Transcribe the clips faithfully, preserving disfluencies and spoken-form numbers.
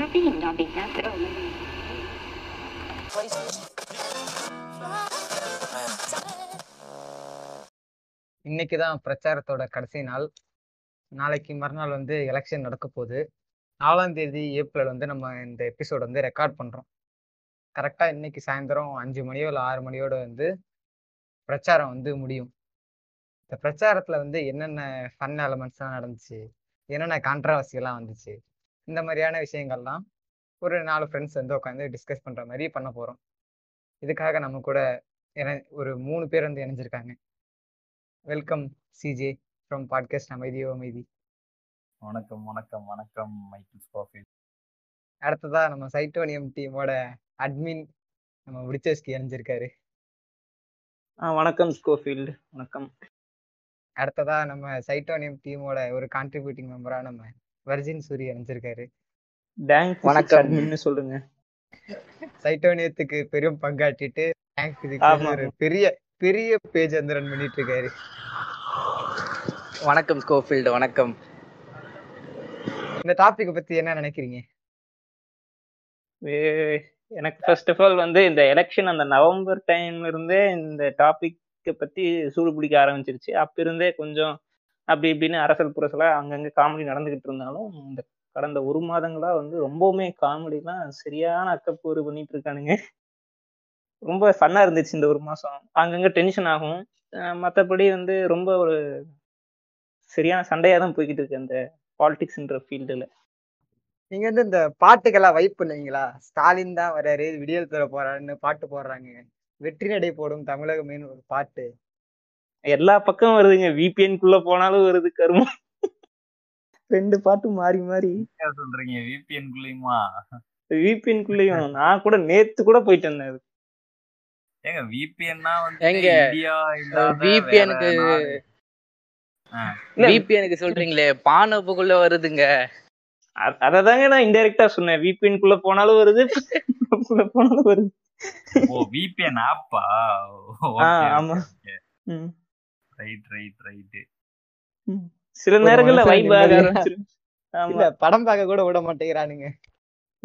Nothing, nothing, nothing. இன்னைக்கு தான் பிரச்சாரத்தோட கடைசி நாள். நாளைக்கு மறுநாள் வந்து எலெக்ஷன் நடக்க போகுது. நாலாம் தேதி ஏப்ரல் வந்து நம்ம இந்த எபிசோடு வந்து ரெக்கார்ட் பண்ணுறோம். கரெக்டாக இன்னைக்கு சாயந்தரம் அஞ்சு மணியோ இல்லை ஆறு மணியோடு வந்து பிரச்சாரம் வந்து முடியும். இந்த பிரச்சாரத்தில் வந்து என்னென்ன ஃபன் எலமெண்ட்ஸ்லாம் நடந்துச்சு, என்னென்ன கான்ட்ரவர்சியெல்லாம் வந்துச்சு, இந்த மாதிரியான விஷயங்கள்லாம் ஒரு நாலு ஃப்ரெண்ட்ஸ் வந்து உட்காந்து டிஸ்கஸ் பண்ணுற மாதிரி பண்ண போகிறோம். இதுக்காக நம்ம கூட என ஒரு மூணு பேர் வந்து இணைஞ்சிருக்காங்க. வெல்கம் சிஜே ஃப்ரம் பாட்காஸ்ட் அமைதியோ அமைதி. வணக்கம் வணக்கம் வணக்கம் மைக்கேல்ஸ் காஃபி. அடுத்ததாக நம்ம சைட்டோனியம் டீமோட அட்மின் நம்ம விடிச்சஸ்கி இணைஞ்சிருக்காரு. ஆ வணக்கம் ஸ்கோஃபீல்டு, வணக்கம். அடுத்ததாக நம்ம சைட்டோனியம் டீமோட ஒரு கான்ட்ரிபியூட்டிங் மெம்பராக நம்ம வர்ஜின் சூரிய அணிஞ்சிருக்காரு. சொல்லுங்க, சைட்டோனியத்துக்கு பெரும் பங்காற்றிட்டு பெரிய பெரிய பேஜ் வந்து ரன் பண்ணிட்டு இருக்காரு. வணக்கம் ஸ்கோஃபீல்டு, வணக்கம். இந்த டாபிக்கை பத்தி என்ன நினைக்கிறீங்க? எனக்கு ஃபர்ஸ்ட் ஆஃப் ஆல் வந்து இந்த எலெக்ஷன் அந்த நவம்பர் டைம்ல இருந்தே இந்த டாபிக் பத்தி சூடு பிடிக்க ஆரம்பிச்சிருச்சு. அப்ப இருந்தே கொஞ்சம் அப்படி இப்படின்னு அரசல் புரசலா அங்கங்க காமெடி நடந்துகிட்டு இருந்தாலும் இந்த கடந்த ஒரு மாதங்களா வந்து ரொம்பவுமே காமெடிலாம் சரியான அக்கப்பூறு பண்ணிட்டு இருக்கானுங்க. ரொம்ப ஃபன்னா இருந்துச்சு இந்த ஒரு மாசம். அங்கங்க டென்ஷன் ஆகும், மற்றபடி வந்து ரொம்ப ஒரு சரியான சண்டையா தான் போய்கிட்டு இருக்கு அந்த பாலிடிக்ஸ்ன்ற ஃபீல்டுல. நீங்க வந்து இந்த பாட்டுக்கெல்லாம் வைப் பண்ணுவீங்களா? ஸ்டாலின் தான் வராரு, விடியல் தர போறாருன்னு பாட்டு போடுறாங்க, வெற்றி நடை போடும் தமிழகமே ஒரு பாட்டு எல்லா பக்கம் வருதுங்க. விபிஎன் குள்ள போனாலும் வருது, கருமா ரெண்டு பாட்டு மாறி மாறி சொல்றீங்க. விபிஎன் குள்ளயுமா? விபிஎன் குள்ளயும் நான் கூட நேத்து கூட போயிட்டு இருந்தேன். ஏங்க விபிஎன்னா வந்து இந்தியா இல்ல விபிஎனுக்கு விபிஎனுக்கு சொல்றீங்களே, பானப்புக்குள்ள வருதுங்க. அததாங்க நான் இன்டைரக்டா சொன்னேன், விபிஎன் குள்ள போனாலும் வருது குள்ள போனாலும் வருது. ஓ விபிஎன் ஆப்பா? ஆமா. Right right right. சில நேரங்கள்ல வைப் ஆக ஆரம்பிச்சிரும். ஆமா, படம் பார்க்க கூட விட மாட்டேங்கறானுங்க.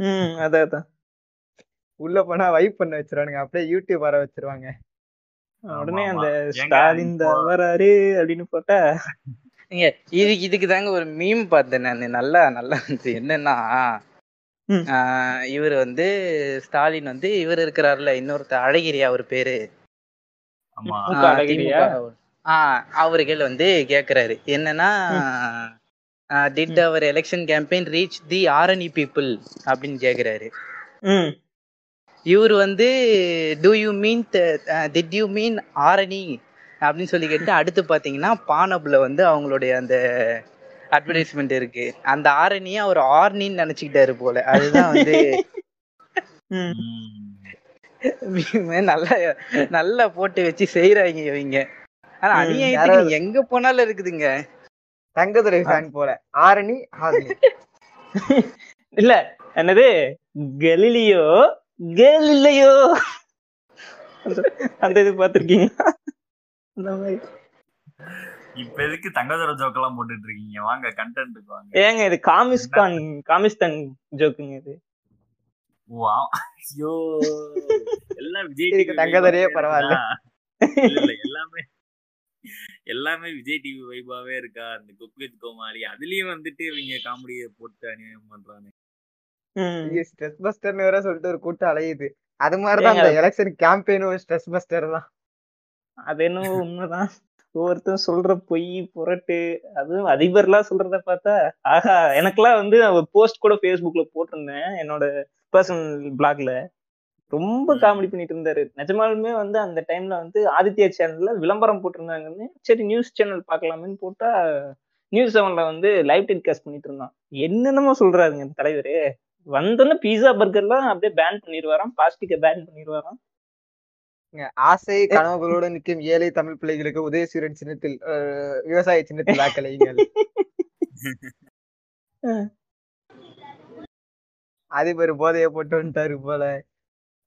ம், அதாதா உள்ள போனா வைப் பண்ண வெச்சறானுங்க, அப்படியே யூடியூப் வர வெச்சிருவாங்க. உடனே அந்த ஸ்டாலின் தவறாரு அப்படினு போட்டா நீங்க இது இதுக்கு தாங்க ஒரு மீம் பார்த்தேன் நான், நல்லா நல்லா இருந்துச்சு. என்னன்னா இவர் வந்து ஸ்டாலின் வந்து இவர் இருக்கிறாருல இன்னொருத்தர் அழகிரியா ஒரு பேரு, அவர்கள் வந்து கேக்குறாரு என்னன்னா did our election campaign reach the Arani people அப்படின்னு கேக்குறாரு. இவர் வந்து do you mean did you mean Arani அப்படின்னு சொல்லி கேட்டு அடுத்து பாத்தீங்கன்னா பானப்ல வந்து அவங்களுடைய அந்த அட்வர்டைஸ்மெண்ட் இருக்கு. அந்த ஆரணியை அவர் ஆர்னின்னு நினைச்சுக்கிட்டாரு போல. அதுதான் வந்து நல்லா நல்லா போட்டு வச்சு செய்யறாங்க இவங்க. ஆனா அநியாயத்துக்கு எங்க போனாலும் இருக்குதுங்க. தங்கதுரை ஃபேன் போல ஆரணி இல்ல என்னது கலிலியோ கலிலியோ அந்த இது பாத்திருக்கீங்க? அந்த மாதிரி இப்ப எதுக்கு தங்கதுரை ஜோக் எல்லாம் போட்டுட்டு இருக்கீங்க? வாங்க கண்டென்ட்க்கு வாங்க. ஏங்க இது காமிஸ்கான் காமிஸ்தான் ஜோக்குங்க இது. வாவ் ஐயோ, எல்லாம் விஜய் டிவி தங்கதுரையே பரவாயில்லை. இல்ல எல்லாமே எல்லாமே விஜய் டிவி வைபாவே இருக்கா. அந்த குக் வித் கோமாளி அதுலயும் வந்துட்டு இவங்க காமெடியை போட்டு அநியாயம் பண்றாங்க. இது ஸ்ட்ரெஸ் பஸ்டர்னு வேற சொல்லிட்டு ஒரு கூட்டம் அலையுது. அது மாதிரிதான் அந்த எலெக்ஷன் கேம்பெயினும் ஸ்ட்ரெஸ் பஸ்டர் தான். அது என்னவோ உண்மைதான். ஒவ்வொருத்தரும் சொல்ற பொய் புரட்டு, அதுவும் அதிபர்லாம் சொல்றத பார்த்தா ஆஹா. எனக்குலாம் வந்து போஸ்ட் கூட ஃபேஸ்புக்ல போட்டிருந்தேன் என்னோட பர்சனல் பிளாக்ல. ரொம்ப காமெடி பண்ணிட்டு இருந்தாரு நிஜமாலுமே. வந்து அந்த டைம்ல வந்து ஆதித்யா சேனல்ல விளம்பரம் போட்டிருந்தாங்கன்னு சரி நியூஸ் சேனல் பார்க்கலாமேன்னு போட்டா நியூஸ் செவன்ல வந்து லைவ் டெலிகாஸ்ட் பண்ணிட்டு இருந்தான். என்னென்னமோ சொல்றாருங்க தலைவர். வந்தோன்னு பீஸா பர்கர்லாம் அப்படியே பேன் பண்ணிடுவாராம், பிளாஸ்டிக்கை பேன் பண்ணிடுவாராம். ஆசை கனவுகளோடு நிற்கும் ஏழை தமிழ் பிள்ளைகளுக்கு உதயசூரியன் சின்னத்தில் விவசாய சின்னத்தில் வாக்களியுங்கள். அதிபர் போதைய போட்டு வந்துட்டாரு போல.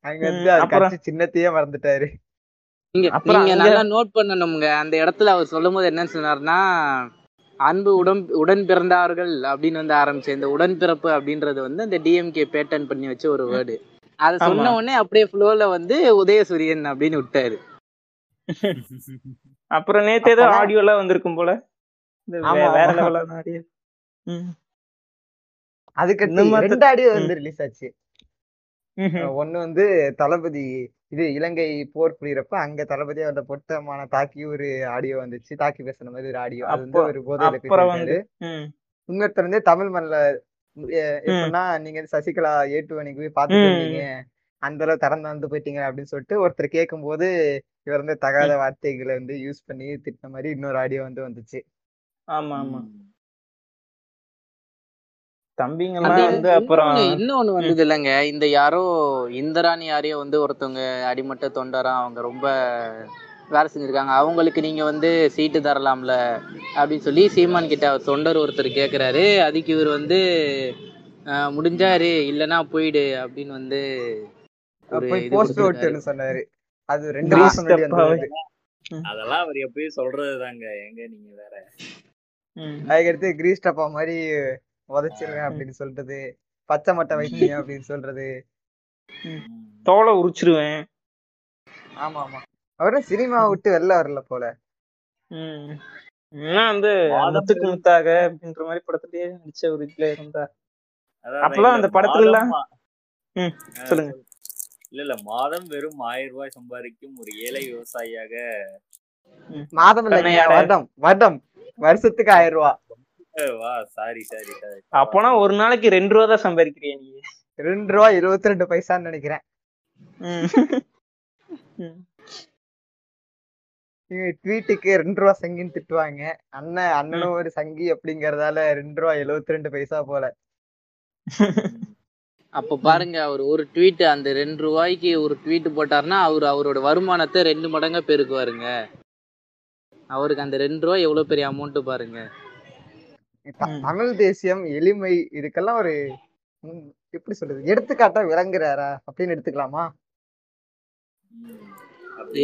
அங்க வந்து அப்புறம் சின்னத்தையே மறந்துட்டாரு. நீங்க நல்லா நோட் பண்ணணும்ங்க. அந்த இடத்துல அவர் சொல்லும் போது என்ன சொன்னார்னா அன்பு உடன் உடன் பிறந்தார்கள் அப்படின்னு வந்து ஆரம்பிச்சு இந்த உடன்பிறப்பு அப்படின்றது வந்து இந்த டிஎம்கே பேட்டர்ன் பண்ணி வச்ச ஒரு வேர்டு. அதை சொன்ன உடனே அப்படியே ஃப்ளோல வந்து உதயசூரியன் அப்படின்னு விட்டாரு. அப்புறம் நேத்து ஏதோ ஆடியோ எல்லாம் வந்திருக்கும் போல. அதுக்கு ரெண்டு ஆடியோ வந்து ரிலீஸ் ஆச்சு. ஒண்ணு வந்து தளபதி இது இலங்கை போர் புரியறப்ப அங்க தளபதியா வந்த பொட்டமான தாக்கி ஒரு ஆடியோ வந்துச்சு, தாக்கி பேசுற மாதிரி ஒரு ஆடியோ. அது வந்து ஒரு போதையில உங்கத்துல இருந்தே தமிழ் மண்ணில எப்படின்னா நீங்க சசிகலா ஏட்டுவணிக்கு போய் பாத்துருக்கீங்க, அந்த அளவு திறந்து வந்து போயிட்டீங்க அப்படின்னு சொல்லிட்டு ஒருத்தர் கேட்கும் போது இவர் வந்து தகாத வார்த்தைகளை வந்து யூஸ் பண்ணி திட்ட மாதிரி இன்னொரு ஆடியோ வந்து வந்துச்சு. ஆமா ஆமா இன்னொன்னு வந்தது இல்லைங்க, இந்த யாரோ இந்திராணி யாரையோ வந்து ஒருத்தவங்க அடிமட்ட தொண்டரா அவங்க ரொம்ப வேலை செஞ்சிருக்காங்க, அவங்களுக்கு நீங்க வந்து சீட்டு தரலாம்ல அப்படின்னு சொல்லி சீமான் கிட்ட தொண்டர் ஒருத்தர் கேக்குறாரு. அதுக்கு இவர் வந்து முடிஞ்சாரு இல்லைன்னா போயிடு அப்படின்னு வந்து சொன்னாரு. அது ரெண்டு அதெல்லாம் அவர் எப்பயும் சொல்றதுதாங்க. எங்க நீங்க வேற அதுக்கடுத்து கிரீஸ் டப்பா மாதிரி உதச்சிருவேன் அப்படின்னு சொல்றது, பச்சை மட்டை வைத்தியம் அப்படின்னு சொல்றது, தோலை உரிச்சிருவேன். ஆமா ஆமா அவரும் சினிமா விட்டு வெளில வரல போல. உம் வந்து வாதத்துக்கு முத்தாக அப்படின்ற மாதிரி படத்துலயே நடிச்ச ஒரு இதுல இருந்தா அப்பெல்லாம் அந்த படத்துல எல்லாம் சொல்லுங்க. இல்ல இல்ல மாதம் வெறும் ஆயிரம் ரூபாய் சம்பாதிக்கும் ஒரு ஏழை விவசாயியாக மாதம் இல்லையா வருடம் வருடம் வருஷத்துக்கு ஆயிரம் ரூபாய் அப்பனா ஒரு நாளைக்கு ரெண்டு ரூபா தான் சம்பாதிக்கிறீங்க நீங்க. ரெண்டு ரூபா இருபத்தி ரெண்டு பைசான்னு நினைக்கிறேன். ட்வீட்டுக்கு ரெண்டு ரூபா சங்கின்னு திட்டுவாங்க. அண்ணன் அண்ணனும் ஒரு சங்கி அப்படிங்கறதால ரெண்டு ரூபா எழுபத்தி ரெண்டு பைசா போல. அப்ப பாருங்க அவர் ஒரு ட்வீட் அந்த ரெண்டு ரூபாய்க்கு ஒரு ட்வீட் போட்டாருன்னா அவரு அவரோட வருமானத்தை ரெண்டு மடங்கா பெருக்குவாருங்க. அவருக்கு அந்த ரெண்டு ரூபா எவ்வளவு பெரிய அமௌண்ட் பாருங்க. தமிழ் தேசியம் எளிமை இதுக்கெல்லாம் ஒரு எப்படி சொல்றது எடுத்துக்காட்டா விளங்குறாரா அப்படின்னு எடுத்துக்கலாமா?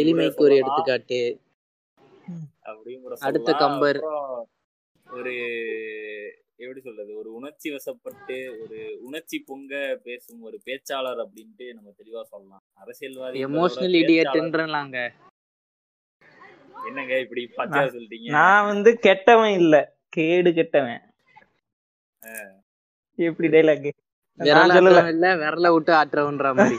எளிமைக்கு ஒரு எடுத்துக்காட்டு. அடுத்த கம்பர் ஒரு எப்படி சொல்றது ஒரு உணர்ச்சி வசப்பட்டு ஒரு உணர்ச்சி பொங்க பேசும் ஒரு பேச்சாளர் அப்படின்ட்டு நம்ம தெளிவா சொல்லலாம். அரசியல்வாதி எமோஷனல் இடியட்ன்றாங்க. என்னங்க இப்படி பச்சையா சொல்றீங்க? நான் வந்து கெட்டவன் இல்ல கேடு கெட்டவன். எப்படி டைலாக் இல்ல விரல விட்டு ஆற்றவன்ற மாதிரி.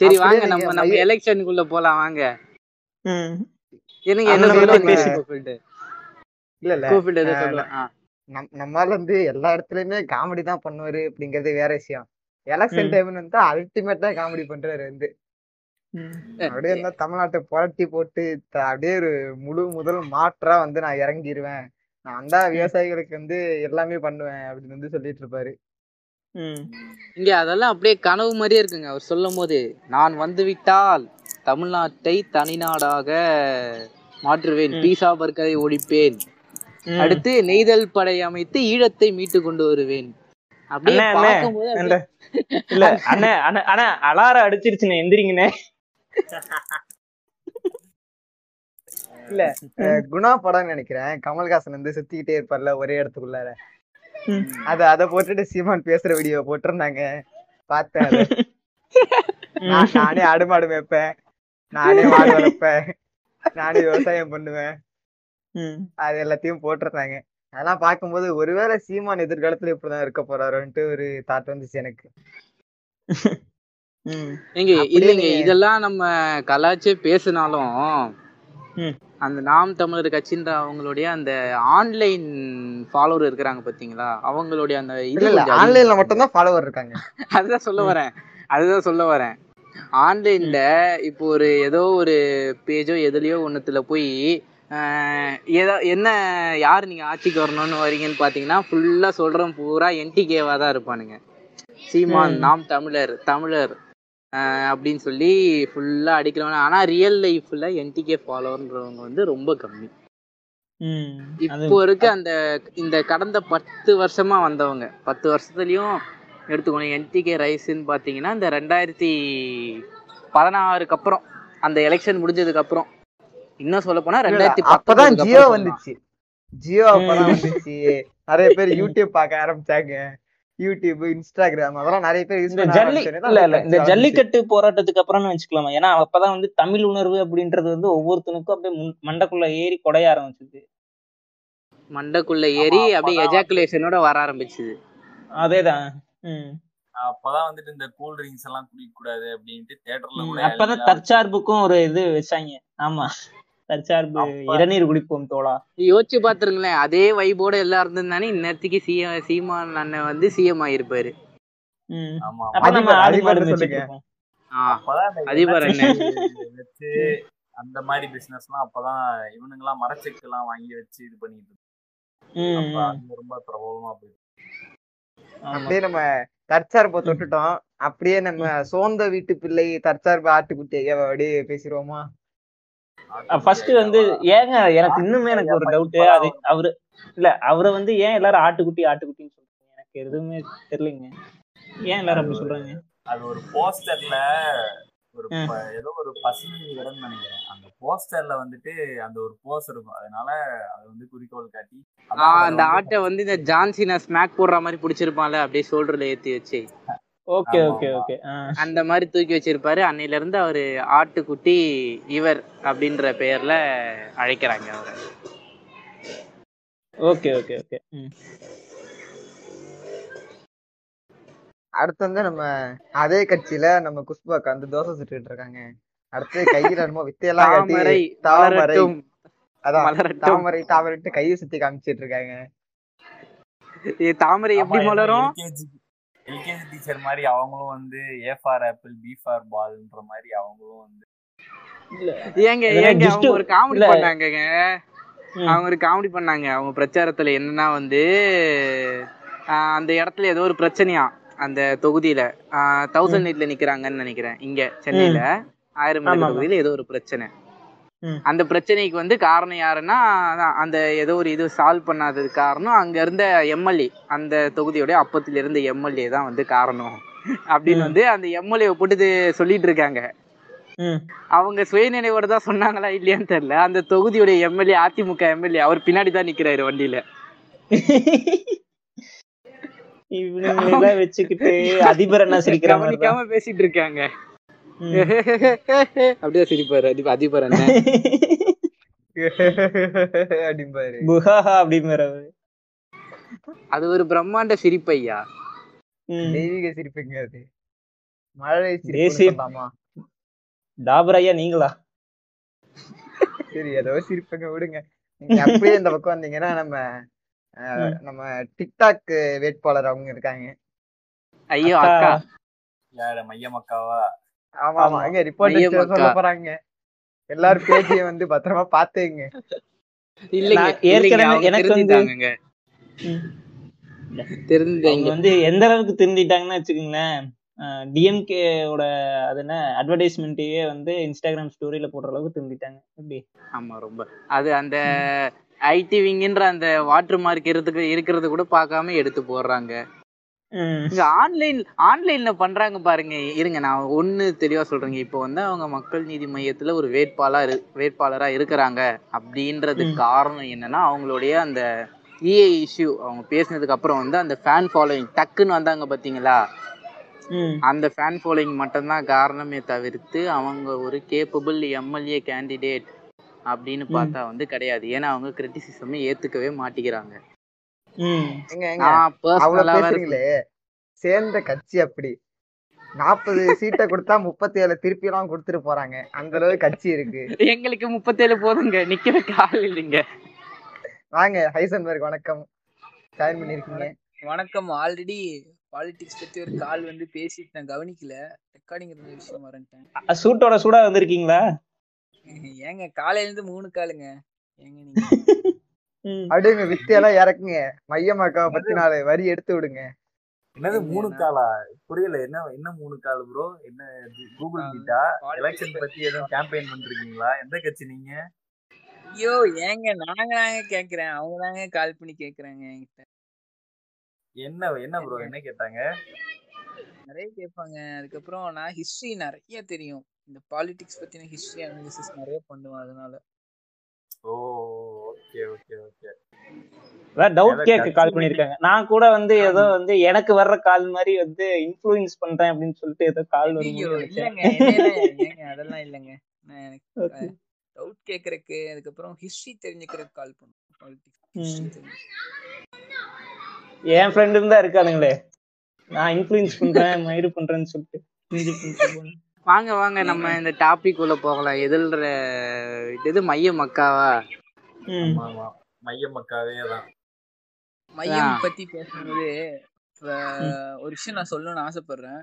சரி வாங்க நம்ம நம்ம எலெக்ஷனுக்குள்ள போலாம் வாங்க. எனக்கு நம்மளால வந்து எல்லா இடத்துலயுமே காமெடி தான் பண்ணுவாரு அப்படிங்கறது வேற விஷயம். எலெக்ஷன் டைம் வந்து அல்டிமேட்டா காமெடி பண்றாரு வந்து. அப்படியே இருந்தா தமிழ்நாட்டை புரட்டி போட்டு அப்படியே ஒரு முழு முதல் மாற்றா வந்து நான் இறங்கிடுவேன், நான் தான் விவசாயிகளுக்கு வந்து எல்லாமே பண்ணுவேன் அப்படின்னு வந்து சொல்லிட்டு இருப்பாரு. இங்க அதெல்லாம் அப்படியே கனவு மாதிரியே இருக்குங்க. அவர் சொல்லும் போது நான் வந்து விட்டால் தமிழ்நாட்டை தனிநாடாக மாற்றுவேன், பீஸா பர்கரை ஒழிப்பேன், அடுத்து நெய்தல் படை அமைத்து ஈழத்தை மீட்டு கொண்டு வருவேன். இல்ல குணா படம் நினைக்கிறேன் கமல்ஹாசன் வந்து சுத்திக்கிட்டே இருப்பார்ல ஒரே இடத்துக்குள்ளார, அது அத போட்டுட்டு சீமான் பேசுற வீடியோ போட்டிருந்தாங்க பார்த்தேன். நானே ஆடு மாடு மேய்ப்பேன், நானே மாடு வளர்ப்பேன், நானே விவசாயம் பண்ணுவேன், அது எல்லாத்தையும் போட்டிருந்தாங்க. அதெல்லாம் பார்க்கும்போது ஒருவேளை சீமான் எதிர்காலத்துல இப்படிதான் இருக்க போறாருன்ட்டு ஒரு தாட் வந்துச்சு எனக்கு. நீங்க இல்லைங்க இதெல்லாம் நம்ம கலாச்சே பேசினாலும் அந்த நாம் தமிழர் கட்சின்ற அவங்களுடைய அந்த ஆன்லைன் ஃபாலோவர் இருக்கிறாங்க பாத்தீங்களா, அவங்களுடைய அந்த இதுல ஆன்லைன்ல மட்டும் தான் ஃபாலோவர் இருக்காங்க. அதுதான் சொல்ல வரேன் அதுதான் சொல்ல வரேன் ஆன்லைன்ல இப்போ ஒரு ஏதோ ஒரு பேஜோ எதுலயோ ஒண்ணுத்துல போய் ஏதோ என்ன யார் நீங்கள் ஆட்சிக்கு வரணும்னு வரீங்கன்னு பார்த்தீங்கன்னா ஃபுல்லாக சொல்கிறோம் பூரா என்டிகேவாக தான் இருப்பானுங்க. சீமான் நாம் தமிழர் தமிழர் அப்படின்னு சொல்லி ஃபுல்லாக அடிக்கிறவங்க. ஆனால் ரியல் லைஃப்பில் என்டிகே ஃபாலோவர்ன்றவங்க வந்து ரொம்ப கம்மி. இப்போ இருக்க அந்த இந்த கடந்த பத்து வருஷமாக வந்தவங்க பத்து வருஷத்துலேயும் எடுத்துக்கணும். என்டிகே ரைஸுன்னு பார்த்தீங்கன்னா இந்த ரெண்டாயிரத்தி பதினாறுக்கு அப்புறம் அந்த எலெக்ஷன் முடிஞ்சதுக்கப்புறம் இன்னும் சொல்ல போனா ரெண்டாயிரத்தி அப்பதான் ஜியோ வந்துச்சு. ஜியோ அப்பதான் வந்துச்சு. நிறைய பேர் யூடியூப் பார்க்க ஆரம்பிச்சாங்க. யூடியூப், இன்ஸ்டாகிராம், அதெல்லாம் நிறைய பேர் இந்த ஜல்லிக்கட்டு போராட்டத்துக்கு அப்புறம்னு வச்சுக்கலாமா. ஏன்னா அப்பதான் வந்து தமிழ் உணர்வு அப்படின்றது வந்து ஒவ்வொருத்தனுக்கும் அப்படியே மண்டக்குள்ள ஏறி கொடைய ஆரம்பிச்சது. மண்டக்குள்ள ஏறி அப்படியே எஜாகுலேஷனோட வர ஆரம்பிச்சது. அதேதான். அப்பதான் வந்துட்டு இந்த கூல் ட்ரிங்க்ஸ் எல்லாம் குடிக்க கூடாது அப்படின்ட்டு தியேட்டர்ல அப்பதான் தற்சார்புக்கும் ஒரு இது வச்சாங்க. ஆமா, தற்சார்பு இளநீர் குடிப்போம் தோழா. யோசிச்சு பாத்துருங்களேன், அதே வைபோட எல்லாம் இருந்திருந்தானே இந்நேரத்துக்கு சீமான் அண்ணன் வந்து சிஎம் ஆயிருப்பாரு. அதிபர் வச்சு அந்த மாதிரி பிசினஸ் எல்லாம் அப்பதான் இவனுங்க எல்லாம் மரச்செக்கு எல்லாம் வாங்கி வச்சு இது பண்ணிட்டு இருக்கு. ரொம்ப பிரபலமா போயிருக்கு. அப்படியே நம்ம தற்சார்பை தொட்டுட்டோம். அப்படியே நம்ம சோந்த வீட்டு பிள்ளை தற்சார்பு ஆட்டுக்குட்டியை அப்படியே பேசிடுவோமா? ஃபர்ஸ்ட் வந்து ஏங்க எனக்கு இன்னுமே எனக்கு ஒரு டவுட். அது அவரு இல்ல அவரை வந்து ஏன் எல்லாரும் ஆட்டுக்குட்டி ஆட்டுக்குட்டின்னு சொல்றீங்க? எனக்கு எதுவுமே தெரியலங்க, ஏன் எல்லாரும் அப்படி சொல்றாங்க? அது ஒரு போஸ்டர்ல ஒரு ஏதோ ஒரு பசுமை விடன்னு நினைக்கிறேன். அந்த போஸ்டர்ல வந்துட்டு அந்த ஒரு போஸ் இருக்கும், அதனால அது வந்து குறிக்கோள் காட்டி அந்த ஆட்டை வந்து இந்த ஜான்சினா ஸ்மாக் போடுற மாதிரி பிடிச்சிருப்பான்ல, அப்படியே ஷோல்டர்ல ஏத்தி வச்சு ஓகே ஓகே ஓகே அந்த மாதிரி தூக்கி வச்சிருப்பாரு. அன்னையில இருந்து அவரு ஆட்டுக்குட்டி இவர் அப்படின்ற பெயர்ல அழைக்கிறாங்க அவரை. Okay okay okay. அடுத்து வந்து நம்ம அதே கட்சியில நம்ம குஷ்பாக்கு அந்த தோசை சுட்டுட்டு இருக்காங்க. அடுத்து கையில என்னமோ வித்தையெல்லாம் காட்டி தாமரை அதான் தாமரை தாமரைட்டு கையை சுத்தி காமிச்சிட்டு இருக்காங்க. தாமரை எப்படி மலரும்? எல்கேஜி டீச்சர் மாதிரி அவங்களும் வந்து A for apple B for பால்ன்ற மாதிரி அவங்களும் வந்து ஏங்க ஏங்க அவங்க ஒரு காமெடி பண்ணாங்கங்க. அவங்க ஒரு காமெடி பண்ணாங்க அவங்க பிரச்சாரத்துல. என்னன்னா வந்து அந்த இடத்துல ஏதோ ஒரு பிரச்சனையா அந்த தொகுதியில தௌசண்ட் எயிட்ல நிக்கிறாங்கன்னு நினைக்கிறேன். இங்க சென்னையில ஆயிரம் தொகுதியில ஏதோ ஒரு பிரச்சனை. அந்த பிரச்சனைக்கு வந்து காரணம் யாருன்னா அந்த ஏதோ ஒரு இது சால்வ் பண்ணாதது காரணம் அங்க இருந்த எம்எல்ஏ, அந்த தொகுதியோட அப்பத்துல இருந்த எம்எல்ஏ தான் வந்து காரணம் அப்படின்னு வந்து அந்த எம்எல்ஏ போட்டு சொல்லிட்டு இருக்காங்க. அவங்க சுயநினைவோட தான் சொன்னாங்களா இல்லையான்னு தெரியல. அந்த தொகுதியோட எம்எல்ஏ அதிமுக எம்எல்ஏ அவர் பின்னாடி தான் நிக்கிறாரு வண்டியில. வச்சுக்கிட்டு அதிபர் என்ன சிரிக்கிறாங்க பேசிட்டு இருக்காங்க. அப்படியே சிரிப்பாரு அதிபர் அண்ணன் அப்படிம்பாரு அப்படிங்கிற அது ஒரு பிரம்மாண்ட சிரிப்பையா, தெய்வீக சிரிப்புங்க. அது மழை சிரிப்பு டாபர் ஐயா நீங்களா? சரி, ஏதோ சிரிப்புங்க விடுங்க. நீங்க அப்படியே இந்த பக்கம் வந்தீங்கன்னா நம்ம நம்ம டிக்டாக் வேட்பாளர் அவங்க இருக்காங்க. ஐயோ அக்கா யார மையம் அக்காவா? ஆமா ஆமா எங்க ரிப்போர்ட் சொல்ல போறாங்க. எல்லாரும் பேஜியை வந்து பத்திரமா பாத்துங்க. இல்ல ஏற்கனவே எனக்கு தெரிஞ்சாங்க தெரிஞ்சவங்க வந்து எந்த அளவுக்கு தெரிஞ்சிட்டாங்கன்னு வச்சுக்கோங்களேன். டிஎம்கே ஓட அது என்ன அட்வர்டைஸ்மெண்ட்டையே வந்து இன்ஸ்டாகிராம் ஸ்டோரியில போடுற அளவுக்கு தெரிஞ்சிட்டாங்க. எப்படி? ஆமா ரொம்ப. அது அந்த ஐடி விங்கிற அந்த வாட்டர் மார்க் இருக்கிறதுக்கு இருக்கிறது கூட பார்க்காம எடுத்து போடுறாங்க. இங்க ஆன்லைன் ஆன்லைன்ல பண்றாங்க பாருங்க. இருங்க நான் ஒண்ணு தெளிவா சொல்றேங்க. இப்போ வந்து அவங்க மக்கள் நீதி மையத்துல ஒரு வேட்பாளர் வேட்பாளரா இருக்கிறாங்க அப்படின்றதுக்கு காரணம் என்னன்னா அவங்களுடைய அந்த இஏ இஷ்யூ அவங்க பேசினதுக்கு அப்புறம் வந்து அந்த ஃபேன் ஃபாலோயிங் டக்குன்னு வந்தாங்க பாத்தீங்களா. அந்த ஃபேன் ஃபாலோயிங் மட்டும்தான் காரணமே தவிர்த்து அவங்க ஒரு கேப்பபிள் எம்எல்ஏ கேண்டிடேட் அப்படின்னு பார்த்தா வந்து கிடையாது. ஏன்னா அவங்க கிரிட்டிசிசமே ஏத்துக்கவே மாட்டிக்கிறாங்க. சேர்ந்த கட்சி அப்படி நாற்பது சீட்டை கொடுத்தா முப்பத்தி ஏழு திருப்பி எல்லாம் கொடுத்துட்டு போறாங்க. அந்த அளவு கட்சி இருக்கு. எங்களுக்கு முப்பத்தி ஏழு போதுங்க, நிக்கவே கால் இல்லைங்க. வாங்க ஹைசன்பர்க் வணக்கம், ஜாயின் பண்ணிருக்கீங்க. வணக்கம். ஆல்ரெடி பாலிடிக்ஸ் பத்தி ஒரு கால் வந்து பேசிட்டு நான் கவனிக்கல, ரெக்கார்டிங் இருந்த விஷயம் வரேன். சூட்டோட சூடா வந்திருக்கீங்களா? ஏங்க காலையில இருந்து மூணு காலுங்க. ஏங்க நீங்க அடுங்க வித்தையெல்லாம் இறக்குங்க. மையமாக்காவை பத்தி நாலு வரி எடுத்து விடுங்க. என்னது மூணு காலா? புரியல. என்ன என்ன மூணு கால் ப்ரோ? என்ன கூகுள் மீட்டா? எலெக்ஷன் பத்தி ஏதோ கேம்பெயின் பண்றீங்களா? எந்த கட்சி நீங்க? ஐயோ ஏங்க நாங்க நாங்க கேக்குறேன், அவங்க தாங்க கால் பண்ணி கேக்குறாங்க என்கிட்ட. என்ன என்ன ப்ரோ என்ன கேட்டாங்க? நிறைய கேட்பாங்க. அதுக்கப்புறம் நான் ஹிஸ்டரி நிறைய தெரியும், இந்த பாலிடிக்ஸ் பத்தின ஹிஸ்டரி அனாலிசிஸ் நிறைய பண்ணுவேன். அதனால ஓ ஓகே ஓகே ஓகே. வேற டவுட் கேக்க கால் பண்ணிருக்காங்க. நான் கூட வந்து ஏதோ வந்து எனக்கு வர்ற கால் மாதிரி வந்து இன்ஃப்ளூயன்ஸ் பண்றேன் அப்படினு சொல்லிட்டு ஏதோ கால் வருங்க. அதெல்லாம் இல்லங்க. டவுட் கேக்குறதுக்கு அதுக்கு அப்புறம் ஹிஸ்டரி தெரிஞ்சிக்கிறதுக்கு கால் பண்ணுங்க. பாலிடிக்ஸ் ஏன் ஃப்ரெண்டும் தான் இருக்கானுங்களே. நான் இன்ஃப்ளூயன்ஸ் பண்றேன் மயிறு பண்றேன்னு சொல்லிட்டு வாங்க வாங்க நம்ம இந்த டாபிக் உள்ள போகலாம். எதிர இது மையம் மக்காவா? மையம் மக்காவே தான். மையம் பத்தி பேசும்போது ஒரு விஷயம் நான் சொல்லணும்னு ஆசைப்படுறேன்.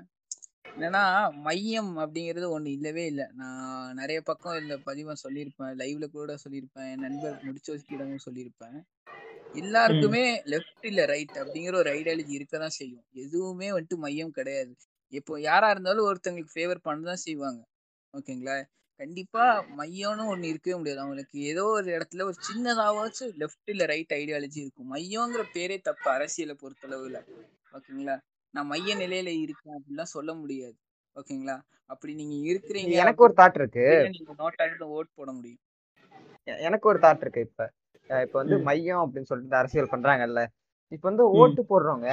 என்னன்னா மையம் அப்படிங்கிறது ஒண்ணு இல்லவே இல்லை. நான் நிறைய பக்கம் இந்த பதிவா சொல்லியிருப்பேன், லைவ்ல கூட சொல்லியிருப்பேன், என் நண்பர் முடிச்சு வச்சுக்கிட்டவங்க சொல்லியிருப்பேன். எல்லாருக்குமே லெப்ட் இல்ல ரைட் அப்படிங்கிற ஒரு ஐடியாலஜி இருக்கதான் செய்யும். எதுவுமே வந்துட்டு மையம் கிடையாது. இப்போ யாரா இருந்தாலும் ஒருத்தவங்களுக்கு ஃபேவர் பண்ணதான் செய்வாங்க. ஓகேங்களா? கண்டிப்பா மையம்னு ஒண்ணு இருக்கவே முடியாது. அவங்களுக்கு ஏதோ ஒரு இடத்துல ஒரு சின்னதாவாச்சும் லெப்ட் இல்ல ரைட் ஐடியாலஜி இருக்கும். மையங்கிற பேரே தப்பு அரசியலை பொறுத்தளவுல. ஓகேங்களா? நான் மைய நிலையில இருக்கேன் அப்படிலாம் சொல்ல முடியாது. ஓகேங்களா? அப்படி நீங்க இருக்கிறீங்க. எனக்கு ஒரு தாட் இருக்கு. நீங்க நோட் ஆயிட்டு ஓட் போட முடியும். எனக்கு ஒரு தாட் இருக்கு. இப்ப இப்ப வந்து மையம் அப்படின்னு சொல்லிட்டு அரசியல் பண்றாங்கல்ல, இப்ப வந்து ஓட்டு போடுறவங்க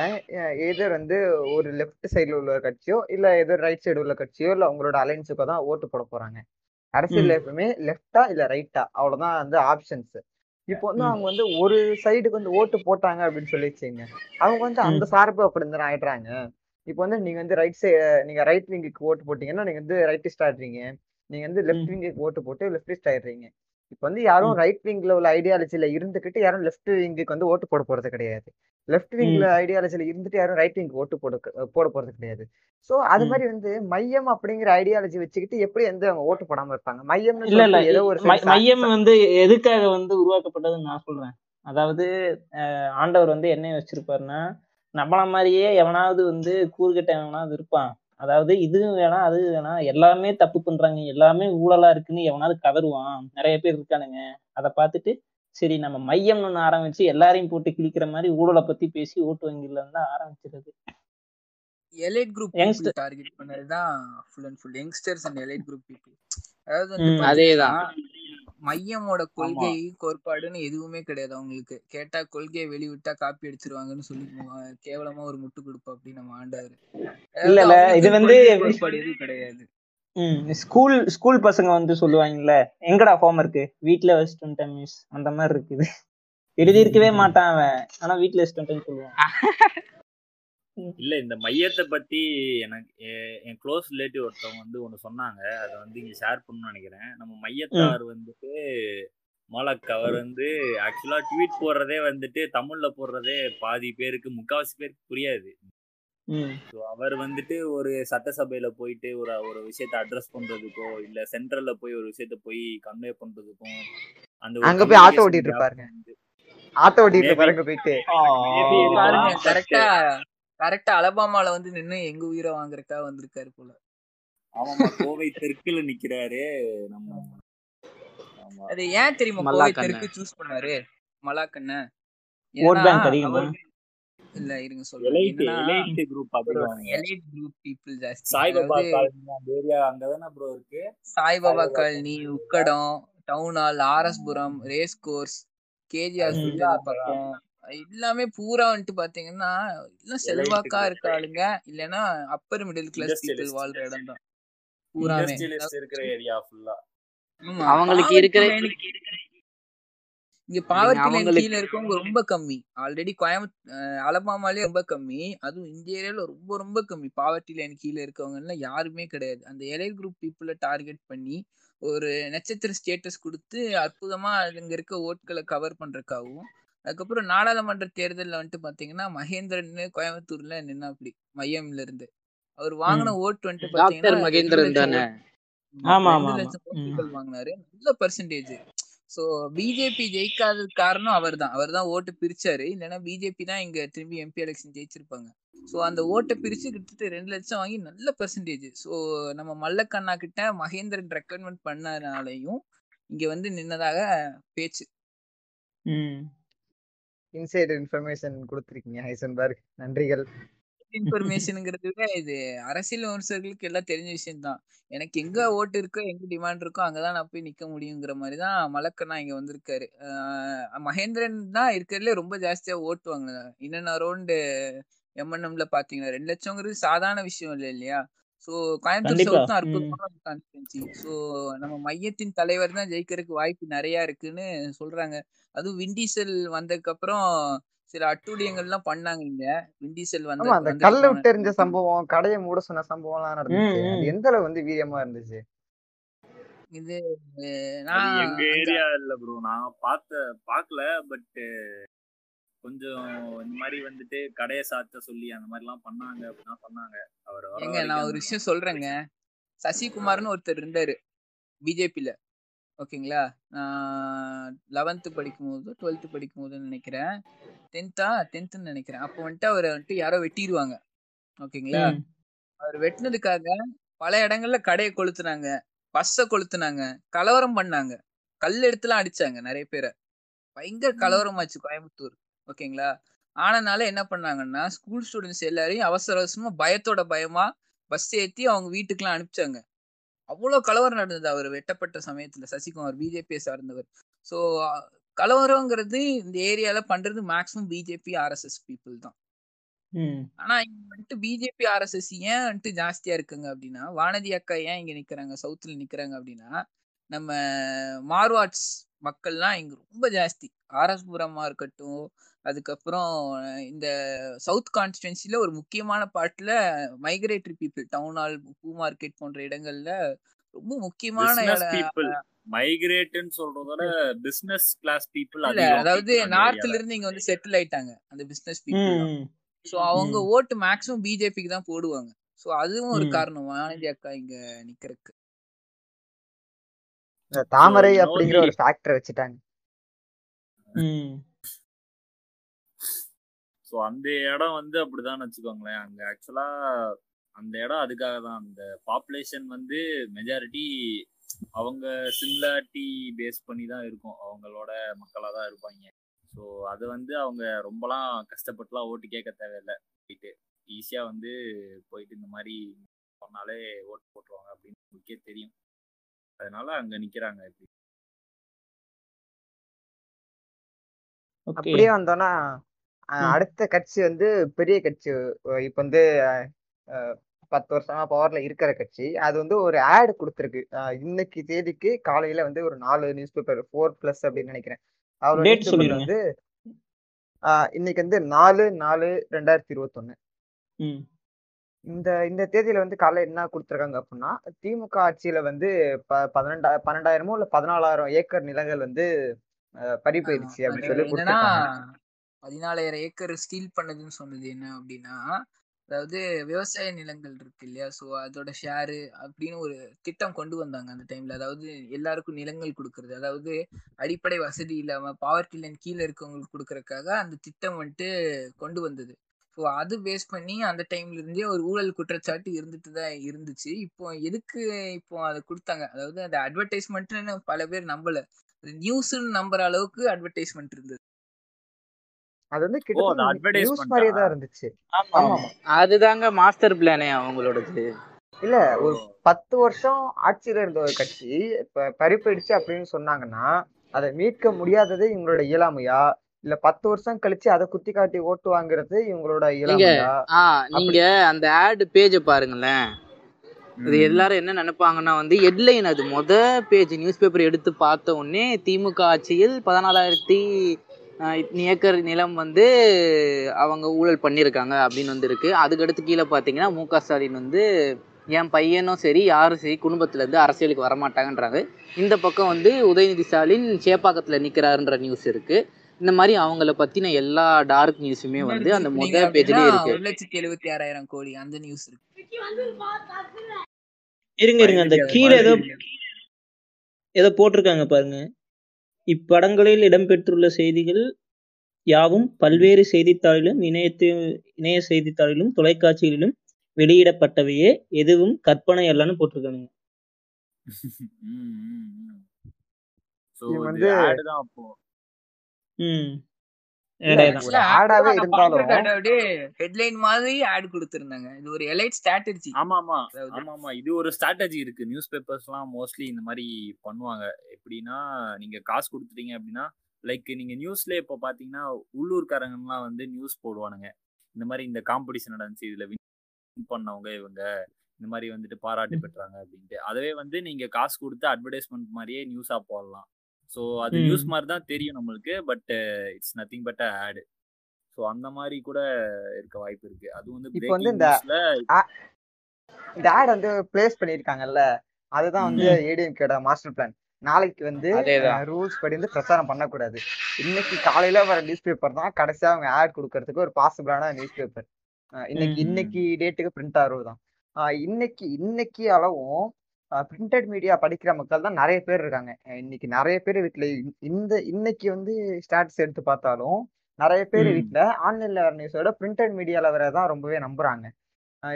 ஏதோ வந்து ஒரு லெப்ட் சைடுல உள்ள கட்சியோ இல்ல ஏதோ ரைட் சைடு உள்ள கட்சியோ இல்ல அவங்களோட அலைன்ஸுக்கோ தான் ஓட்டு போட போறாங்க. அரசியல் எப்பவுமே லெப்டா இல்ல ரைட்டா, அவ்வளவுதான் வந்து ஆப்ஷன்ஸ். இப்போ வந்து அவங்க வந்து ஒரு சைடுக்கு வந்து ஓட்டு போட்டாங்க அப்படின்னு சொல்லி வச்சுங்க, அவங்க வந்து அந்த சார்பு அப்படின்னு ஆயிடுறாங்க. இப்போ வந்து நீங்க வந்து ரைட் சை நீங்க ரைட் விங்குக்கு ஓட்டு போட்டீங்கன்னா நீங்க வந்து ரைட்டிஸ்ட் ஆயிடுறீங்க. நீங்க வந்து லெப்ட் விங்குக்கு ஓட்டு போட்டு லெப்டிஸ்ட் ஆயிடுறீங்க. இப்ப வந்து யாரும் ரைட் விங்ல உள்ள ஐடியாலஜில இருந்துகிட்டு யாரும் லெப்ட் விங்குக்கு வந்து ஓட்டு போட போறது கிடையாது. லெப்ட் விங்ல ஐடியாலஜில இருந்துட்டு யாரும் ரைட் விங்க் ஓட்டு போட போட போறது கிடையாது. சோ அது மாதிரி வந்து மையம் அப்படிங்கிற ஐடியாலஜி வச்சுக்கிட்டு எப்படி வந்து அவங்க ஓட்டு போடாம இருப்பாங்க? மையம்னு இல்ல ஏதோ ஒரு மையம் வந்து எதுக்காக வந்து உருவாக்கப்பட்டதுன்னு நான் சொல்றேன். அதாவது ஆண்டவர் வந்து என்ன வச்சிருப்பாருன்னா, நம்மள மாதிரியே எவனாவது வந்து கூறுகிட்ட எவனாவது இருப்பான். அதாவது இது வேணாம் அது வேணாம் எல்லாமே தப்பு பண்றாங்க எல்லாமே ஊழலா இருக்குன்னு எவனாவது கதருவான். நிறைய பேர் இருக்கானுங்க. அதை பார்த்துட்டு சரி நம்ம மையம்னு ஒண்ணு ஆரம்பிச்சு எல்லாரையும் போட்டு கிழிக்கிற மாதிரி ஊழலை பத்தி பேசி ஓட்டு வங்கிலாம் தான் ஆரம்பிச்சிருது. எலைட் குரூப் யங்ஸ்டர் டார்கெட் பண்ணதுதான் full and full youngsters and elite group people. அதாவது அதேதான் மையமோட கொள்கை கோட்பாடுன்னு எதுவுமே கிடையாது அவங்களுக்கு. கேட்டா கொள்கையை வெளிவிட்டா காப்பி அடிச்சிருவாங்கன்னு சொல்லி கேவலமா ஒரு முட்டு கொடுப்போம் அப்படின்னு நம்ம ஆண்டாரு. இல்ல இல்ல இது வந்து கோட்பாடு எதுவும் கிடையாது. உம் ஸ்கூல் ஸ்கூல் பசங்க வந்து சொல்லுவாங்கல்ல, எங்கடா ஹோம்வொர்க் வீட்டுல வச்சுட்டு மிஸ், அந்த மாதிரி இருக்குது. எழுதி இருக்கவே மாட்டான் அவன், ஆனா வீட்டுல வச்சுட்டு சொல்லுவான். இல்ல இந்த மையத்தை பத்தி எனக்கு என் க்ளோஸ் ரிலேட்டிவ் ஒருத்தவங்க வந்து ஒன்று சொன்னாங்க, அதை வந்து இங்க ஷேர் பண்ணணும்னு நினைக்கிறேன். நம்ம மையத்தார் வந்துட்டு மாலக் அவர் வந்து ஆக்சுவலா ட்வீட் போடுறதே வந்துட்டு தமிழ்ல போடுறதே பாதி பேருக்கு முக்காவாசி பேருக்கு புரியாது. அவர் வந்துட்டு ஒரு சட்டசபையில போயிட்டு ஒரு ஒரு விஷயத்த அட்ரஸ் பண்றதுக்கோ இல்ல சென்ட்ரல்ல போய் ஒரு விஷயத்த போய் கன்வே பண்றதுக்கும் அந்த அங்க போய் ஆட்டோ ஓட்டிட்டு இருப்பாருங்க. ஆட்டோ ஓட்டிட்டு பாருங்க போயிட்டு கரெக்டா கரெக்டா அலபாமால வந்து நின்னு எங்க உயிரை வாங்குறக்கா வந்திருக்காரு போல. ஆமாமா கோவை தெற்குல நிக்கிறாரு. நம்ம அது ஏன் தெரியுமா கோவை தெற்கு சூஸ் பண்ணாரு மலாக்கண்ணா? ஓட் பேங்க் அதிகமா இல்ல இருங்க சொல்றேன். எலைட் குரூப் அதிகமா, எலைட் குரூப் பீப்பிள் ஜாஸ்தி. சாய்பாபா காலனி அந்த ஏரியா அங்க தான ப்ரோ இருக்கு. Saibaba colony, Ukkadam, town hall, RS Puram, race course, KGR சுல்லா பக்கம் எல்லாமே பூரா வந்துட்டு பாத்தீங்கன்னா எல்லாம் செல்வாக்கா இருக்காளுங்க. இல்லன்னா அப்பர் மிடில் கிளாஸ் பீப்புள் வாழ்ற இடம் தான் பூராமே இருக்கிற ஏரியா ஃபுல்லா. அவங்களுக்கு இருக்கிற இங்க பாவர்ட்டி கீழ இருக்கவங்க ரொம்ப கம்மி. ஆல்ரெடி கோயம்புத்தூர் அலபாமாலே ரொம்ப கம்மி, அதுவும் இந்த ஏரியால ரொம்ப ரொம்ப கம்மி. பாவர்ட்டி லைன் கீழே இருக்கவங்கன்னா யாருமே கிடையாது. அந்த எலைட் குரூப் பீப்புளை டார்கெட் பண்ணி ஒரு நட்சத்திர ஸ்டேட்டஸ் கொடுத்து அற்புதமா அங்க இருக்க ஓட்களை கவர் பண்றதுக்காகவும், அதுக்கப்புறம் நாடாளுமன்ற தேர்தலில் வந்துட்டு பார்த்தீங்கன்னா மகேந்திரன்னு கோயம்புத்தூர்ல நின்னா அப்படி மையம்ல இருந்து அவர் வாங்கின ஓட்டு வந்துட்டு பார்த்தீங்கன்னா மகேந்திரன் தானே லட்சம் வாங்கினாரு, நல்ல பெர்சன்டேஜ். ஸோ பிஜேபி ஜெயிக்காதது காரணம் அவர் தான். அவர் தான் ஓட்டு பிரிச்சாரு. இல்லைன்னா பிஜேபி தான் இங்க திரும்பி எம்பி எலெக்ஷன் ஜெயிச்சிருப்பாங்க. ஸோ அந்த ஓட்டை பிரிச்சு கிட்டத்தட்ட ரெண்டு லட்சம் வாங்கி நல்ல பெர்சன்டேஜ். ஸோ நம்ம மல்லக்கண்ணா கிட்ட மகேந்திரன் ரெக்கமெண்ட் பண்ணனாலையும் இங்க வந்து நின்னதாக பேச்சு. இன்சைட் இன்ஃபர்மேஷன் கொடுத்துருக்கீங்க ஹைசன்பர்க், நன்றிகள். இன்ஃபர்மேஷனுங்கிறத இது அரசியல் விமர்சகர்களுக்கு எல்லாம் தெரிஞ்ச விஷயம் தான். எனக்கு எங்க ஓட்டு இருக்கோ எங்க டிமாண்ட் இருக்கோ அங்கதான் நான் போய் நிக்க முடியுங்கிற மாதிரிதான் மலக்கண்ணா இங்க வந்திருக்காரு. ஆஹ் மகேந்திரன் தான் இருக்கிறதுல ரொம்ப ஜாஸ்தியா ஓட்டு வாங்கினா இன்னும் அரௌண்ட் எம்என்எம்ல பாத்தீங்கன்னா ரெண்டு லட்சம்ங்கிறது சாதாரண விஷயம் இல்லை இல்லையா. சோ கோயம்புத்தூர் சவுத் தான் அற்புதமான கான்ஸ்டிட்யூன்சி. சோ நம்ம மையத்தின் தலைவர் தான் ஜெயிக்கிறதுக்கு வாய்ப்பு நிறைய இருக்குன்னு சொல்றாங்க. அதுவும் விண்டீசல் வந்ததுக்கு அப்புறம் சில அட்டுடியங்கள்லாம் பண்ணாங்க இங்க. விண்டீசல் வந்து அந்த கல்ல விட்டெறிஞ்ச சம்பவம், கடையை மூட சொன்ன சம்பவம் எல்லாம் நடந்துச்சு. அது எந்த அளவு வந்து வீரியமா இருந்துச்சு இது நான் எங்க ஏரியா இல்ல ப்ரோ, நான் பார்த்த பார்க்கல. பட் கொஞ்சம் இந்த மாதிரி வந்துட்டு கடையை சாத்த சொல்லி அந்த மாதிரி எல்லாம் பண்ணாங்க அப்படின்னா சொன்னாங்க. அவர் எங்க நான் ஒரு விஷயம் சொல்றேங்க, சசிகுமார்னு ஒருத்தர் இருந்தாரு பிஜேபியில, ஓகேங்களா. நான் லெவன்த்து படிக்கும் போது டுவெல்த்து படிக்கும் போதுன்னு நினைக்கிறேன், டென்த்தா டென்த்துன்னு நினைக்கிறேன். அப்போ வந்துட்டு அவரை வந்துட்டு யாரோ வெட்டிடுவாங்க, ஓகேங்களா. அவர் வெட்டினதுக்காக பல இடங்கள்ல கடையை கொளுத்துனாங்க, பஸ்ஸை கொளுத்துனாங்க, கலவரம் பண்ணாங்க, கல் எடுத்துலாம் அடிச்சாங்க நிறைய பேரை. பயங்கர கலவரமாச்சு கோயம்புத்தூர், ஓகேங்களா. ஆனனால என்ன பண்ணாங்கன்னா ஸ்கூல் ஸ்டூடெண்ட்ஸ் எல்லாரையும் அவசர அவசரமா பயத்தோட பயமா பஸ் ஏற்றி அவங்க வீட்டுக்குலாம் அனுப்பிச்சாங்க. அவ்வளோ கலவரம் நடந்தது அவர் வெட்டப்பட்ட சமயத்தில், சசிகுமார் பிஜேபியை சார்ந்தவர். ஸோ கலவரங்கிறது இந்த ஏரியாவில் பண்ணுறது மேக்ஸிமம் பிஜேபி ஆர்எஸ்எஸ் பீப்புள் தான். ஆனால் இங்கே வந்துட்டு பிஜேபி ஆர்எஸ்எஸ் ஏன் வந்துட்டு ஜாஸ்தியாக இருக்குங்க அப்படின்னா, வானதி அக்கா ஏன் இங்கே நிற்கிறாங்க சவுத்தில் நிற்கிறாங்க அப்படின்னா, நம்ம மார்வாட்ஸ் மக்கள்லாம் இங்கே ரொம்ப ஜாஸ்தி. ஆர்எஸ்புரமாக இருக்கட்டும், அதுக்கப்புறம் இந்த சவுத் கான்ஸ்டிடுவன்சியில் ஒரு முக்கியமான பார்ட்டில் மைக்ரேட்டரி பீப்புள், டவுன் ஹால், பூ மார்க்கெட் போன்ற இடங்கள்ல ரொம்ப முக்கியமான மைக்ரேட்னு சொல்றதோட பிசினஸ் கிளாஸ் பீப்புள், அதாவது நார்த்ல இருந்து இங்க வந்து செட்டில் ஆயிட்டாங்க அந்த பிசினஸ் பீப்புள். ஸோ அவங்க ஓட்டு மேக்ஸிமம் பிஜேபிக்கு தான் போடுவாங்க. ஸோ அதுவும் ஒரு காரணம் வானதி அக்கா இங்க நிக்கிறதுக்கு. தாமரை அப்படிங்கிற ஒரு ஃபேக்டர் வச்சுட்டாங்க. ஸோ அந்த இடம் வந்து அப்படிதான் வச்சுக்கோங்களேன். அங்கே ஆக்சுவலாக அந்த இடம் அதுக்காக தான். அந்த பாப்புலேஷன் வந்து மெஜாரிட்டி அவங்க சிமிலாரிட்டி பேஸ் பண்ணி தான் இருக்கும், அவங்களோட மக்களாக தான் இருப்பாங்க. ஸோ அது வந்து அவங்க ரொம்பலாம் கஷ்டப்பட்டுலாம் ஓட்டு கேட்க தேவையில்லை, போயிட்டு ஈஸியாக வந்து போயிட்டு இந்த மாதிரி சொன்னாலே ஓட்டு போட்டுருவாங்க அப்படின்னு உங்களுக்கே தெரியும். அதனால அங்கே நிற்கிறாங்க. இப்படி அப்படியே வந்தோன்னா அடுத்த கட்சி வந்து பெரிய கட்சி, இப்ப வந்து பத்து வருஷமா பவர்ல இருக்கிற கட்சி. அது வந்து ஒரு ஆட் கொடுத்துருக்கு இன்னைக்கு தேதிக்கு காலையில வந்து ஒரு நாலு நியூஸ் பேப்பர் ஃபோர் பிளஸ் அப்படின்னு நினைக்கிறேன். அவரோட வந்து ஆஹ் இன்னைக்கு வந்து நாலு நாலு ரெண்டாயிரத்தி இருபத்தி ஒண்ணு இந்த இந்த தேதியில வந்து காலையில என்ன கொடுத்துருக்காங்க அப்படின்னா, திமுக ஆட்சியில வந்து ப பதினெண்டா பன்னெண்டாயிரமோ இல்ல பதினாலாயிரம் ஏக்கர் நிலங்கள் வந்து பறிபோயிடுச்சு அப்படின்னு சொல்லி கொடுத்துருக்காங்க. பதினாலாயிரம் ஏக்கர் ஸ்டீல் பண்ணதுன்னு சொன்னது என்ன அப்படின்னா, அதாவது விவசாய நிலங்கள் இருக்கு இல்லையா, ஸோ அதோட ஷேரு அப்படின்னு ஒரு திட்டம் கொண்டு வந்தாங்க அந்த டைம்ல. அதாவது எல்லாருக்கும் நிலங்கள் கொடுக்கறது, அதாவது அடிப்படை வசதி இல்லாம பாவர்ட்டி லைன் கீழே இருக்கவங்களுக்கு கொடுக்கறதுக்காக அந்த திட்டம் வந்துட்டு கொண்டு வந்தது. ஸோ அது பேஸ் பண்ணி அந்த டைம்ல இருந்தே ஒரு ஊழல் குற்றச்சாட்டு இருந்துட்டு தான் இருந்துச்சு. இப்போ எதுக்கு இப்போ அதை கொடுத்தாங்க, அதாவது அந்த அட்வர்டைஸ்மெண்ட்னு பல பேர் நம்பல, அது நியூஸ்ன்னு நம்புற அளவுக்கு அட்வர்டைஸ்மெண்ட் இருந்தது. அது வந்து கிட்டத்தட்ட அட்வர்டைஸ்மென்ட் மாதிரியே இருந்துச்சு. ஆமா ஆமா, அதுதாங்க மாஸ்டர் பிளானே அவங்களோடது. இல்ல ஒரு பத்து வருஷம் ஆட்சியில இருந்த ஒரு கட்சி இப்ப பறிபோயிடுச்சு அப்படின்னு சொன்னாங்கன்னா அதை மீட்க முடியாதது இவங்களோட இயலாமையா, இல்ல பத்து வருஷம் கழிச்சு அதை குத்தி காட்டி ஓட்டு வாங்குறது இவங்களோட இயலாமையா? நீங்க அந்த ஆட் பேஜ பாருங்களேன். இது எல்லாரும் என்ன நினைப்பாங்கன்னா வந்து ஹெட்லைன், அது முத பேஜ் நியூஸ் பேப்பர் எடுத்து பார்த்த உடனே திமுக ஆட்சியில் பதினாலாயிரத்தி ஏக்கர் நிலம் வந்து அவங்க ஊழல் பண்ணியிருக்காங்க அப்படின்னு வந்து இருக்கு. அதுக்கடுத்து கீழே பார்த்தீங்கன்னா மு க ஸ்டாலின் வந்து என் பையனும் சரி யாரும் சரி குடும்பத்துலேருந்து அரசியலுக்கு வரமாட்டாங்கன்றாங்க. இந்த பக்கம் வந்து உதயநிதி ஸ்டாலின் சேப்பாக்கத்தில் நிற்கிறாருன்ற நியூஸ் இருக்கு. இந்த மாதிரி அவங்கள பற்றின எல்லா டார்க் நியூஸுமே வந்து அந்த முதல் பேஜ்லேயே இருக்கு. ஒரு லட்சத்தி எழுபத்தி ஆறாயிரம் கோடி அந்த நியூஸ் இருக்கு. இருங்க இருங்க, அந்த கீழே ஏதோ ஏதோ போட்டிருக்காங்க பாருங்க. இப்படங்களில் இடம்பெற்றுள்ள செய்திகள் யாவும் பல்வேறு செய்தித்தாளிலும் இணையத்து இணைய செய்தித்தாளிலும் தொலைக்காட்சிகளிலும் வெளியிடப்பட்டவையே, எதுவும் கற்பனை அல்லன்னு போட்டிருக்கானுங்க. எப்படின்னா நீங்க காசு கொடுத்துட்டீங்க அப்படின்னா லைக் நீங்க நியூஸ்ல இப்ப பாத்தீங்கன்னா உள்ளூர்காரங்க எல்லாம் வந்து நியூஸ் போடுவானுங்க. இந்த மாதிரி இந்த காம்படிஷன் நடந்துச்சு, இதுல வின் பண்ணவங்க இவங்க இந்த மாதிரி வந்துட்டு பாராட்டு பெற்றாங்க அப்படின்ட்டு. அதவே வந்து நீங்க காசு கொடுத்து அட்வர்டைஸ்மெண்ட் மாதிரியே நியூஸா போடலாம். ஸோ அது நியூஸ் மாதிரி தான் தெரியும் நம்மளுக்கு, but it's nothing but a ad. So அந்த மாதிரி கூட இருக்க வாய்ப்பு இருக்கு. அது வந்து இப்போ வந்து இந்த இந்த ஆட் வந்து பிளேஸ் பண்ணியிருக்காங்கல்ல, அதுதான் வந்து ஏடிஎம்கேட மாஸ்டர் பிளான். நாளைக்கு வந்து ரூல்ஸ் படி வந்து பிரச்சாரம் பண்ணக்கூடாது. இன்னைக்கு காலையில வர நியூஸ் பேப்பர் தான் கடைசியாக அவங்க ஆட் கொடுக்கறதுக்கு ஒரு பாசிபிளான நியூஸ் பேப்பர். இன்னைக்கு இன்னைக்கு டேட்டுக்கு பிரிண்ட் ஆகுறது தான். இன்னைக்கு இன்னைக்கு அளவும் பிரிண்டட் மீடியா படிக்கிற மக்கள் தான் நிறைய பேர் இருக்காங்க. இன்னைக்கு நிறைய பேர் வீட்டில் இந்த இன்னைக்கு வந்து ஸ்டாட்டஸ் எடுத்து பார்த்தாலும் நிறைய பேர் வீட்டில் ஆன்லைன்ல வர நியூஸோட பிரிண்டட் மீடியாவில் வரதான் ரொம்பவே நம்புறாங்க.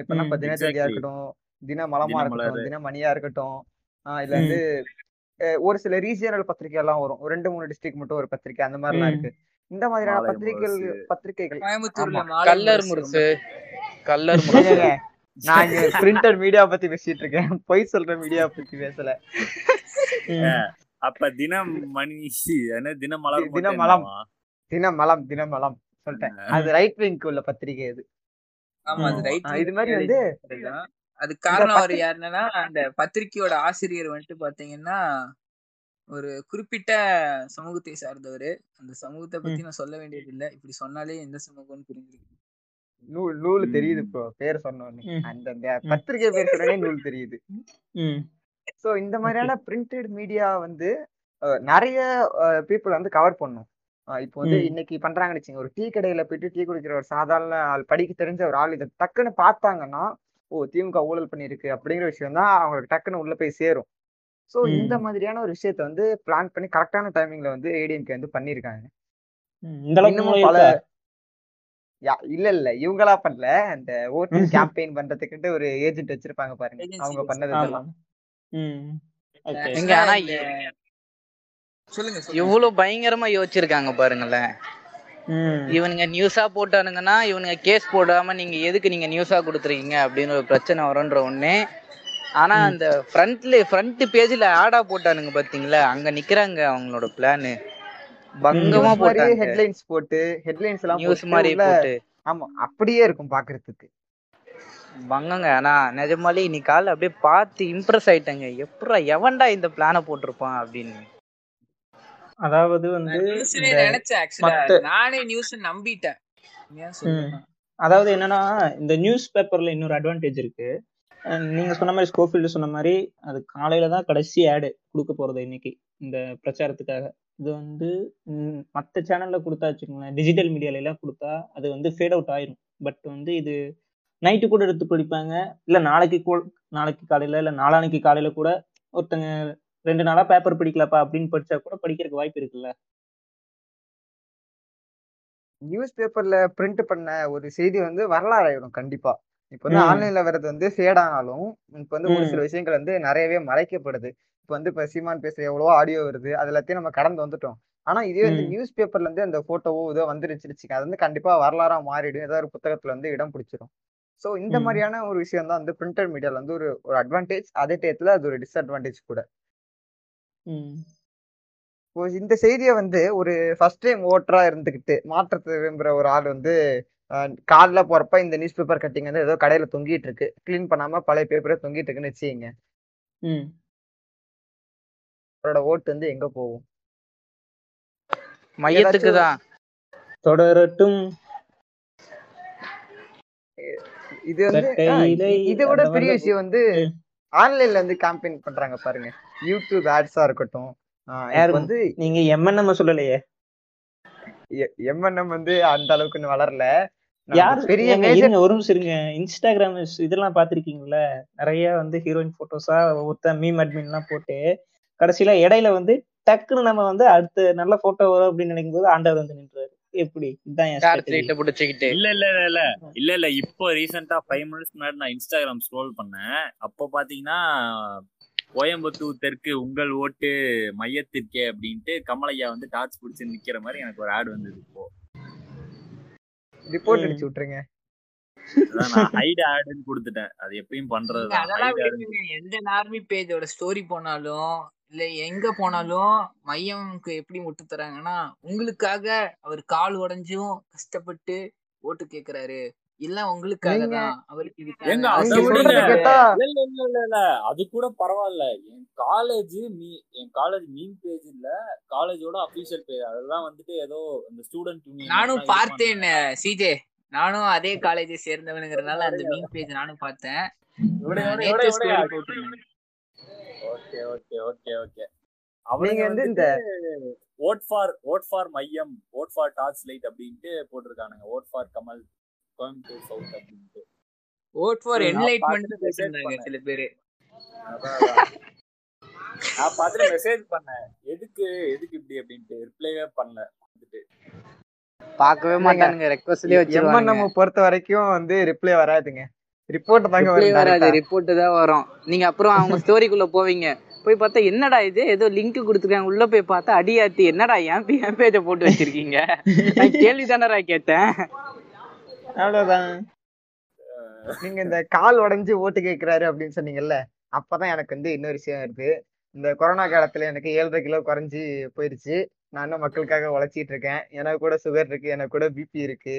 இப்போ நம்ம தினத்தந்தியா இருக்கட்டும், தினமலமா இருக்கட்டும், தினமணியா இருக்கட்டும், இதுல வந்து ஒரு சில ரீஜியனல் பத்திரிகை எல்லாம் வரும். ரெண்டு மூணு டிஸ்ட்ரிக்ட் மட்டும் ஒரு பத்திரிகை, அந்த மாதிரிலாம் இருக்கு. இந்த மாதிரியான பத்திரிகைகள் பத்திரிகைகள் கோயம்புத்தூர்ல நான் பிரிண்டட் மீடியா பத்தி பேசிட்டு இருக்கேன், பொய் சொல்ற மீடியா பத்தி பேசல. அப்ப தினம் மணிஷி தினமலர் தினமலம் தினமலம் தினமலம் சொல்லிட்டேன். அது ரைட் விங்க்கு உள்ள பத்திரிகை. அது ஆமா, அது ரைட். இது மாதிரி வந்து அது காரணம் அவர் யாருன்னா அந்த பத்திரிகையோட ஆசிரியர் வந்துட்டு பாத்தீங்கன்னா ஒரு குறிப்பிட்ட சமூகத்தை சார்ந்தவரு. அந்த சமூகத்தை பத்தி நான் சொல்ல வேண்டியது இல்லை, இப்படி சொன்னாலே எந்த சமூகம்னு புரிஞ்சிருக்கு. நூல் நூல் தெரியுது. இப்போ பேர் சொன்னோன்னு அந்த பத்திரிகை பேர் சொன்னே நூல் தெரியுது. ஸோ இந்த மாதிரியான பிரிண்டட் மீடியா வந்து நிறைய பீப்புள் வந்து கவர் பண்ணும். இப்போ வந்து இன்னைக்கு பண்றாங்கன்னு வச்சுங்க, ஒரு டீ கடையில போயிட்டு டீ குடிக்கிற ஒரு சாதாரண ஆள், படிக்க தெரிஞ்ச ஒரு ஆள் இதை டக்குன்னு பார்த்தாங்கன்னா ஓ திமுக ஊழல் பண்ணிருக்கு அப்படிங்கிற விஷயம் தான் அவங்களுக்கு டக்குன்னு உள்ள போய் சேரும். ஸோ இந்த மாதிரியான ஒரு விஷயத்த வந்து பிளான் பண்ணி கரெக்டான டைமிங்ல வந்து ஏடிஎம்கே வந்து பண்ணியிருக்காங்க. இன்னமும் பல இல்ல இல்ல இவங்களா பண்ணல, அந்த ஓட்டிங் கேம்பெயின் பண்றதுக்கு ஒரு ஏஜென்ட் வச்சிருப்பாங்க பாருங்க, அவங்க பண்ணதெல்லாம். இவ்வளவு பயங்கரமா யோசிச்சிருக்காங்க பாருங்களேன். இவனுங்க நியூஸா போட்டானுங்கன்னா இவனுங்க கேஸ் போடாம நீங்க எதுக்கு நீங்க நியூஸா கொடுத்துருக்கீங்க அப்படின்னு ஒரு பிரச்சனை வரும்ன்ற ஒண்ணு. ஆனா அந்த ஃப்ரண்ட்ல ஃப்ரண்ட் பேஜ்ல ஆடா போட்டானுங்க பாத்தீங்களா, அங்க நிக்கிறாங்க. அவங்களோட பிளானு பங்கமா போட்டு ஹெட்லைன்ஸ் போட்டு ஹெட்லைன்ஸ் எல்லாம் நியூஸ் மாதிரி போட்டு ஆமா அப்படியே இருக்கும் பாக்குறதுக்கு பங்கங்க. ஆனா நிஜமாலே இன்னைக்கு காலைல அப்படியே பார்த்து இம்ப்ரெஸ் ஆயிட்டாங்க, எப்பரா எவன்டா இந்த பிளான போட்டிருப்பான் அப்படின்னு. அதாவது வந்து நினைச்சேன் ஆக்சுவலா, நானே நியூஸ் நம்பிட்டேன். அதாவது என்னன்னா இந்த நியூஸ் பேப்பர்ல இன்னொரு அட்வான்டேஜ் இருக்கு. நீங்க சொன்ன மாதிரி ஸ்கோஃபீல்டு சொன்ன மாதிரி அது காலையில தான் கடைசி ஆடு கொடுக்க போறது இன்னைக்கு இந்த பிரச்சாரத்துக்காக. இது வந்து மற்ற சேனல்ல கொடுத்தா வச்சுக்கோங்களேன், டிஜிட்டல் மீடியால எல்லாம் கொடுத்தா அது வந்து ஃபேட் அவுட் ஆயிரும். பட் வந்து இது நைட்டு கூட எடுத்து படிப்பாங்க, இல்ல நாளைக்கு கூட நாளைக்கு காலையில இல்ல நாளானைக்கு காலையில கூட ஒருத்தங்க ரெண்டு நாளா பேப்பர் படிக்கலப்பா அப்படின்னு படிச்சா கூட படிக்கிறதுக்கு வாய்ப்பு இருக்குல்ல. நியூஸ் பேப்பர்ல பிரிண்ட் பண்ண ஒரு செய்தி வந்து வரலாறு ஆயிடும் கண்டிப்பா. இப்ப வந்து ஆன்லைன்ல வர்றது வந்து சேடானாலும் இப்ப வந்து ஒரு சில விஷயங்கள் வந்து நிறையவே மறைக்கப்படுது. இப்ப வந்து இப்ப சீமான் பேசுற எவ்வளவோ ஆடியோ வருது, அது எல்லாத்தையும் நம்ம கடந்து வந்துட்டோம். ஆனா இதே வந்து நியூஸ் பேப்பர்ல இருந்து அந்த போட்டோவோ இதோ வந்துருச்சிருச்சுங்க, அது வந்து கண்டிப்பா வரலாறா மாறிடும், ஏதாவது ஒரு புத்தகத்துல வந்து இடம் பிடிச்சிடும். சோ இந்த மாதிரியான ஒரு விஷயம் தான் வந்து பிரிண்டட் மீடியால வந்து ஒரு ஒரு அட்வான்டேஜ், அதே டயத்துல அது ஒரு டிஸ்அட்வான்டேஜ் கூட. இந்த செய்தியை வந்து ஒரு ஃபர்ஸ்ட் டைம் ஓட்டரா இருந்துகிட்டு மாற்றத்தை விரும்புற ஒரு ஆள் வந்து கார்ல போறப்ப இந்த நியூஸ் பேப்பர் கட்டிங் வந்து ஏதோ கடையில தொங்கிட்டு இருக்கு, கிளீன் பண்ணாம பழைய பேப்பரே தொங்கிட்டு இருக்குன்னு வச்சுக்கீங்க, அவரோட ஓட்டு வந்து எங்க போகும்? மையத்துக்கு தான் தொடரட்டும். இது வந்து இதை விட பெரிய விஷயம் வந்து ஆன்லைன்ல வந்து கேம்பெயின் பண்றாங்க பாருங்க, யூடியூப் ஆட்ஸா இருக்கட்டும். வந்து நீங்க எம்என்எம் சொல்லலையே, எம்என்எம் வந்து அந்த அளவுக்கு வளரல. பெரிய ஒரு இருங்க, இன்ஸ்டாகிராம் இதெல்லாம் பாத்திருக்கீங்கல்ல, நிறைய வந்து ஹீரோயின் போட்டோஸா ஒருத்தர் மீம் அட்மின் எல்லாம் போட்டு கடைசியில இடையில வந்து டக்குன்னு நம்ம வந்து அடுத்து நல்ல போட்டோ வரும் அப்படின்னு நினைக்கும் போது ஆண்டவர் வந்து நின்றாரு. எப்படி இல்ல இல்ல இல்ல இல்ல இல்ல இப்போ ரீசெண்டா ஃபைவ் மினிட்ஸ் முன்னாடி நான் இன்ஸ்டாகிராம் ஸ்க்ரோல் பண்ணேன். அப்போ பாத்தீங்கன்னா கோயம்புத்தூர் தெற்கு உங்கள் ஓட்டு மையத்திற்கே அப்படின்ட்டு கமலையா வந்து டார்ச் பிடிச்சு நிக்கிற மாதிரி எனக்கு ஒரு ஆட் வந்தது. இப்போ ரிப்போர்ட் அடிச்சு விட்டுருங்க. அது எப்பயும் பண்றது. எந்த நார்மி பேஜோட ஸ்டோரி போனாலும் இல்ல எங்க போனாலும் மையம்க்கு எப்படி முட்டு தராங்கன்னா, உங்களுக்காக அவர் கால் உடைஞ்சும் கஷ்டப்பட்டு ஓட்டு கேக்குறாரு, இல்ல உங்களுக்காக தான் அவருக்கு. அது கூட பரவாயில்ல. என் காலேஜ் மீ என் காலேஜ் மீன் பேஜ் இல்ல, காலேஜோட அபிஷியல் பேஜ். அதெல்லாம் வந்துட்டு ஏதோ அந்த ஸ்டூடெண்ட் யூனியன். நானும் பார்த்தேன் சிஜே, நானும் அதே காலேஜை சேர்ந்தவனுங்கிறதுனால அந்த மீன் பேஜ் நானும் பார்த்தேன். Okay okay okay okay. அவங்க வந்து இந்த vote for vote for Maiam, vote for torch light அப்படினு போட்டுருக்காங்க. Vote for Kamal Coimbatore south அப்படினு ஓட் ஃபார் என்லைட்மென்ட் பேசுறாங்க சில பேர். நான் பாத்துட்டு மெசேஜ் பண்ணேன், எதுக்கு எதுக்கு இப்படி அப்படினு ரிப்ளைவே பண்ணல. வந்துட்டு பார்க்கவே மாட்டானுங்க, ரெக்வெஸ்ட்லயே வச்சிருவாங்க. நம்ம பொறுத்த வரைக்கும் வந்து ரிப்ளை வராதுங்க, ரிப்போர்ட் தாங்க வராது. ரிப்போர்ட் தான் வரும். நீங்க அப்புறம் அவங்க ஸ்டோரிக்குள்ள போவீங்க, போய் பார்த்தா என்னடா இது ஏதோ லிங்க் கொடுத்துருக்காங்க, உள்ள போய் பார்த்தா அடியாத்தி என்னடா என் என் பேஜை போட்டு வச்சிருக்கீங்க, நான் கேள்வி தானடா கேட்டேன், அவ்வளோதான். நீங்க இந்த கால் உடஞ்சி ஓட்டு கேட்கிறாரு அப்படின்னு சொன்னீங்கல்ல, அப்பதான் எனக்கு வந்து இன்னொரு விஷயம் இருக்கு. இந்த கொரோனா காலத்துல எனக்கு ஏழரை கிலோ குறைஞ்சி போயிருச்சு. நானும் மக்களுக்காக உழைச்சிட்டு இருக்கேன். எனக்கு கூட சுகர் இருக்கு, எனக்கு கூட பிபி இருக்கு,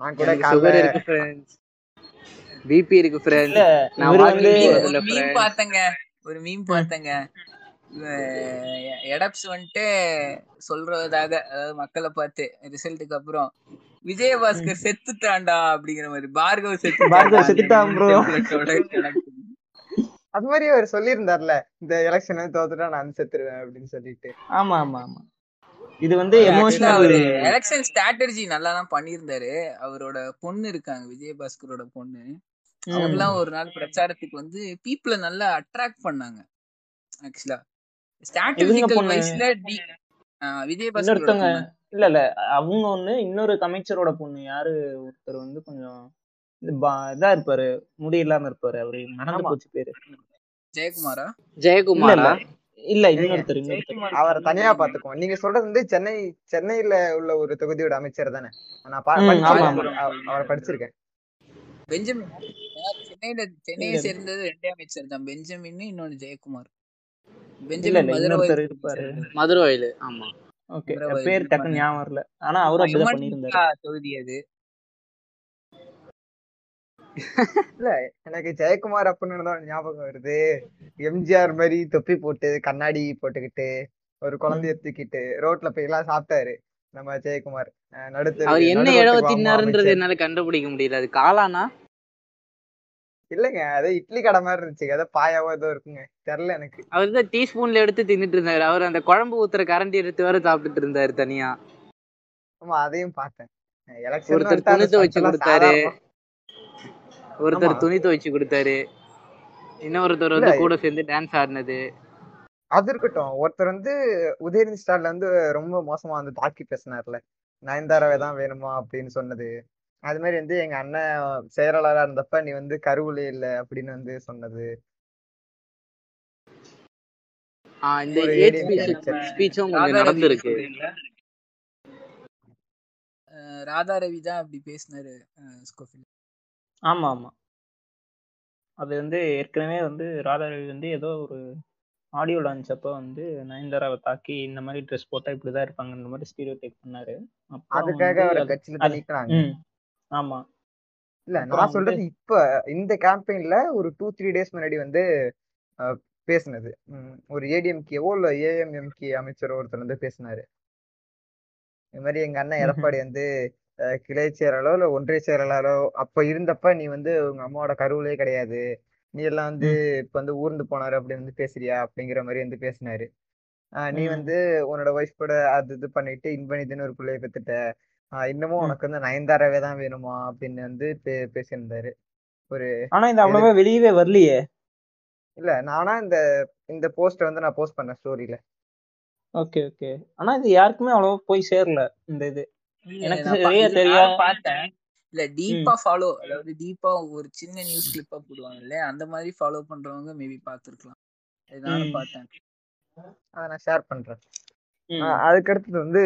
நான் கூட சுகர் இருக்கு, பிபி இருக்கு ஃப்ரெண்ட். நான் வந்து ஒரு மீம் பார்த்தங்க, ஒரு மீம் பார்த்தங்க. எடப்ஸ் வந்துட்டு சொல்றதாக, அதாவது மக்களை பார்த்து ரிசல்ட்டுக்கு அப்புறம் விஜயபாஸ்கர் செத்துட்டாண்டா அப்படிங்கிற மாதிரி, பார்கவ் செத்து பார்கவ் செத்துட்டான் ப்ரோ. அது மாதிரி அவர் சொல்லியிருந்தார்ல, இந்த எலெக்ஷன் தோத்துட்டா நான் செத்துருவேன் அப்படின்னு சொல்லிட்டு. ஆமா ஆமா ஆமா. இது வந்து எமோஷனல் எலெக்ஷன் ஸ்ட்ராட்டஜி நல்லா தான் பண்ணியிருந்தாரு. அவரோட பொண்ணு இருக்காங்க, விஜயபாஸ்கரோட பொண்ணு, அவங்கெல்லாம் ஒரு நாள் பிரச்சாரத்துக்கு வந்து பீப்புளை நல்லா அட்ராக்ட் பண்ணாங்க. ஆக்சுவலா ஸ்ட்ராட்டஜிக்கல் வைஸ்ல விஜயபாஸ்கரோட பொண்ணு இல்ல இல்ல அவங்க ஒண்ணு, இன்னொரு அமைச்சரோட பொண்ணு யாரு ஒருத்தர் வந்து கொஞ்சம் இதா இருப்பாரு, முடியலாம இருப்பாரு, அவரு நடந்து போச்சு பேரு ஜெயக்குமாரா ஜெயக்குமாரா இல்ல இன்னொருத்தர் இன்னொருத்தர் அவரை தனியா பாத்துக்கோங்க. நீங்க சொல்றது வந்து சென்னை சென்னையில உள்ள ஒரு தொகுதியோட அமைச்சர் தானே? நான் அவரை படிச்சிருக்கேன். பெஞ்சமின் சென்னையில சென்னையை சேர்ந்தது ரெண்டே அமைச்சர் தான், பெஞ்சமின் இன்னொன்னு ஜெயக்குமார். பெஞ்சமின் மதுரவாயில் இருப்பாரு, மதுரவாயில். ஆமா ஓகே, பேர் டக்கு ஞாபகம் வரல. ஆனா அவரு அப்படியே பண்ணிருந்தாரு தொகுதி அது. இல்ல எனக்கு ஜெயக்குமார் அப்படின்னு தான் ஞாபகம் வருது. எம்ஜிஆர் மாதிரி தொப்பி போட்டு கண்ணாடி போட்டுக்கிட்டு ஒரு குழந்தைய தூக்கிட்டு ரோட்ல போய் எல்லாம் சாப்பிட்டாரு நம்ம ஜெயக்குமார். நடுத்து என்ன இழவு தின்னாருன்றது என்னால கண்டுபிடிக்க முடியல. அது காளானா இல்லங்க, அது இட்லி கடை மாதிரி இருந்துச்சு, ஏதோ பாயாவோ ஏதோ இருக்குங்க, தெரியல எனக்கு. அவர் தான் டீ ஸ்பூன்ல எடுத்து தின்னுட்டு இருந்தாரு. அவர் அந்த குழம்பு ஊத்துற கரண்டி எடுத்து வேற சாப்பிட்டுட்டு இருந்தாரு தனியா. ஆமா அதையும் பார்த்தேன். ஒருத்தர் துணித்து வச்சு கொடுத்தாரு, ஒருத்தர் துணி துவைச்சு கொடுத்தாரு, இன்னொருத்தர் வந்து கூட சேர்ந்து டான்ஸ் ஆடினது. அது இருக்கட்டும், ஒருத்தர் வந்து உதயநிதி ஸ்டாலின் வந்து ரொம்ப மோசமா வந்து தாக்கி பேசினார்ல, நயன்தாராவை தான் வேணுமா அப்படின்னு சொன்னது. அது மாதிரி வந்து எங்க அண்ணன் செயலாளராக இருந்தப்ப நீ வந்து கருவுலே இல்ல அப்படின்னு வந்து சொன்னது. ராதா ரவி தான் அப்படி பேசினாரு. ஆமா ஆமா, அது வந்து ஏற்கனவே வந்து ராதாரவி வந்து ஏதோ ஒரு ஆடியோ லான்ச் அப்ப வந்து நயன்தாராவை தாக்கி இந்த மாதிரி ட்ரெஸ் போட்டா இப்படிதான் இருப்பாங்கன்ற மாதிரி ஸ்டீரியோடைப் பண்ணாரு. அதுக்காக அவரை கட்சியில நிக்கிறாங்க. ஆமா இல்ல நான் சொல்றது இப்ப இந்த கேம்பெயின்ல ஒரு டூ த்ரீ டேஸ் முன்னாடி வந்து பேசினது. ஒரு ஏடிஎம்கேவோ இல்ல ஏஎம்எம்கே அமைச்சரோ ஒருத்தர் வந்து பேசினாரு. இது மாதிரி எங்க அண்ணன் எடப்பாடி வந்து கிளை செயலாளோ இல்ல ஒன்றிய செயலாளரோ அப்ப இருந்தப்ப நீ வந்து உங்க அம்மாவோட கருவிலே கிடையாது, நீ எல்லாம் வந்து இப்ப வந்து ஊர்ந்து போனாரு அப்படின்னு வந்து பேசுறியா அப்படிங்கிற மாதிரி வந்து பேசினாரு. ஆஹ் நீ வந்து உன்னோட ஒய்ஃப் கூட அது இது பண்ணிட்டு இன்பனிதுன்னு ஒரு பிள்ளைய பெத்துட்ட, ஆஹ் இன்னமும் உனக்கு வந்து நயன்தாராவே தான் வேணுமா அப்படின்னு வந்து பே பேசியிருந்தாரு. ஒரு ஆனா இந்த அவ்வளவா வெளியவே வரலையே. இல்ல நானா இந்த இந்த போஸ்ட் வந்து நான் போஸ்ட் பண்ணேன் ஸ்டோரியில. Okay okay. ஆனா இது யாருக்குமே அவ்வளவா போய் சேரல இந்த இது. இல்ல டீப்பா ஃபாலோ, அதாவது டீப்பா ஒரு சின்ன நியூஸ் கிளிப்பா போடுவாங்க இல்ல, அந்த மாதிரி ஃபாலோ பண்றவங்க மேபி பாத்துக்கலாம். இத நான் பார்த்தேன், அத நான் ஷேர் பண்றேன். அதுக்கடுத்தது வந்து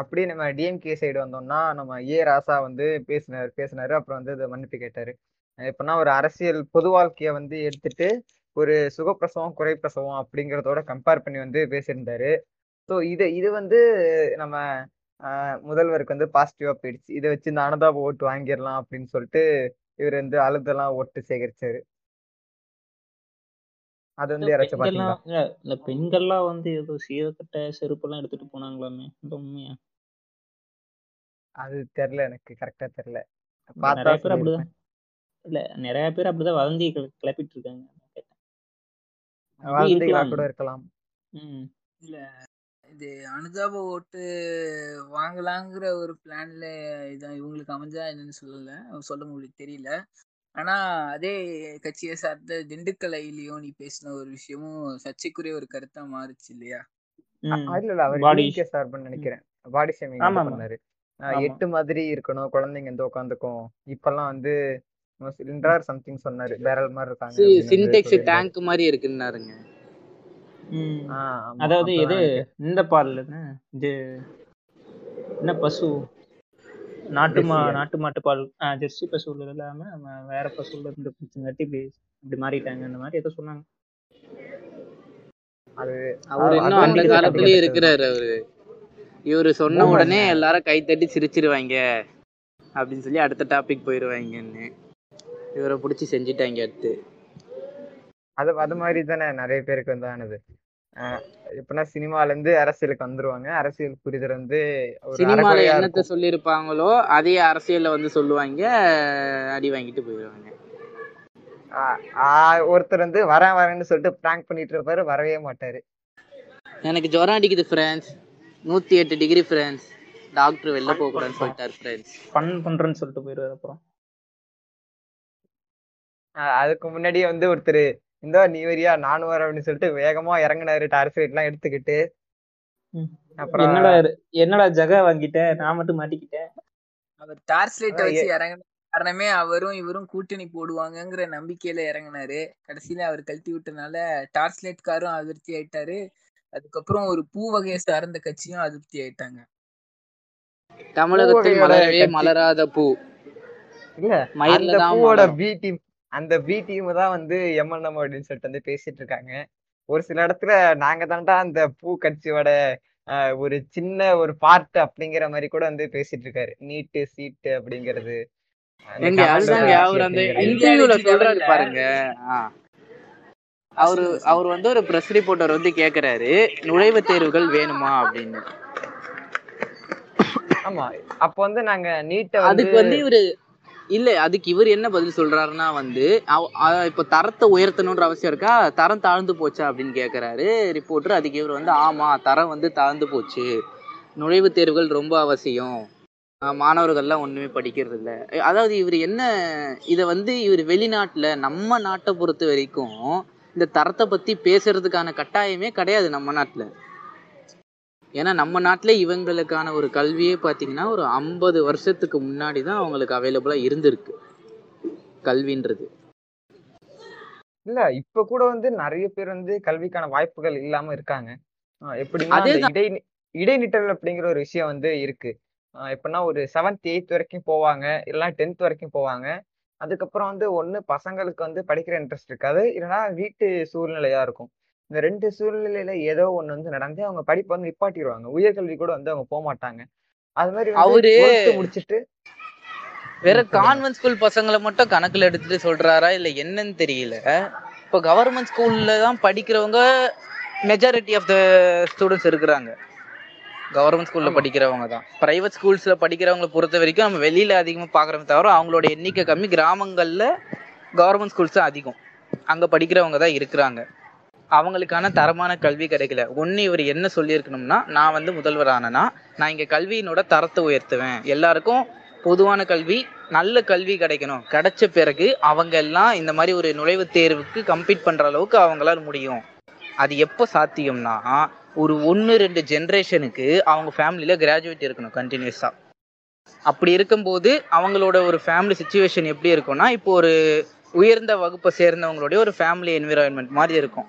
அப்படியே நம்ம டிஎம்கே சைடு வந்தோம்னா நம்ம ஏ ராசா வந்து பேசினார் பேசினாரு அப்புறம் வந்து அதை மன்னிப்பு கேட்டாரு. எப்படின்னா ஒரு அரசியல் பொது வாழ்க்கையை வந்து எடுத்துட்டு ஒரு சுகப்பிரசவம் குறைப்பிரசவம் அப்படிங்கிறதோட கம்பேர் பண்ணி வந்து பேசியிருந்தாரு. ஸோ இது இது வந்து நம்ம முதல்வருக்கு வந்து பாசிட்டிவா போயிடுச்சு. இதை வச்சு இந்த அனுதாப ஓட்டு வாங்கிடலாம் அப்படின்னு சொல்லிட்டு இவர் வந்து அழுதெல்லாம் ஓட்டு சேகரிச்சாரு. அது வந்து யாராச்சும் பெண்கள்லாம் வந்து ஏதோ சீரக்கட்டை செருப்பெல்லாம் எடுத்துட்டு போனாங்களாமே, உண்மையா? அது தெரியல, எனக்கு கரெக்டா தெரியல. நிறைய பேர் அப்படிதான் இல்ல நிறைய பேர் அப்படிதான் வதந்தி கிளப்பிட்டு இருக்காங்க. கூட இருக்கலாம். இல்ல இது அனுதாப ஓட்டு வாங்கலாங்கிற ஒரு பிளான்ல இதான் இவங்களுக்கு அமைஞ்சா என்னன்னு சொல்லல சொல்ல முடியும், தெரியல. ஆனா அதே கட்சியை சார்ந்த திண்டுக்கலையிலயோ நீ பேசின ஒரு விஷயமும் சர்ச்சைக்குரிய ஒரு கருத்தா மாறுச்சு இல்லையா? நினைக்கிறேன் எட்டு மாதிரி இருக்கணும், குழந்தைங்க வந்து உட்காந்துக்கும், இப்பெல்லாம் வந்து சம்திங் சொன்னாரு, பேரல் மாதிரி இருக்காங்க, சின்டெக்ஸ் டேங்க் மாதிரி இருக்குன்னாருங்க. அதாவது இது இந்த பால்ல இது என்ன பசு நாட்டு மா நாட்டு மாட்டு பால் ஜெர்சி பசுல இல்லாம நம்ம வேற பசுல இருந்து பிடிச்சங்காட்டி இப்படி இப்படி மாறிட்டாங்க, அந்த மாதிரி ஏதோ சொன்னாங்க. அது அவர் இன்னும் அந்த காலத்திலேயே இருக்கிறாரு அவரு. இவரு சொன்ன உடனே எல்லாரும் கை தட்டி சிரிச்சிருவாங்க அப்படின்னு சொல்லி அடுத்த டாபிக் போயிருவாங்கன்னு இவரை பிடிச்சி செஞ்சுட்டாங்க. அடுத்து அது அது மாதிரி தானே நிறைய பேருக்கு வந்து ஆனது. எப்படின்னா சினிமால இருந்து அரசியலுக்கு வந்துருவாங்க, அரசியல் புரிதல் வந்து சினிமால என்னத்தை சொல்லியிருப்பாங்களோ அதே அரசியல்ல வந்து சொல்லுவாங்க, அடி வாங்கிட்டு போயிடுவாங்க. ஒருத்தர் வந்து வரேன் வரேன்னு சொல்லிட்டு பிராங்க் பண்ணிட்டு இருப்பாரு, வரவே மாட்டாரு. எனக்கு ஜொரம் அடிக்குது ஃப்ரெண்ட்ஸ், நூத்தி எட்டு டிகிரி ஃப்ரெண்ட்ஸ், டாக்டர் வெளில போக கூடாதுன்னு சொல்லிட்டாரு ஃப்ரெண்ட்ஸ், ஃபன் பண்றேன்னு சொல்லிட்டு போயிடுவாரு. அப்புறம் அதுக்கு முன்னாடியே வந்து ஒருத்தர் இந்த நீ வரியா நானும் வர அப்படின்னு சொல்லிட்டு வேகமா இறங்கினாரு, டார்ச் லைட் எல்லாம் எடுத்துக்கிட்டு. அப்புறம் என்னடா என்னடா ஜக வாங்கிட்டேன் நான் மட்டும் மாட்டிக்கிட்டேன். அவர் டார்ச் லைட் வச்சு இறங்கின காரணமே அவரும் இவரும் கூட்டணி போடுவாங்கங்கிற நம்பிக்கையில இறங்கினாரு. கடைசியில அவர் கழட்டி விட்டனால டார்ச் லைட் காரும் அதிருப்தி ஆயிட்டாரு. அதுக்கப்புறம் ஒரு பூ வகையை சார்ந்த கட்சியும் அதிருப்தி ஆயிட்டாங்க. தமிழகத்தில் மலரவே மலராத பூ இல்ல மயிலோட பி டீம், அந்த பி டீம் தான் வந்து எம்என்எம் அப்படின்னு சொல்லிட்டு வந்து பேசிட்டு இருக்காங்க. ஒரு சில இடத்துல நாங்க தாண்டா அந்த பூ கட்சியோட ஒரு சின்ன ஒரு பார்ட் அப்படிங்கிற மாதிரி கூட வந்து பேசிட்டு இருக்காரு. நீட்டு சீட்டு அப்படிங்கிறது பாருங்க. அவரு அவர் வந்து ஒரு பிரஸ் ரிப்போர்ட்டர் வந்து கேக்குறாரு நுழைவுத் தேர்வுகள் வேணுமா அப்படின்னு. ஆமா, அப்ப வந்து நாங்க நீட்ட அதுக்கு வந்து இவரு இல்ல அதுக்கு இவர் என்ன பதில் சொல்றாருன்னா வந்து இப்ப தரத்தை உயர்த்தணும்ன்ற அவசியம் இருக்கா, தரம் தாழ்ந்து போச்சா அப்படின்னு கேக்குறாரு ரிப்போர்ட்டர். அதுக்கு இவர் வந்து ஆமா தரம் வந்து தாழ்ந்து போச்சு, நுழைவுத் தேர்வுகள் ரொம்ப அவசியம், மாணவர்கள்லாம் ஒண்ணுமே படிக்கிறது இல்லை. அதாவது இவர் என்ன இதை வந்து இவர் வெளிநாட்டுல நம்ம நாட்டை பொறுத்த வரைக்கும் இந்த தரத்தை பத்தி பேசுறதுக்கான கட்டாயமே கிடையாது நம்ம நாட்டுல. ஏன்னா நம்ம நாட்டிலே இவங்களுக்கான ஒரு கல்வியே பார்த்தீங்கன்னா ஒரு ஐம்பது வருஷத்துக்கு முன்னாடி தான் அவங்களுக்கு அவைலபிளாக இருந்திருக்கு கல்வின்றது. இல்லை இப்போ கூட வந்து நிறைய பேர் வந்து கல்விக்கான வாய்ப்புகள் இல்லாமல் இருக்காங்க. எப்படின்னா இடை இடைநிற்றல் அப்படிங்கிற ஒரு விஷயம் வந்து இருக்கு. எப்படின்னா ஒரு செவன்த் எயித் வரைக்கும் போவாங்க, இல்லைன்னா டென்த் வரைக்கும் போவாங்க. அதுக்கப்புறம் வந்து ஒன்று பசங்களுக்கு வந்து படிக்கிற இன்ட்ரெஸ்ட் இருக்காது, இல்லைன்னா வீட்டு சூழ்நிலையாக இருக்கும். இந்த ரெண்டு சூழ்நிலையில ஏதோ ஒண்ணு வந்து நடந்து அவங்க படிப்பை வந்து நிப்பாட்டிடுவாங்க, உயர்கல்வி கூட வந்து அவங்க போக மாட்டாங்க. அது மாதிரி அவரு முடிச்சுட்டு வேற கான்வென்ட் ஸ்கூல் பசங்களை மட்டும் கணக்குல எடுத்துட்டு சொல்றாரா இல்ல என்னன்னு தெரியல. இப்ப கவர்மெண்ட் ஸ்கூல்ல தான் படிக்கிறவங்க மெஜாரிட்டி ஆஃப் த ஸ்டூடெண்ட்ஸ் இருக்கிறாங்க, கவர்மெண்ட் ஸ்கூல்ல படிக்கிறவங்க தான். பிரைவேட் ஸ்கூல்ஸ்ல படிக்கிறவங்களை பொறுத்த வரைக்கும் நம்ம வெளியில அதிகமா பாக்குறோம் தவிர அவங்களோட எண்ணிக்கை கம்மி. கிராமங்கள்ல கவர்மெண்ட் ஸ்கூல்ஸ் தான் அதிகம், அங்க படிக்கிறவங்க தான் இருக்கிறாங்க. அவங்களுக்கான தரமான கல்வி கிடைக்கல. ஒன்று இவர் என்ன சொல்லியிருக்கணும்னா, நான் வந்து முதல்வர் ஆனேன்னா நான் இங்கே கல்வியினோட தரத்தை உயர்த்துவேன், எல்லாருக்கும் பொதுவான கல்வி நல்ல கல்வி கிடைக்கணும், கிடைச்ச பிறகு அவங்க எல்லாம் இந்த மாதிரி ஒரு நுழைவுத் தேர்வுக்கு கம்ப்ளீட் பண்ணுற அளவுக்கு அவங்களால முடியும். அது எப்போ சாத்தியம்னா ஒரு ஒன்று ரெண்டு ஜென்ரேஷனுக்கு அவங்க ஃபேமிலியில் கிராஜுவேட் இருக்கணும் கண்டினியூஸாக. அப்படி இருக்கும்போது அவங்களோட ஒரு ஃபேமிலி சுச்சுவேஷன் எப்படி இருக்கும்னா, இப்போ ஒரு உயர்ந்த வகுப்பை சேர்ந்தவங்களுடைய ஒரு ஃபேமிலி என்விரான்மெண்ட் மாதிரி இருக்கும்.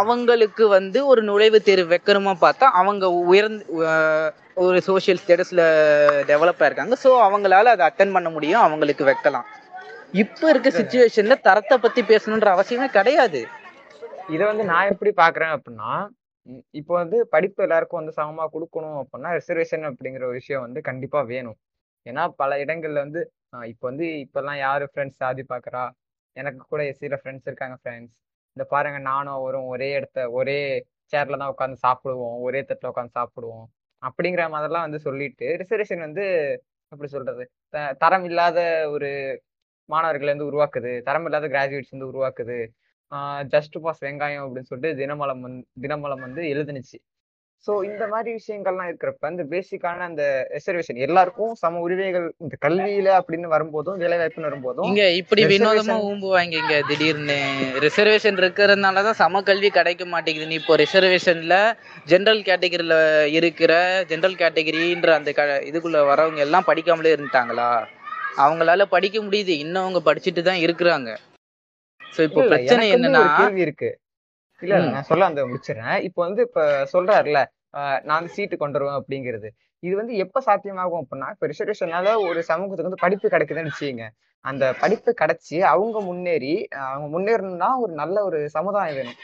அவங்களுக்கு வந்து ஒரு நுழைவுத் தேர்வு வைக்கணுமா பார்த்தா அவங்க உயர்ந்து ஒரு சோஷியல் ஸ்டேட்டஸில் டெவலப் ஆயிருக்காங்க. ஸோ அவங்களால அதை அட்டன் பண்ண முடியும், அவங்களுக்கு வைக்கலாம். இப்போ இருக்க சிச்சுவேஷனில் தரத்தை பற்றி பேசணுன்ற அவசியமே கிடையாது. இதை வந்து நான் எப்படி பார்க்குறேன் அப்படின்னா, இப்போ வந்து படிப்பு எல்லாருக்கும் வந்து சமமாக கொடுக்கணும் அப்படின்னா ரிசர்வேஷன் அப்படிங்கிற ஒரு விஷயம் வந்து கண்டிப்பாக வேணும். ஏன்னா பல இடங்களில் வந்து இப்போ வந்து இப்போல்லாம் யார் ஃப்ரெண்ட்ஸ் சாதி பார்க்குறா, எனக்கு கூட எஸ்சியில் ஃப்ரெண்ட்ஸ் இருக்காங்க. ஃப்ரெண்ட்ஸ் இந்த பாருங்க, நானும் வரும் ஒரே இடத்த ஒரே சேர்ல தான் உட்காந்து சாப்பிடுவோம், ஒரே தட்டில் உட்காந்து சாப்பிடுவோம் அப்படிங்கிற மாதிரிலாம் வந்து சொல்லிட்டு ரிசர்வேஷன் வந்து எப்படி சொல்றது, தரம் இல்லாத ஒரு மாணவர்களை வந்து உருவாக்குது, தரம் இல்லாத கிராஜுவேட்ஸ் வந்து உருவாக்குது. ஜஸ்ட் பாஸ் வெங்காயம் அப்படின்னு சொல்லிட்டு தினமலம் வந்து தினமலம் வந்து எழுதுனுச்சு. ஸோ இந்த மாதிரி விஷயங்கள்லாம் இருக்கிறப்ப இந்த பேசிக்கான அந்த ரிசர்வேஷன் எல்லாருக்கும் சம உரிமைகள் இந்த கல்வியில அப்படின்னு வரும்போதும் வேலைவாய்ப்புன்னு வரும்போதும் இங்க இப்படி வினோதமா ஊம்புவாங்க. இங்க திடீர்னு ரிசர்வேஷன் இருக்கிறதுனாலதான் சம கல்வி கிடைக்க மாட்டேங்குதுன்னு இப்போ ரிசர்வேஷன்ல ஜென்ரல் கேட்டகரியில இருக்கிற ஜென்ரல் கேட்டகரின்ற அந்த க இதுக்குள்ள வரவங்க எல்லாம் படிக்காமலே இருந்தாங்களா? அவங்களால படிக்க முடியுது, இன்னும் அவங்க படிச்சுட்டு தான் இருக்கிறாங்க. ஸோ இப்போ பிரச்சனை என்னன்னா இருக்கு. இல்ல நான் சொல்ல அந்த முடிச்சிடறேன். இப்போ வந்து இப்ப சொல்றாருல நான் சீட்டு கொண்டு வருவேன் அப்படிங்கிறது, இது வந்து எப்ப சாத்தியமாகும் அப்படின்னா இப்ப ரிசர்வேஷனால ஒரு சமூகத்துக்கு வந்து படிப்பு கிடைக்குதுன்னு வச்சுக்கோங்க. அந்த படிப்பு கிடைச்சி அவங்க முன்னேறி அவங்க முன்னேறணும்னா ஒரு நல்ல ஒரு சமுதாயம் வேணும்.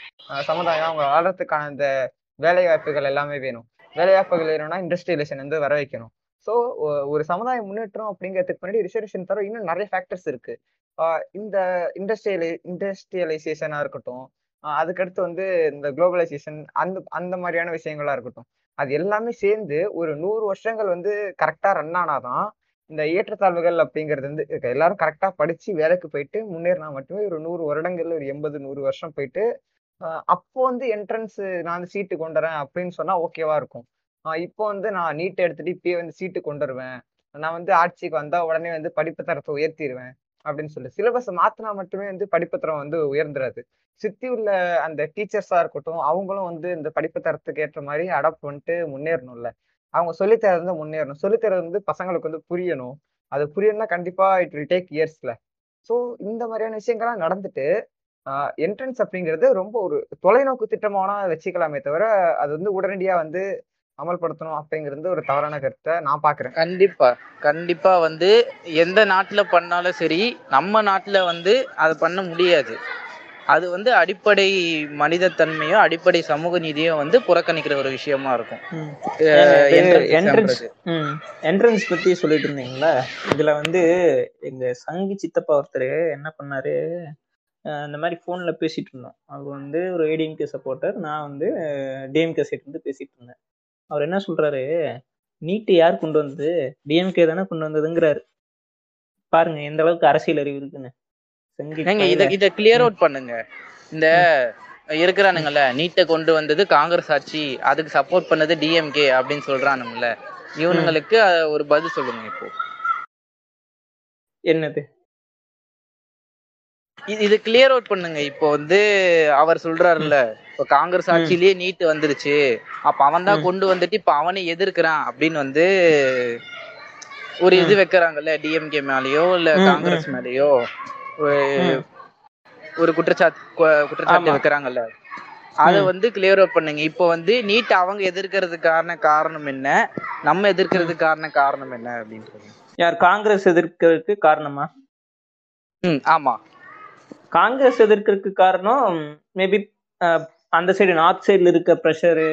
சமுதாயம் அவங்க வளர்றதுக்கான அந்த வேலை வாய்ப்புகள் எல்லாமே வேணும். வேலை வாய்ப்புகள் வேணும்னா இண்டஸ்ட்ரியலைசேஷன் வந்து வர வைக்கணும். ஸோ ஒரு சமுதாயம் முன்னேற்றம் அப்படிங்கிறதுக்கு முன்னாடி ரிசர்வேஷன் தர இன்னும் நிறைய ஃபேக்டர்ஸ் இருக்கு. இந்த இண்டஸ்ட்ரியலை இண்டஸ்ட்ரியலைசேஷனா இருக்கட்டும், அதுக்கடுத்து வந்து இந்த குளோபலைசேஷன் அந்த அந்த மாதிரியான விஷயங்களா இருக்கட்டும், அது எல்லாமே சேர்ந்து ஒரு நூறு வருஷங்கள் வந்து கரெக்டா ரன் ஆனாதான் இந்த ஏற்றத்தாழ்வுகள் அப்படிங்கிறது வந்து எல்லாரும் கரெக்டா படிச்சு வேலைக்கு போயிட்டு முன்னேறினா மட்டுமே ஒரு நூறு வருடங்கள்ல ஒரு எண்பது நூறு வருஷம் போயிட்டு அப்போ வந்து என்ட்ரன்ஸ் நான் வந்து சீட்டு கொண்டுறேன் அப்படின்னு சொன்னா ஓகேவா இருக்கும். இப்போ வந்து நான் நீட்டை எடுத்துட்டு இப்பயே வந்து சீட்டு கொண்டு வருவேன், நான் வந்து ஆட்சிக்கு வந்தா உடனே வந்து படிப்பு தரத்தை உயர்த்திடுவேன் அப்படின்னு சொல்லி சிலபஸ் மாத்தினா மட்டுமே வந்து படிப்புத்தரம் வந்து உயர்ந்துடாது. சுத்தி உள்ள அந்த டீச்சர்ஸா இருக்கட்டும், அவங்களும் வந்து இந்த படிப்பு தரத்துக்கு ஏற்ற மாதிரி அடாப்ட் பண்ணிட்டு முன்னேறணும்ல. அவங்க சொல்லித்தரது வந்து முன்னேறணும், சொல்லித்தரது வந்து பசங்களுக்கு வந்து புரியணும். அது புரியணும்னா கண்டிப்பா இட் வில் டேக் இயர்ஸ்ல. ஸோ இந்த மாதிரியான விஷயங்கள்லாம் நடந்துட்டு ஆஹ் என்ட்ரன்ஸ் அப்படிங்கிறது ரொம்ப ஒரு தொலைநோக்கு திட்டமான வச்சுக்கலாமே தவிர அது வந்து உடனடியா வந்து அமல்படுத்தணும் அப்படிங்கிறது ஒரு தவறான கருத்தை நான் பாக்குறேன். கண்டிப்பா கண்டிப்பா வந்து எந்த நாட்டுல பண்ணாலும் சரி நம்ம நாட்டுல வந்து அது பண்ண முடியாது. அது வந்து அடிப்படை மனித தன்மையோ அடிப்படை சமூக நீதியோ வந்து புறக்கணிக்கிற ஒரு விஷயமா இருக்கும். என்ட்ரன்ஸ் பத்தி சொல்லிட்டு இருந்தீங்களா, இதுல வந்து எங்க சங்கி சித்தப்பா ஒருத்தர் என்ன பண்ணாரு, இந்த மாதிரி போன்ல பேசிட்டு இருந்தோம். அவர் வந்து ஒரு ஏடிஎம்கே சப்போர்ட்டர், நான் வந்து டிஎம்கே சைட் வந்து பேசிட்டு இருந்தேன். அவர் என்ன சொல்றாரு, நீட்டு யார் கொண்டு வந்தது, டிஎம்கே தானே கொண்டு வந்ததுங்கிறாரு. பாருங்க எந்த அளவுக்கு அரசியல் அறிவு இருக்குன்னு. இத இத கிளியர் அவுட் பண்ணுங்க. இந்த இருக்கிறானுங்கல்ல நீட்டை கொண்டு வந்தது காங்கிரஸ் ஆட்சி, அதுக்கு சப்போர்ட் பண்ணது டிஎம்கே அப்படின்னு சொல்றானுங்கல்ல, இவனுங்களுக்கு ஒரு பதில் சொல்லுங்க. இப்போ என்னது இது கிளியர் அவுட் பண்ணுங்க. இப்போ வந்து அவர் சொல்றாருல்ல, இப்போ காங்கிரஸ் ஆட்சியிலேயே நீட் வந்துருச்சு, அப்ப அவன் தான் கொண்டு வந்துட்டு இப்ப அவனை எதிர்க்கிறான் அப்படின்னு வந்து ஒரு இது வைக்கிறாங்கல்ல, டிஎம்கே மேலேயோ இல்ல காங்கிரஸ் மேலேயோ ஒரு குற்றச்சாட்டு குற்றச்சாட்டு வைக்கிறாங்கல்ல, அதை வந்து கிளியர் அவுட் பண்ணுங்க. இப்போ வந்து நீட் அவங்க எதிர்க்கிறதுக்கான காரணம் என்ன, நம்ம எதிர்க்கிறதுக்கான காரணம் என்ன அப்படின்றது. யார் காங்கிரஸ் எதிர்க்கிறதுக்கு காரணமா? ம் ஆமா, காங்கிரஸ் எதிர்க்கிறதுக்கு காரணம் மேபி அந்த சைடு நார்த் சைடில் இருக்க ப்ரெஷரு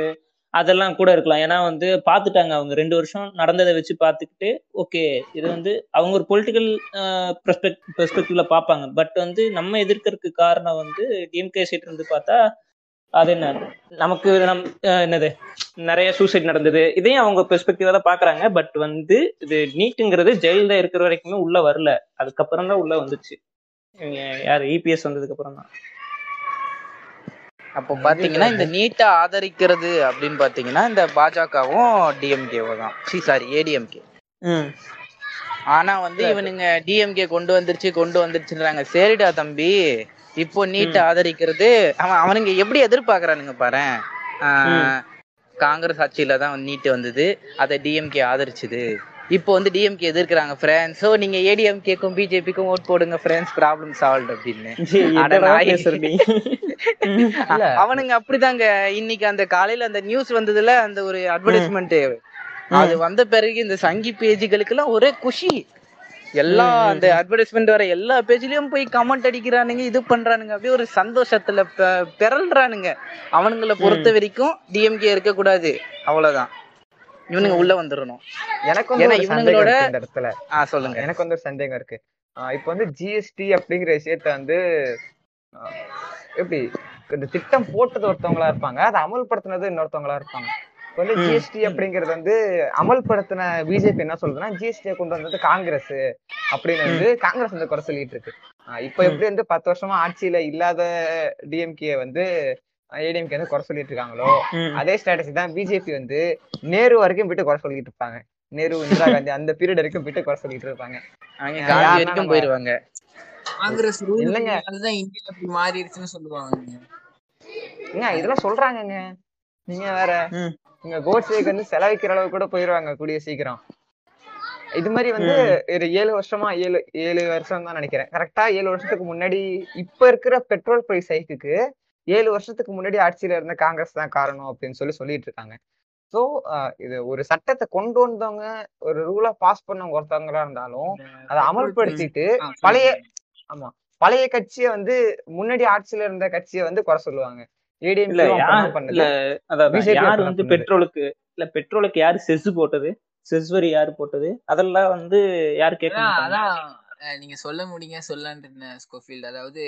அதெல்லாம் கூட இருக்கலாம். ஏன்னா வந்து பார்த்துட்டாங்க, அவங்க ரெண்டு வருஷம் நடந்ததை வச்சு பார்த்துக்கிட்டு ஓகே இது வந்து அவங்க ஒரு பொலிட்டிக்கல் பெர்ஸ்பெக்ட் பெர்ஸ்பெக்டிவ்ல பார்ப்பாங்க. பட் வந்து நம்ம எதிர்க்கிறதுக்கு காரணம் வந்து டிஎம்கே சைட் இருந்து பார்த்தா அது என்ன நமக்கு நம் என்னது நிறைய சூசைட் நடந்தது, இதையும் அவங்க பெர்ஸ்பெக்டிவா தான் பார்க்குறாங்க. பட் வந்து இது நீட்டுங்கிறது ஜெயிலில் இருக்கிற வரைக்குமே உள்ள வரல, அதுக்கப்புறம் தான் உள்ள வந்துச்சு. யார் இபிஎஸ் வந்ததுக்கு அப்புறம் தான். அப்போ பாத்தீங்கன்னா இந்த நீட்டை ஆதரிக்கிறது அப்படின்னு பாத்தீங்கன்னா இந்த பாஜகவும் டிஎம்கேவும் தான், சாரி ஏடிஎம்கே. ஆனா வந்து இவனுங்க டிஎம்கே கொண்டு வந்துருச்சு கொண்டு வந்துருச்சுன்றாங்க. சரிடா தம்பி, இப்போ நீட்டை ஆதரிக்கிறது அவன் அவனுங்க எப்படி எதிர்பார்க்கறானுங்க பாரு, காங்கிரஸ் ஆட்சியில தான் நீட்டு வந்தது, அதை டிஎம்கே ஆதரிச்சுது, இப்போ வந்து டிஎம்கே எதிர்க்கிறாங்க ஃப்ரெண்ட்ஸ். ஸோ நீங்கள் ஏடிஎம்கேக்கும் பிஜேபிக்கும் ஓட் போடுங்க ஃப்ரெண்ட்ஸ், ப்ராப்ளம் சால்வ் அப்படின்னு. அவனுங்க அப்படிதாங்க. இன்னைக்கு அந்த காலையில் அந்த நியூஸ் வந்ததுல அந்த ஒரு அட்வர்டைஸ்மெண்ட், அது வந்த பிறகு இந்த சங்கி பேஜுகளுக்கு எல்லாம் ஒரே குஷி. எல்லா அந்த அட்வர்டைஸ்மெண்ட் வர எல்லா பேஜ்லயும் போய் கமெண்ட் அடிக்கிறானுங்க, இது பண்றானுங்க, அப்படியே ஒரு சந்தோஷத்துல பிறல்றானுங்க. அவனுங்களை பொறுத்த வரைக்கும் டிஎம்கே இருக்க கூடாது, அவ்வளவுதான். இவனுங்க உள்ள வந்துடணும். எனக்கு வந்து ஒரு சந்தேகம் இருக்கு. இப்ப வந்து ஜிஎஸ்டி அப்படிங்கிற விஷயத்த வந்து எப்படி இந்த திட்டம் போட்டது ஒருத்தவங்களா இருப்பாங்க, அதை அமல்படுத்தினது இன்னொருத்தவங்களா இருப்பாங்க. இப்ப வந்து ஜிஎஸ்டி அப்படிங்கறது வந்து அமல்படுத்தின பிஜேபி என்ன சொல்றதுன்னா, ஜிஎஸ்டியை கொண்டு வந்தது காங்கிரஸ் அப்படின்னு வந்து காங்கிரஸ் வந்து குறை சொல்லிட்டு இருக்கு. இப்ப எப்படி வந்து பத்து வருஷமா ஆட்சியில இல்லாத டிஎம்கே வந்து ஏடிஎம்கே வந்து குறை சொல்லிட்டு இருக்காங்களோ, அதே ஸ்ட்ராட்டஜி தான் பிஜேபி வந்து நேரு வரைக்கும் விட்டு குறை சொல்லிட்டு இருப்பாங்க. நேரு, இந்திரா காந்தி அந்த பீரியட் வரைக்கும் விட்டு குறை சொல்லிட்டு இருப்பாங்க. இதெல்லாம் சொல்றாங்க. நீங்க வேற, நீங்க கோட்சேக்கு வந்து செலவிக்கிற அளவு கூட போயிருவாங்க கூடிய சீக்கிரம். இது மாதிரி வந்து ஒரு ஏழு வருஷமா ஏழு ஏழு வருஷம் தான் நினைக்கிறேன் கரெக்டா. ஏழு வருஷத்துக்கு முன்னாடி இப்ப இருக்கிற பெட்ரோல் பிரைஸ் ஹைக்கு ஏழு வருஷத்துக்கு முன்னாடி ஆட்சியில இருந்த காங்கிரஸ் தான் காரணம் அப்படின்னு சொல்லி சொல்லிட்டு இருக்காங்க. ஸோ இது ஒரு சட்டத்தை கொண்டு வந்தவங்க, ஒரு ரூலா பாஸ் பண்ணவங்க ஒருத்தவங்களா இருந்தாலும் அதை அமல்படுத்திட்டு பழைய ஆமா பழைய கட்சியை வந்து முன்னாடி ஆட்சியில இருந்த கட்சியை வந்து குறை சொல்லுவாங்க. பெட்ரோலுக்கு இல்ல பெட்ரோலுக்கு யாரு செஸ் போட்டது, செஸ் வரி யாரு போட்டது, அதெல்லாம் வந்து யாரு கேட்க நீங்க சொல்ல முடியுங்க சொல்லான்னு. அதாவது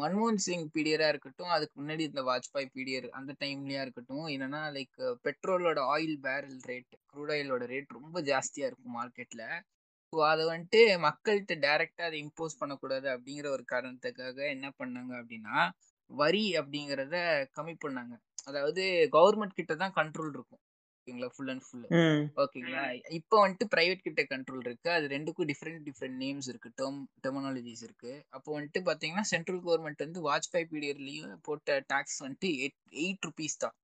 மன்மோகன் சிங் பீரியடா இருக்கட்டும், அதுக்கு முன்னாடி இந்த வாஜ்பாய் பீரியர் அந்த டைம்லயா இருக்கட்டும், என்னன்னா லைக் பெட்ரோலோட ஆயில் பேரல் ரேட், க்ரூட் ஆயிலோட ரேட் ரொம்ப ஜாஸ்தியா இருக்கும் மார்க்கெட்ல. ஸோ அதை வந்துட்டு மக்கள்கிட்ட டைரக்டா அதை இம்போஸ் பண்ணக்கூடாது அப்படிங்கிற ஒரு காரணத்துக்காக என்ன பண்ணாங்க அப்படின்னா, வரி அப்படிங்கிறத கம்மி பண்ணாங்க. அதாவது கவர்மெண்ட் கிட்ட தான் கண்ட்ரோல் இருக்கும் ஓகேங்களா, ஃபுல் அண்ட் ஃபுல் ஓகேங்களா. இப்போ வந்துட்டு பிரைவேட் கிட்ட கண்ட்ரோல் இருக்கு. அது ரெண்டுக்கும் டிஃப்ரெண்ட் டிஃப்ரெண்ட் நேம்ஸ் இருக்கு, டெர்ம் டெர்மினாலஜிஸ் இருக்கு. அப்போ வந்துட்டு பார்த்தீங்கன்னா சென்ட்ரல் கவர்மெண்ட் வந்து வாஜ்பாய் பீரியட்லேயும் போட்ட டாக்ஸ் வந்துட்டு எயிட் எயிட் ருபீஸ் தான்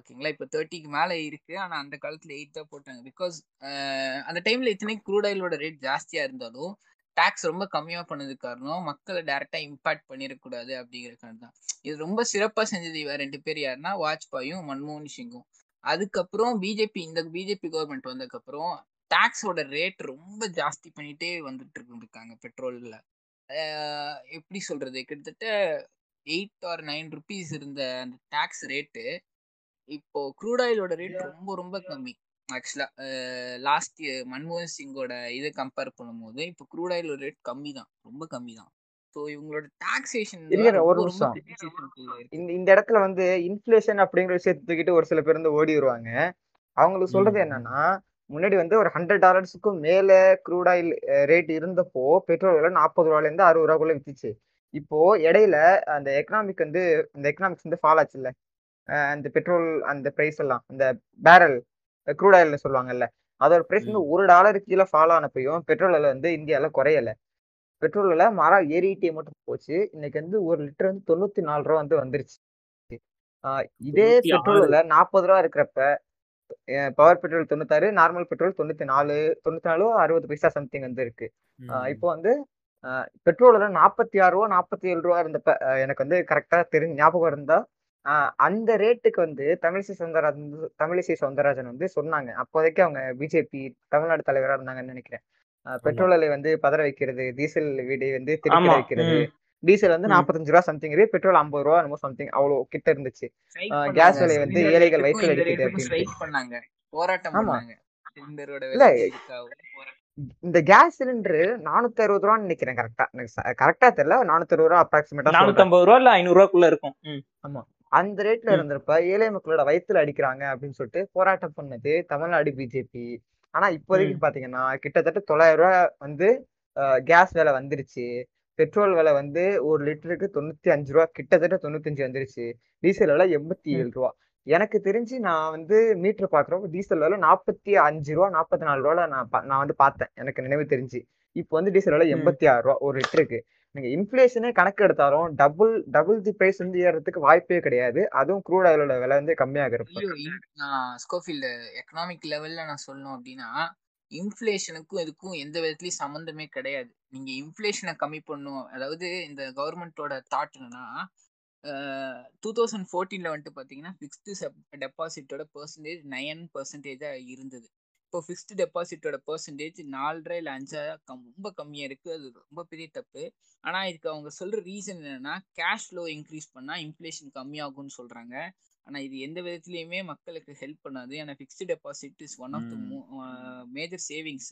ஓகேங்களா. இப்போ தேர்ட்டிக்கு மேலே இருக்கு, ஆனால் அந்த காலத்தில் எயிட் தான் போட்டாங்க. பிகாஸ் அந்த டைம்ல இத்தனை க்ரூட் ஆயிலோட ரேட் ஜாஸ்தியாக இருந்தாலும் டாக்ஸ் ரொம்ப கம்மியாக பண்ணது காரணம் மக்களை டேரெக்டாக இம்பேக்ட் பண்ணிடக்கூடாது அப்படிங்கிற காரணம் தான். இது ரொம்ப சிறப்பாக செஞ்சது இவ ரெண்டு பேர் யாருன்னா வாஜ்பாயும் மன்மோகன் சிங்கும். அதுக்கப்புறம் பிஜேபி, இந்த பிஜேபி கவர்மெண்ட் வந்ததுக்கப்புறம் டாக்ஸோட ரேட் ரொம்ப ஜாஸ்தி பண்ணிகிட்டே வந்துட்டு இருக்காங்க பெட்ரோலில். எப்படி சொல்கிறது, கிட்டத்தட்ட எயிட் ஆர் நைன் ருபீஸ் இருந்த அந்த டாக்ஸ் ரேட்டு இப்போது க்ரூட் ஆயிலோட ரேட் ரொம்ப ரொம்ப கம்மி. ஆக்சுவலாக லாஸ்ட் இயர் மன்மோகன் சிங்கோட இதை கம்பேர் பண்ணும் போது இப்போ க்ரூட் ஆயிலோட ரேட் கம்மி தான், ரொம்ப கம்மி தான். ஸோ இவங்களோட டாக்ஸேஷன் இந்த இடத்துல வந்து இன்ஃப்ளேஷன் அப்படிங்கிற விஷயத்தை தூக்கிட்டு ஒரு சில பேர் வந்து ஓடி வருவாங்க. அவங்களுக்கு சொல்றது என்னன்னா, முன்னாடி வந்து ஒரு ஹண்ட்ரட் டாலர்ஸுக்கும் மேல க்ரூட் ஆயில் ரேட் இருந்தப்போ பெட்ரோல் விலை நாற்பது ரூபாயில இருந்து அறுபது ரூபாய்க்குள்ள வித்துச்சு. இப்போ இடையில அந்த எக்கனாமிக் வந்து அந்த எக்கனாமிக்ஸ் வந்து ஃபால் ஆச்சு இல்ல, அந்த பெட்ரோல் அந்த பிரைஸ் எல்லாம் அந்த பேரல் க்ரூட் ஆயில்னு சொல்லுவாங்கல்ல, அதோட பிரைஸ் வந்து ஒரு டாலருக்கு கீழே ஃபால் ஆனப்பையும் பெட்ரோல் விலை வந்து இந்தியாவில குறையலை, பெட்ரோல் விலை மாறா ஏறிட்டே மட்டும் போச்சு. இன்னைக்கு வந்து ஒரு லிட்டர் வந்து தொண்ணூத்தி நாலு ரூபா வந்து வந்துருச்சு. இதே பெட்ரோல் விலை நாற்பது ரூபா இருக்கிறப்ப, பவர் பெட்ரோல் தொண்ணூத்தாறு, நார்மல் பெட்ரோல் தொண்ணூத்தி நாலு தொண்ணூத்தி நாலு அறுபது பைசா சம்திங் வந்து இருக்கு. இப்போ வந்து பெட்ரோல் விலை நாற்பத்தி ஆறு ரூபா நாற்பத்தி ஏழு ரூபா இருந்தப்ப, எனக்கு வந்து கரெக்டா தெரிஞ்ச ஞாபகம் இருந்தா அந்த ரேட்டுக்கு வந்து தமிழிசை சவுந்தரராஜன் தமிழிசை சவுந்தரராஜன் வந்து சொன்னாங்க. அப்போதைக்கு அவங்க பிஜேபி தமிழ்நாடு தலைவராக இருந்தாங்கன்னு நினைக்கிறேன். பெட்ரோல் விலை வந்து பதற வைக்கிறது, டீசல் விலை வந்து திருப்பி வைக்கிறது. டீசல் வந்து நாற்பத்தஞ்சு ரூபா சம்திங், பெட்ரோல் ஐம்பது ரூபா என்னமோ சம்திங் அவ்வளோ கிட்ட இருந்துச்சு. கேஸ் விலை வந்து ஏழைகள் வயிற்று அடிக்கிறது அப்படின்னு. ஆமா இல்ல, இந்த கேஸ் சிலிண்டரு நானூத்தி அறுபது ரூபான்னு நினைக்கிறேன் கரெக்டா, எனக்கு கரெக்டா தெரியல, நானூத்தி அறுபது ரூபா அப்ராக்சிமேட்டா, நானூத்தி ஐம்பது ரூபா இல்ல ஐநூறு ரூபாக்குள்ள இருக்கும். ஆமா, அந்த ரேட்ல இருந்திருப்ப ஏழை மக்களோட வயிற்றுல அடிக்கிறாங்க அப்படின்னு சொல்லிட்டு போராட்டம் பண்ணது தமிழ்நாடு பிஜேபி. ஆனா இப்போதைக்கு பாத்தீங்கன்னா கிட்டத்தட்ட தொள்ளாயிரம் ரூபாய் வந்து கேஸ் விலை வந்துருச்சு, பெட்ரோல் விலை வந்து ஒரு லிட்டருக்கு தொண்ணூத்தி அஞ்சு ரூபா கிட்டத்தட்ட தொண்ணூத்தி அஞ்சு வந்துருச்சு, டீசல் விலை எண்பத்தி ஏழு ரூபா. எனக்கு தெரிஞ்சு நான் வந்து மீட்டர் பாக்குறப்ப டீசல் விலை நாற்பத்தி அஞ்சு ரூபா நாற்பத்தி நாலு ரூபால நான் நான் வந்து பார்த்தேன், எனக்கு நினைவு தெரிஞ்சு. இப்போ வந்து டீசல் விலை எண்பத்தி ஆறு ரூபா ஒரு லிட்டருக்கு. நீங்க இன்ஃபிளேஷனே கணக்கு எடுத்தாலும் டபுள் டபுள் தி பிரைஸ் வந்து ஏறதுக்கு வாய்ப்பே கிடையாது. அதுவும் க்ரூட் ஆயிலோட விலை வந்து கம்மியாக இருக்கும். நான் ஸ்கோஃபீல்ட் எக்கனாமிக் லெவல்ல நான் சொல்லணும் அப்படின்னா இன்ஃபிளேஷனுக்கும் இதுக்கும் எந்த விதத்துலயும் சம்மந்தமே கிடையாது. நீங்க இன்ஃபிளேஷனை கம்மி பண்ணும், அதாவது இந்த கவர்மெண்டோட தாட் என்னன்னா டூ தௌசண்ட் ஃபோர்டீன்ல வந்துட்டு பாத்தீங்கன்னா ஃபிக்ஸ்டு டெபாசிட்டோட பெர்சன்டேஜ் நைன் பெர்சன்டேஜா இருந்தது. இப்போ ஃபிக்ஸ்டு டெபாசிட்டோட பெர்சன்டேஜ் நாலரை இல்லை அஞ்சா கம் ரொம்ப கம்மியாக இருக்குது. அது ரொம்ப பெரிய தப்பு. ஆனால் இதுக்கு அவங்க சொல்கிற ரீசன் என்னென்னா கேஷ் ஃப்ளோ இன்க்ரீஸ் பண்ணால் இன்ஃப்ளேஷன் கம்மியாகும்னு சொல்கிறாங்க. ஆனால் இது எந்த விதத்துலையுமே மக்களுக்கு ஹெல்ப் பண்ணாது. ஏன்னா fixed deposit is one of the மோ மேஜர் சேவிங்ஸ்.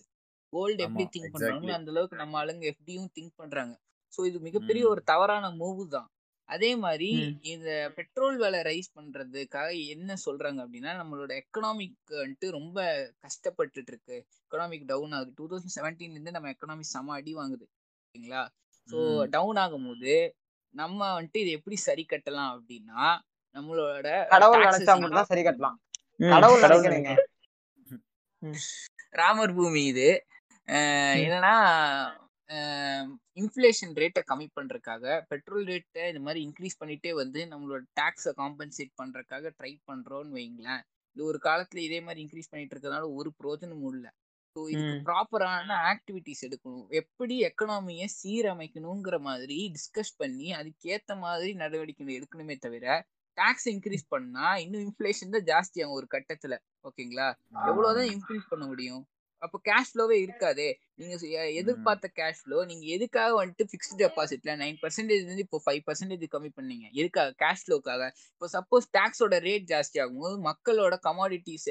கோல்டு எப்படி திங்க் பண்ணுறாங்களோ அந்தளவுக்கு நம்ம ஆளுங்க எஃப்டியும் திங்க் பண்ணுறாங்க. ஸோ இது மிகப்பெரிய ஒரு தவறான மூவு தான். அதே மாதிரி இந்த பெட்ரோல் விலை ரைஸ் பண்றதுக்காக என்ன சொல்றாங்க அப்படின்னா நம்மளோட எக்கனாமிக் வந்துட்டு ரொம்ப கஷ்டப்பட்டுட்டு இருக்கு, எக்கனாமிக் டவுன் ஆகுது. டூ தௌசண்ட் செவன்டீன்ல இருந்து நம்ம எக்கனாமிக் செம அடி வாங்குது ஓகேங்களா. ஸோ டவுன் ஆகும் போது நம்ம வந்துட்டு இதை எப்படி சரி கட்டலாம் அப்படின்னா நம்மளோட சரி கட்டலாம். ராமர் பூமி இது என்னன்னா இன்ஃப்ளேஷன் ரேட்டை கம்மி பண்ணுறதுக்காக பெட்ரோல் ரேட்டை இந்த மாதிரி இன்க்ரீஸ் பண்ணிகிட்டே வந்து நம்மளோட டேக்ஸை காம்பன்சேட் பண்ணுறதுக்காக ட்ரை பண்ணுறோன்னு வைங்களேன். இது ஒரு காலத்தில் இதே மாதிரி இன்க்ரீஸ் பண்ணிட்டு இருக்கிறதுனால ஒரு பிரோஜனமும் இல்லை. ஸோ இதுக்கு ப்ராப்பரான ஆக்டிவிட்டிஸ் எடுக்கணும், எப்படி எக்கனாமியை சீரமைக்கணுங்கிற மாதிரி டிஸ்கஸ் பண்ணி அதுக்கேற்ற மாதிரி நடவடிக்கை எடுக்கணுமே தவிர டாக்ஸ் இன்க்ரீஸ் பண்ணால் இன்னும் இன்ஃப்ளேஷன் தான் ஜாஸ்தியாகும் ஒரு கட்டத்தில் ஓகேங்களா. எவ்வளோதான் இன்க்ரீஸ் பண்ண முடியும்? அப்போ கேஷ் ஃப்ளோவே இருக்காது. நீங்க எதிர்பார்த்த கேஷ் ஃப்ளோ நீங்க எதுக்காக வந்துட்டு ஃபிக்ஸ்டு டெபாசிட்ல நைன் பர்சன்டேஜ் இருந்து இப்போ ஃபைவ் பர்சன்டேஜ் கம்மி பண்ணீங்க, எதுக்காக? கேஷ் ஃப்ளோக்காக. இப்போ சப்போஸ் டாக்ஸோட ரேட் ஜாஸ்தி ஆகும்போது மக்களோட கமாடிட்டிஸ்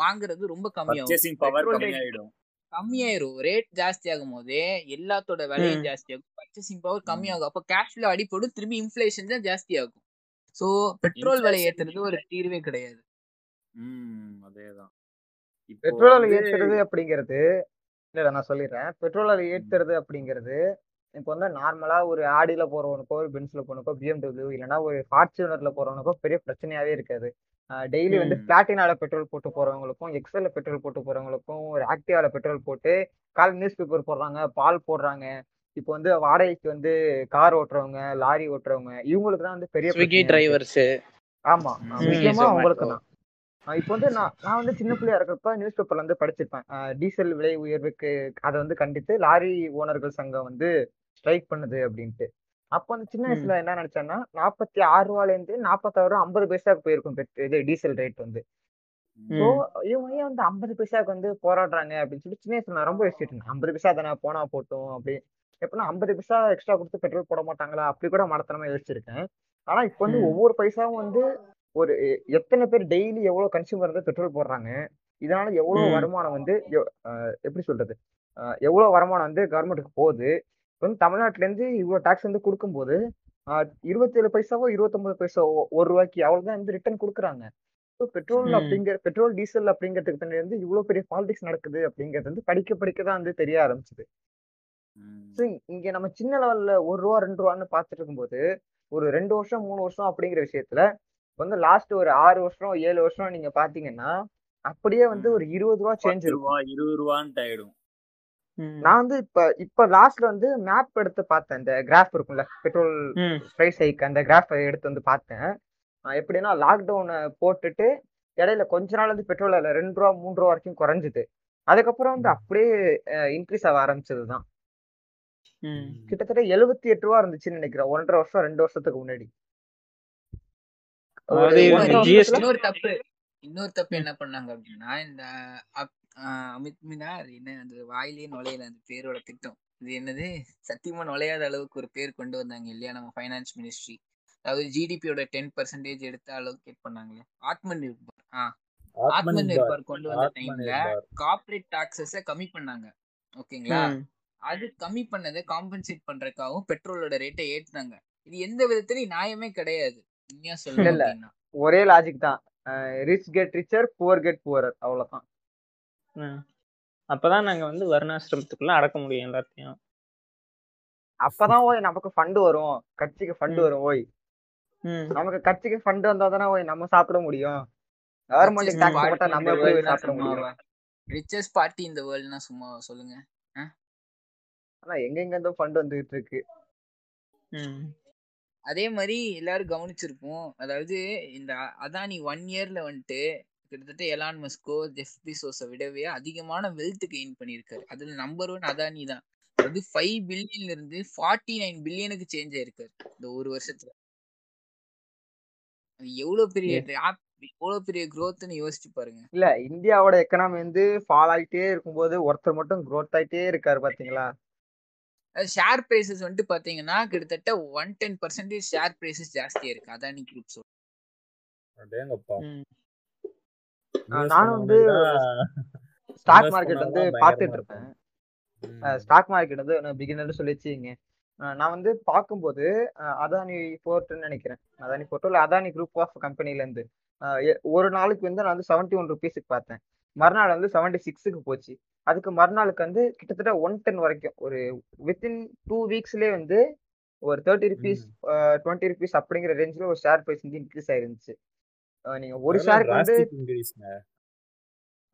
வாங்குறது ரொம்ப கம்மியாகும், கம்மியாயிரும். ரேட் ஜாஸ்தி ஆகும் போதே எல்லாத்தோட விலையும் ஜாஸ்தி ஆகும், பர்ச்சேசிங் பவர் கம்மியாகும். அப்போ கேஷ் ஃப்ளோ அடிப்படும், திரும்பி இன்ஃபிளேஷன் தான் ஜாஸ்தி ஆகும். ஸோ பெட்ரோல் விலை ஏற்றுறது ஒரு தீர்வே கிடையாது. அதேதான் பெட்ரோல் ஏற்றுறது அப்படிங்கிறது இல்லை, நான் சொல்லிடுறேன். பெட்ரோல் ஏற்றுறது அப்படிங்கிறது இப்போ வந்து நார்மலாக ஒரு ஆடியில போறவனுக்கோ ஒரு பென்ஸில் போனோக்கோ பிஎம்டபிள்யூ இல்லைன்னா ஒரு ஃபார்ச்சுனர்ல போறவனுக்கோ பெரிய பிரச்சனையாவே இருக்காது. டெய்லி வந்து பிளாட்டினால பெட்ரோல் போட்டு போறவங்களுக்கும் எக்ஸல்ல பெட்ரோல் போட்டு போறவங்களுக்கும் ஒரு ஆக்டிவால பெட்ரோல் போட்டு கால் நியூஸ் பேப்பர் போடுறாங்க, பால் போடுறாங்க. இப்போ வந்து வாடகைக்கு வந்து கார் ஓட்டுறவங்க, லாரி ஓட்டுறவங்க, இவங்களுக்கு தான் வந்து பெரிய டிரைவர்ஸ். ஆமா, முக்கியமா அவங்களுக்கு தான். இப்போ வந்து நான் நான் வந்து சின்ன பிள்ளையா இருக்கிறப்ப நியூஸ் பேப்பர்ல வந்து படிச்சிருப்பேன் டீசல் விலை உயர்வுக்கு அதை வந்து கண்டித்து லாரி ஓனர்கள் சங்கம் வந்து ஸ்ட்ரைக் பண்ணுது அப்படின்ட்டு. அப்போ வந்து சின்ன வயசுல என்ன நினைச்சேன்னா நாற்பத்தி ஆறு ரூபாலேருந்து நாற்பத்தாறு ரூபா ஐம்பது பைசாவுக்கு போயிருக்கும் இது டீசல் ரேட் வந்து. ஸோ இவங்க ஏன் வந்து ஐம்பது பைசாவுக்கு வந்து போராடுறாங்க அப்படின்னு சொல்லி சின்ன வயசுல நான் ரொம்ப யோசிச்சுட்டு இருந்தேன். ஐம்பது பைசா தானே போனா போட்டோம் அப்படி, எப்படின்னா ஐம்பது பைசா எக்ஸ்ட்ரா கொடுத்து பெட்ரோல் போட மாட்டாங்களா அப்படி கூட மடத்தனமா யோசிச்சிருக்கேன். ஆனா இப்போ வந்து ஒவ்வொரு பைசாவும் வந்து ஒரு எத்தனை பேர் டெய்லி எவ்வளவு கன்சியூமர் வந்து பெட்ரோல் போடுறாங்க, இதனால எவ்வளவு வருமானம் வந்து எப்படி சொல்றது எவ்வளவு வருமானம் வந்து கவர்மெண்ட்டுக்கு போகுது. இப்போ வந்து தமிழ்நாட்டுல இருந்து இவ்வளவு டாக்ஸ் வந்து கொடுக்கும்போது இருபத்தி ஏழு பைசாவோ இருபத்தொன்பது பைசாவோ ஒரு ரூபாய்க்கு அவ்வளவுதான் வந்து ரிட்டர்ன் கொடுக்குறாங்க. ஸோ பெட்ரோல் அப்படிங்கிற பெட்ரோல் டீசல் அப்படிங்கிறதுக்கு பின்னாடி வந்து இவ்வளவு பெரிய பாலிடிக்ஸ் நடக்குது அப்படிங்கிறது வந்து படிக்க படிக்கதான் வந்து தெரிய ஆரம்பிச்சுது. ஸோ இங்க நம்ம சின்ன லெவல்ல ஒரு ரூபா ரெண்டு ரூபான்னு பார்த்துட்டு இருக்கும்போது ஒரு ரெண்டு வருஷம் மூணு வருஷம் அப்படிங்கிற விஷயத்துல வந்து லாஸ்ட் ஒரு ஆறு வருஷம் ஏழு வருஷம் நீங்க பாத்தீங்கன்னா அப்படியே வந்து ஒரு இருபது ரூபா சேஞ்ச் இருபது ரூபான்னு ஆயிடும். நான் வந்து இப்ப இப்ப லாஸ்ட்ல வந்து மேப் எடுத்து பார்த்தேன், இந்த கிராஃப் இருக்கும்ல பெட்ரோல் பிரைஸ் ஹைக், அந்த கிராஃப் எடுத்து வந்து பார்த்தேன். எப்படின்னா லாக்டவுனை போட்டுட்டு இடையில கொஞ்ச நாள் வந்து பெட்ரோல் இல்லை ரெண்டு ரூபா மூணு ரூபா வரைக்கும் குறைஞ்சிது, அதுக்கப்புறம் வந்து அப்படியே இன்க்ரீஸ் ஆக ஆரம்பிச்சதுதான். கிட்டத்தட்ட எழுபத்தி எட்டு ரூபா இருந்துச்சுன்னு நினைக்கிறேன் ஒன்றரை வருஷம் ரெண்டு வருஷத்துக்கு முன்னாடி. இன்னொரு தப்பு இன்னொரு தப்பு என்ன பண்ணாங்க அப்படின்னா இந்த அமித்மினா என்ன அந்த வாயிலேயே நுழையில அந்த பேரோட திட்டம் இது என்னது சத்தியமா நுழையாத அளவுக்கு ஒரு பேர் கொண்டு வந்தாங்க இல்லையா நம்ம ஃபைனான்ஸ் மினிஸ்ட்ரி. அதாவது ஜிடிபியோட டென் பர்சன்டேஜ் எடுத்த அளவுக்கு பண்ணாங்களே ஆத்ம நிர்பார். ஆஹ் ஆத்ம நிர்பார் கொண்டு வந்த டைம்ல கார்பரேட் டாக்ஸஸ கம்மி பண்ணாங்க ஓகேங்களா. அது கம்மி பண்ணதை காம்பன்சேட் பண்றதுக்காகவும் பெட்ரோலோட ரேட்டை ஏற்றினாங்க. இது எந்த விதத்திலையும் நியாயமே கிடையாது. ஒரே லாஜிக் தான், rich get richer poor get poorer, அவ்வளவுதான். அப்பதான் நாங்க வந்து வர்ணாசிரமத்துக்குள்ள அடக்க முடியும் எல்லாத்தையும். அப்பதான் ஓய் நமக்கு ஃபண்ட் வரும், கட்சிக்கு ஃபண்ட் வரும், ஓய் நமக்கு கட்சிக்கு ஃபண்ட் வந்தா தானே நம்ம சாப்பிட முடியும். கவர்மெண்ட் டாக்ஸ் போட்டா நம்ம எப்படி சாப்பிட முடியும்? ரிச்சஸ்ட் பார்ட்டி இந்த வேர்ல்ட்னா சும்மா சொல்லுங்க. ஆனா எங்க எங்க இருந்தோ ஃபண்ட் வந்துட்டு இருக்கு. அதே மாதிரி எல்லாரும் கவனிச்சிருப்போம், அதாவது இந்த அதானி ஒன் இயர்ல வந்துட்டு கிட்டத்தட்ட எலான் மஸ்கோ ஜெஃப் பீசோஸை விடவே அதிகமான வெல்த் கெயின் பண்ணியிருக்காரு. அதுல நம்பர் ஒன் அதானி தான். அது ஃபைவ் பில்லியன்ல இருந்து ஃபார்ட்டி நைன் பில்லியனுக்கு சேஞ்ச் ஆயிருக்காரு இந்த ஒரு வருஷத்துல. எவ்வளவு பெரிய எவ்வளவு பெரிய க்ரோத்னு யோசிச்சு பாருங்க. இல்ல இந்தியாவோட எக்கனாமி வந்து ஃபால் ஆகிட்டே இருக்கும்போது ஒருத்தர் மட்டும் க்ரோத் ஆகிட்டே இருக்காரு பாத்தீங்களா. ஷேர் பிரைசஸ் வந்து பாத்தீங்கன்னா கிட்டத்தட்ட one ten percentage share prices ஜாஸ்தியா இருக்கு அதானி குரூப்ஸ். நான் வந்து ஸ்டாக் மார்க்கெட் வந்து பார்த்துட்டு இருப்பேன். ஸ்டாக் மார்க்கெட் வந்து பிகினர்னு சொல்லிச்சுங்க. நான் வந்து பார்க்கும்போது அதானி போர்ட்னு நினைக்கிறேன், அதானி போர்ட்டோ இல்லை அதானி குரூப் ஆஃப் கம்பெனில இருந்து ஒரு நாளுக்கு வந்து நான் வந்து செவன்டி ஒன் ருபீஸுக்கு பார்த்தேன், மறுநாள் வந்து செவன்டி சிக்ஸுக்கு போச்சு, அதுக்கு மறுநாளுக்கு வந்து கிட்டத்தட்ட ஒன் டென் வரைக்கும் ஒரு வித்தின் டூ வீக்ஸ்லேயே வந்து ஒரு தேர்ட்டி ருபீஸ் டுவெண்ட்டி ருபீஸ் அப்படிங்கிற ரேஞ்சில் ஒரு ஷேர் ப்ரைஸ் வந்து இன்க்ரீஸ் ஆயிருந்துச்சு. நீங்கள் ஒரு ஷேருக்கு வந்து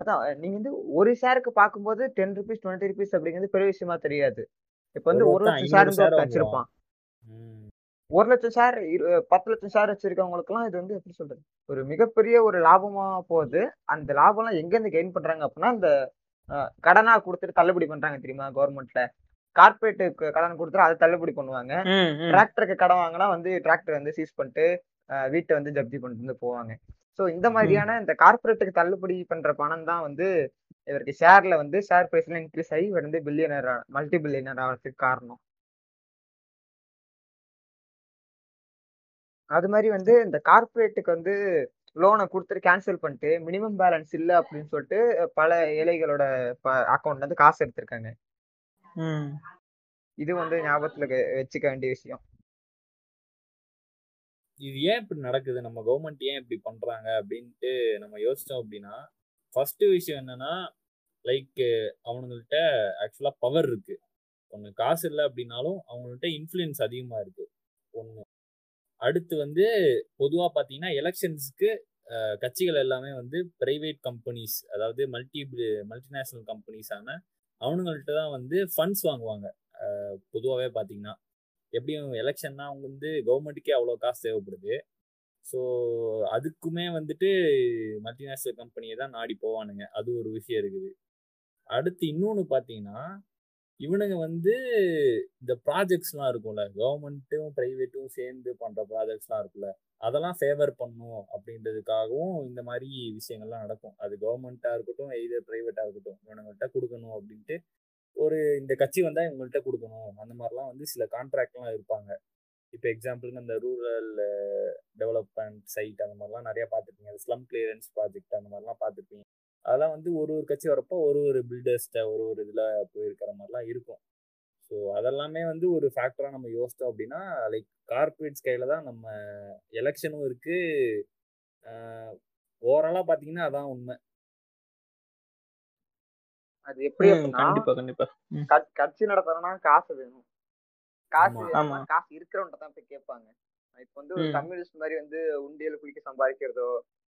அதான் நீங்கள் வந்து ஒரு ஷேருக்கு பார்க்கும்போது டென் ருபீஸ் டுவெண்ட்டி ருபீஸ் அப்படிங்கிறது பெரிய விஷயமா தெரியாது. இப்போ வந்து ஒரு லட்சம் ஷேர் வச்சிருப்பான், ஒரு லட்சம் ஷேர் பத்து லட்சம் ஷேர் வச்சிருக்கவங்களுக்குலாம் இது வந்து எப்படி சொல்றது ஒரு மிகப்பெரிய ஒரு லாபமா போகுது. அந்த லாபம்லாம் எங்கேருந்து கெயின் பண்றாங்க அப்படின்னா அந்த கடனா கொடுத்துட்டு தள்ளுபடி பண்றாங்க தெரியுமா. கவர்மெண்ட்ல கார்பரேட்டுக்கு கடன் கொடுத்துட்டு அதை தள்ளுபடி பண்ணுவாங்க. டிராக்டருக்கு கடன் வாங்கினா வந்து டிராக்டர் வந்து சீஸ் பண்ணிட்டு வீட்டை வந்து ஜப்தி பண்ணிட்டு வந்து போவாங்க. ஸோ இந்த மாதிரியான இந்த கார்பரேட்டுக்கு தள்ளுபடி பண்ற பணம் தான் வந்து இவருக்கு ஷேர்ல வந்து ஷேர் பிரைஸ்ல இன்க்ரீஸ் ஆகி இவர் வந்து பில்லியனர் மல்டி பில்லியனர் ஆகிறதுக்கு காரணம். அது மாதிரி வந்து இந்த கார்பரேட்டுக்கு வந்து லோனை கொடுத்துட்டு கேன்சல் பண்ணிட்டு மினிமம் பேலன்ஸ் இல்லை அப்படின்னு சொல்லிட்டு பல ஏழைகளோட அக்கௌண்ட்ல இருந்து காசு எடுத்திருக்காங்க. இது வந்து ஞாபகத்துல வச்சுக்க வேண்டிய விஷயம். இது ஏன் இப்படி நடக்குது, நம்ம கவர்மெண்ட் ஏன் இப்படி பண்றாங்க அப்படின்ட்டு நம்ம யோசிச்சோம் அப்படின்னா, ஃபர்ஸ்ட் விஷயம் என்னன்னா லைக் அவனுங்கள்ட்ட ஆக்சுவலா பவர் இருக்கு. ஒன்று காசு இல்லை அப்படின்னாலும் அவங்கள்ட்ட இன்ஃப்ளூயன்ஸ் அதிகமா இருக்கு ஒன்று. அடுத்து வந்து பொதுவாக பார்த்தீங்கன்னா எலெக்ஷன்ஸுக்கு கட்சிகள் எல்லாமே வந்து பிரைவேட் கம்பெனிஸ், அதாவது மல்டி மல்டிநேஷ்னல் கம்பெனிஸான அவனுங்கள்ட்ட தான் வந்து ஃபண்ட்ஸ் வாங்குவாங்க. பொதுவாகவே பார்த்தீங்கன்னா எப்படியும் எலெக்ஷன்னா அவங்க வந்து கவர்மெண்ட்டுக்கே அவ்வளோ காசு தேவைப்படுது. ஸோ அதுக்குமே வந்துட்டு மல்டிநேஷ்னல் கம்பெனியை தான் நாடி போவானுங்க. அது ஒரு விஷயம் இருக்குது. அடுத்து இன்னொன்று பார்த்தீங்கன்னா இவனுங்க வந்து இந்த ப்ராஜெக்ட்ஸ்லாம் இருக்கும்ல, கவர்மெண்ட்டும் ப்ரைவேட்டும் சேர்ந்து பண்ணுற ப்ராஜெக்ட்ஸ்லாம் இருக்குல்ல, அதெல்லாம் ஃபேவர் பண்ணும் அப்படின்றதுக்காகவும் இந்த மாதிரி விஷயங்கள்லாம் நடக்கும். அது கவர்மெண்ட்டாக இருக்கட்டும் எது ப்ரைவேட்டாக இருக்கட்டும் இவனுங்கள்ட்ட கொடுக்கணும் அப்படின்ட்டு ஒரு இந்த கட்சி வந்தால் இவங்கள்ட்ட கொடுக்கணும் அந்த மாதிரிலாம் வந்து சில கான்ட்ராக்ட்லாம் இருப்பாங்க. இப்போ எக்ஸாம்பிளுக்கு அந்த ரூரல் டெவலப்மெண்ட் சைட் அந்த மாதிரிலாம் நிறையா பார்த்துருப்பீங்க, அது ஸ்லம் கிளியரன்ஸ் ப்ராஜெக்ட் அந்த மாதிரிலாம் பார்த்துருப்பீங்க. அதெல்லாம் வந்து ஒரு ஒரு கட்சி வரப்போ ஒரு ஒரு பில்டர்ஸ்கிட்ட ஒரு ஒரு இதில் போயிருக்கிற மாதிரிலாம் இருக்கும். ஸோ அதெல்லாமே வந்து ஒரு ஃபேக்டராக நம்ம யோசித்தோம் அப்படின்னா லைக் கார்பரேட்ஸ் கையில் தான் நம்ம எலெக்ஷனும் இருக்குது. ஓவராலாக பார்த்தீங்கன்னா அதான் உண்மை. அது எப்படி கண்டிப்பாக கண்டிப்பாக கட்சி நடத்தணும்னா காசு வேணும். காசு காசு இருக்கிறவன்ட்ட தான் போய் கேட்பாங்க. இப்போ வந்து ஒரு கம்யூனிஸ்ட் மாதிரி வந்து உண்டியல் குளிக்க சம்பாதிக்கிறதோ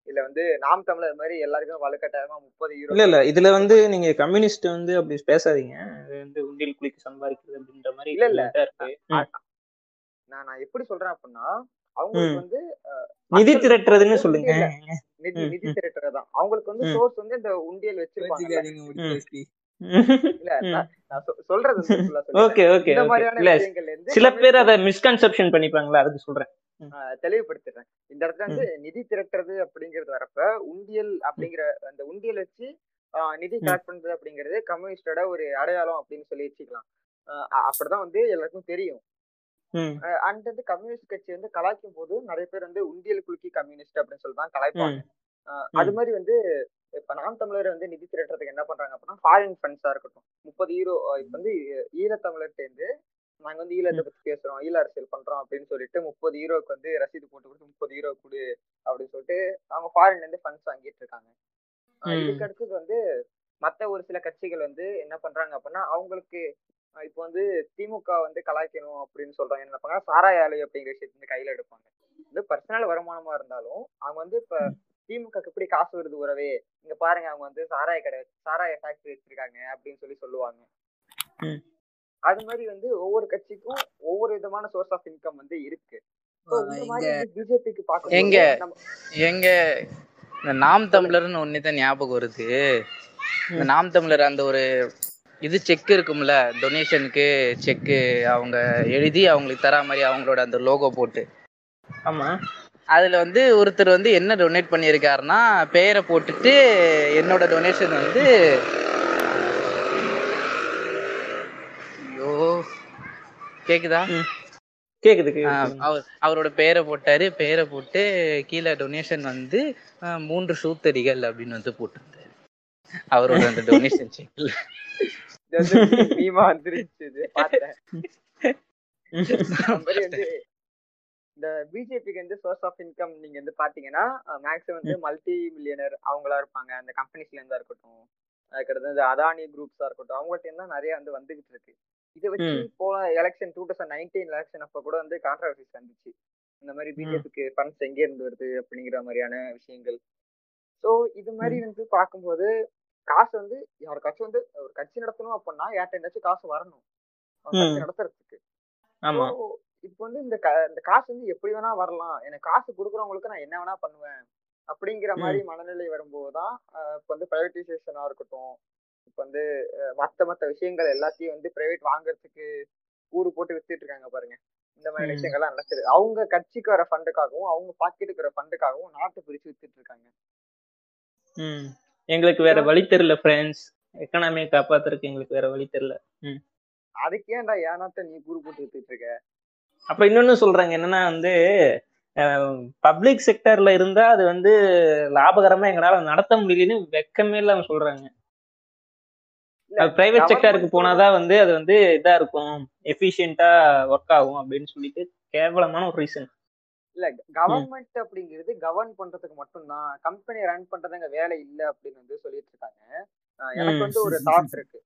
இல்ல வந்து நாம் தமிழர் மாதிரி எல்லாருக்கும் வலுக்கட்டாயமா முப்பது யூரோ இல்ல இல்ல இதுல வந்து நீங்க கம்யூனிஸ்ட் வந்து அப்படி பேசாதீங்க. இது வந்து உண்டியல் குளிக்க சம்பாதிக்கிறது அப்படின்ற மாதிரி இல்ல இல்ல நான் நான் எப்படி சொல்றேன் அப்படின்னா அவங்களுக்கு வந்து நிதி திரட்டுறதுன்னு சொல்லுங்க, நிதி நிதி திரட்டுறதுதான் அவங்களுக்கு வந்து சோர்ஸ் வந்து இந்த உண்டியல் வச்சிருப்பாங்க. சில பேர் அதை மிஸ்கன்செப்ஷன் பண்ணிப்பாங்களா அதுக்கு சொல்றேன், தெளிவுபடுத்துறேன். இந்த இடத்துல வந்து நிதி திரட்டுறது அப்படிங்கிறது வரப்ப உண்டியல் அப்படிங்கிற அந்த உண்டியல் வச்சு நிதி கலெக்ட் பண்றது அப்படிங்கிறது கம்யூனிஸ்டோட ஒரு அடையாளம் அப்படின்னு சொல்லி வச்சுக்கலாம். அப்படிதான் வந்து எல்லாருக்கும் தெரியும். அண்ட் வந்து கம்யூனிஸ்ட் கட்சி வந்து கலாய்க்கும் போது நிறைய பேர் வந்து உண்டியல் குலுக்கி கம்யூனிஸ்ட் அப்படின்னு சொல்லிதான் கலாய்ப்பாங்க. அது மாதிரி வந்து இப்ப நாம் தமிழரை வந்து நிதி திரட்டுறதுக்கு என்ன பண்றாங்க அப்படின்னா ஃபாரின் ஃபண்ட்ஸா இருக்கட்டும் முப்பது ஈரோ இப்ப வந்து ஈழத்தமிழர்கிட்டேருந்து நாங்க வந்து ஈழத்தை பத்தி பேசுறோம் ஈழ அரசியல் பண்றோம் அப்படின்னு சொல்லிட்டு முப்பது ஈரோக்கு வந்து ரசீது போட்டு கொடுத்து முப்பது ஈரோ கொடு அப்படின்னு சொல்லிட்டு அவங்க ஃபாரின்ல இருந்து ஃபண்ட்ஸ் வாங்கிட்டு இருக்காங்க. இதுக்கு அடுத்தது வந்து மற்ற ஒரு சில கட்சிகள் வந்து என்ன பண்றாங்க அப்படின்னா அவங்களுக்கு இப்போ வந்து திமுக வந்து கலாய்க்கணும் அப்படின்னு சொல்றாங்க. என்ன நினைப்பாங்க சாராயாளி அப்படிங்கிற விஷயத்த வந்து கையில எடுப்பாங்க. வந்து பர்சனல் வருமானமா இருந்தாலும் அவங்க வந்து இப்ப திமுக எப்படி காசு வருது உறவே இங்க பாருங்க அவங்க வந்து சாராய கடை சாராய ஃபேக்டரி வச்சிருக்காங்க அப்படின்னு சொல்லி சொல்லுவாங்க. அது மாதிரி வந்து ஒவ்வொரு கட்சிக்கும் ஒவ்வொரு விதமான சோர்ஸ் ஆஃப் இன்கம் வந்து இருக்கு. பிஜேபிக்கு பாக்க எங்க எங்க இந்த நாம் தமிழர்னு ஒன்னுதான் ஞாபகம் வருது. இந்த நாம் தமிழர் அந்த ஒரு இது செக் இருக்கும்ல, டொனேஷனுக்கு செக்கு அவங்க எழுதி அவங்களுக்கு தர மாதிரி அவங்களோட அந்த லோகோ போட்டு, ஆமா அதில் வந்து ஒருத்தர் வந்து என்ன டொனேட் பண்ணியிருக்காருன்னா பெயரை போட்டுட்டு என்னோட டொனேஷன் வந்து ஐயோ கேக்குதா கேக்குது அவர் அவரோட பெயரை போட்டாரு. பெயரை போட்டு கீழே டொனேஷன் வந்து மூன்று சூத்தடிகள் அப்படின்னு வந்து போட்டிருந்தாரு அவரோட அந்த டொனேஷன் செக்ல. இந்த பிஜேபிக்கு வந்து சோர்ஸ் ஆஃப் இன்கம் நீங்க வந்து பாத்தீங்கன்னா மேக்ஸிமம் வந்து மல்டி மில்லியனர் அவங்களா இருப்பாங்க, அந்த கம்பெனிஸ்ல இருந்தா இருக்கட்டும், அதுக்கடுத்து இந்த அதானி குரூப்ஸா இருக்கட்டும், அவங்கள்ட்ட இருந்தா நிறைய வந்து வந்துகிட்டு இருக்கு. இதை வச்சு போன election two thousand nineteen election அப்ப கூட வந்து கான்ட்ரவர்சிஸ் வந்துச்சு, இந்த மாதிரி பிஜேபிக்கு ஃபண்ட்ஸ் எங்கே இருந்து வருது அப்படிங்கிற மாதிரியான விஷயங்கள். ஸோ இது மாதிரி வந்து பார்க்கும்போது காசு வந்து ஒரு கட்சி வந்து ஒரு கட்சி நடத்தணும் அப்படின்னா யார்ட்ட இருந்தாச்சும் காசு வரணும் நடத்துறதுக்கு. இப்போ வந்து இந்த இந்த காசு வந்து எப்படி வேணா வரலாம், எனக்கு காசு கொடுக்குறவங்களுக்கு நான் என்ன வேணா பண்ணுவேன் அப்படிங்கிற மாதிரி மனநிலை வரும்போதுதான் இப்போ வந்து பிரைவேட்டைசேஷனா இருக்கட்டும், இப்போ வந்து மற்ற மற்ற விஷயங்கள் எல்லாத்தையும் வந்து பிரைவேட் வாங்குறதுக்கு ஊரு போட்டு வித்துட்டு இருக்காங்க பாருங்க. இந்த மாதிரி விஷயங்கள்லாம் நடக்குது. அவங்க கட்சிக்கு வர ஃபண்டுக்காகவும் அவங்க பாக்கெட்டுக்கு வர ஃபண்டுக்காகவும் நாட்டு பிரிச்சு வித்துட்டு இருக்காங்க. எங்களுக்கு வேற வழி தெரியல ஃப்ரெண்ட்ஸ், எக்கனாமியை காப்பாத்துறதுக்கு எங்களுக்கு வேற வழி தெரியல. அதுக்கேண்டா ஏனாட்ட நீ ஊரு போட்டு வித்துட்டு இருக்க. அப்ப இன்னொன்னு சொல்றாங்க என்னன்னா வந்து பப்ளிக் செக்டர்ல இருந்தா அது வந்து லாபகரமா எங்களால நடத்த முடியலன்னு வெக்கமே இல்லாம சொல்றாங்க. பிரைவேட் செக்டருக்கு போனாதான் வந்து அது வந்து இதா இருக்கும், எஃபிஷியன்டா ஒர்க் ஆகும் அப்படின்னு சொல்லிட்டு கேவலமான ஒரு ரீசன். இல்ல கவர்மெண்ட் அப்படிங்கிறது கவர்ன் பண்றதுக்கு மட்டும்தான், கம்பெனி ரன் பண்றதுங்க வேலை இல்லை அப்படின்னு வந்து சொல்லிட்டு இருக்காங்க. எனக்கு வந்து ஒரு தாட் இருக்கு.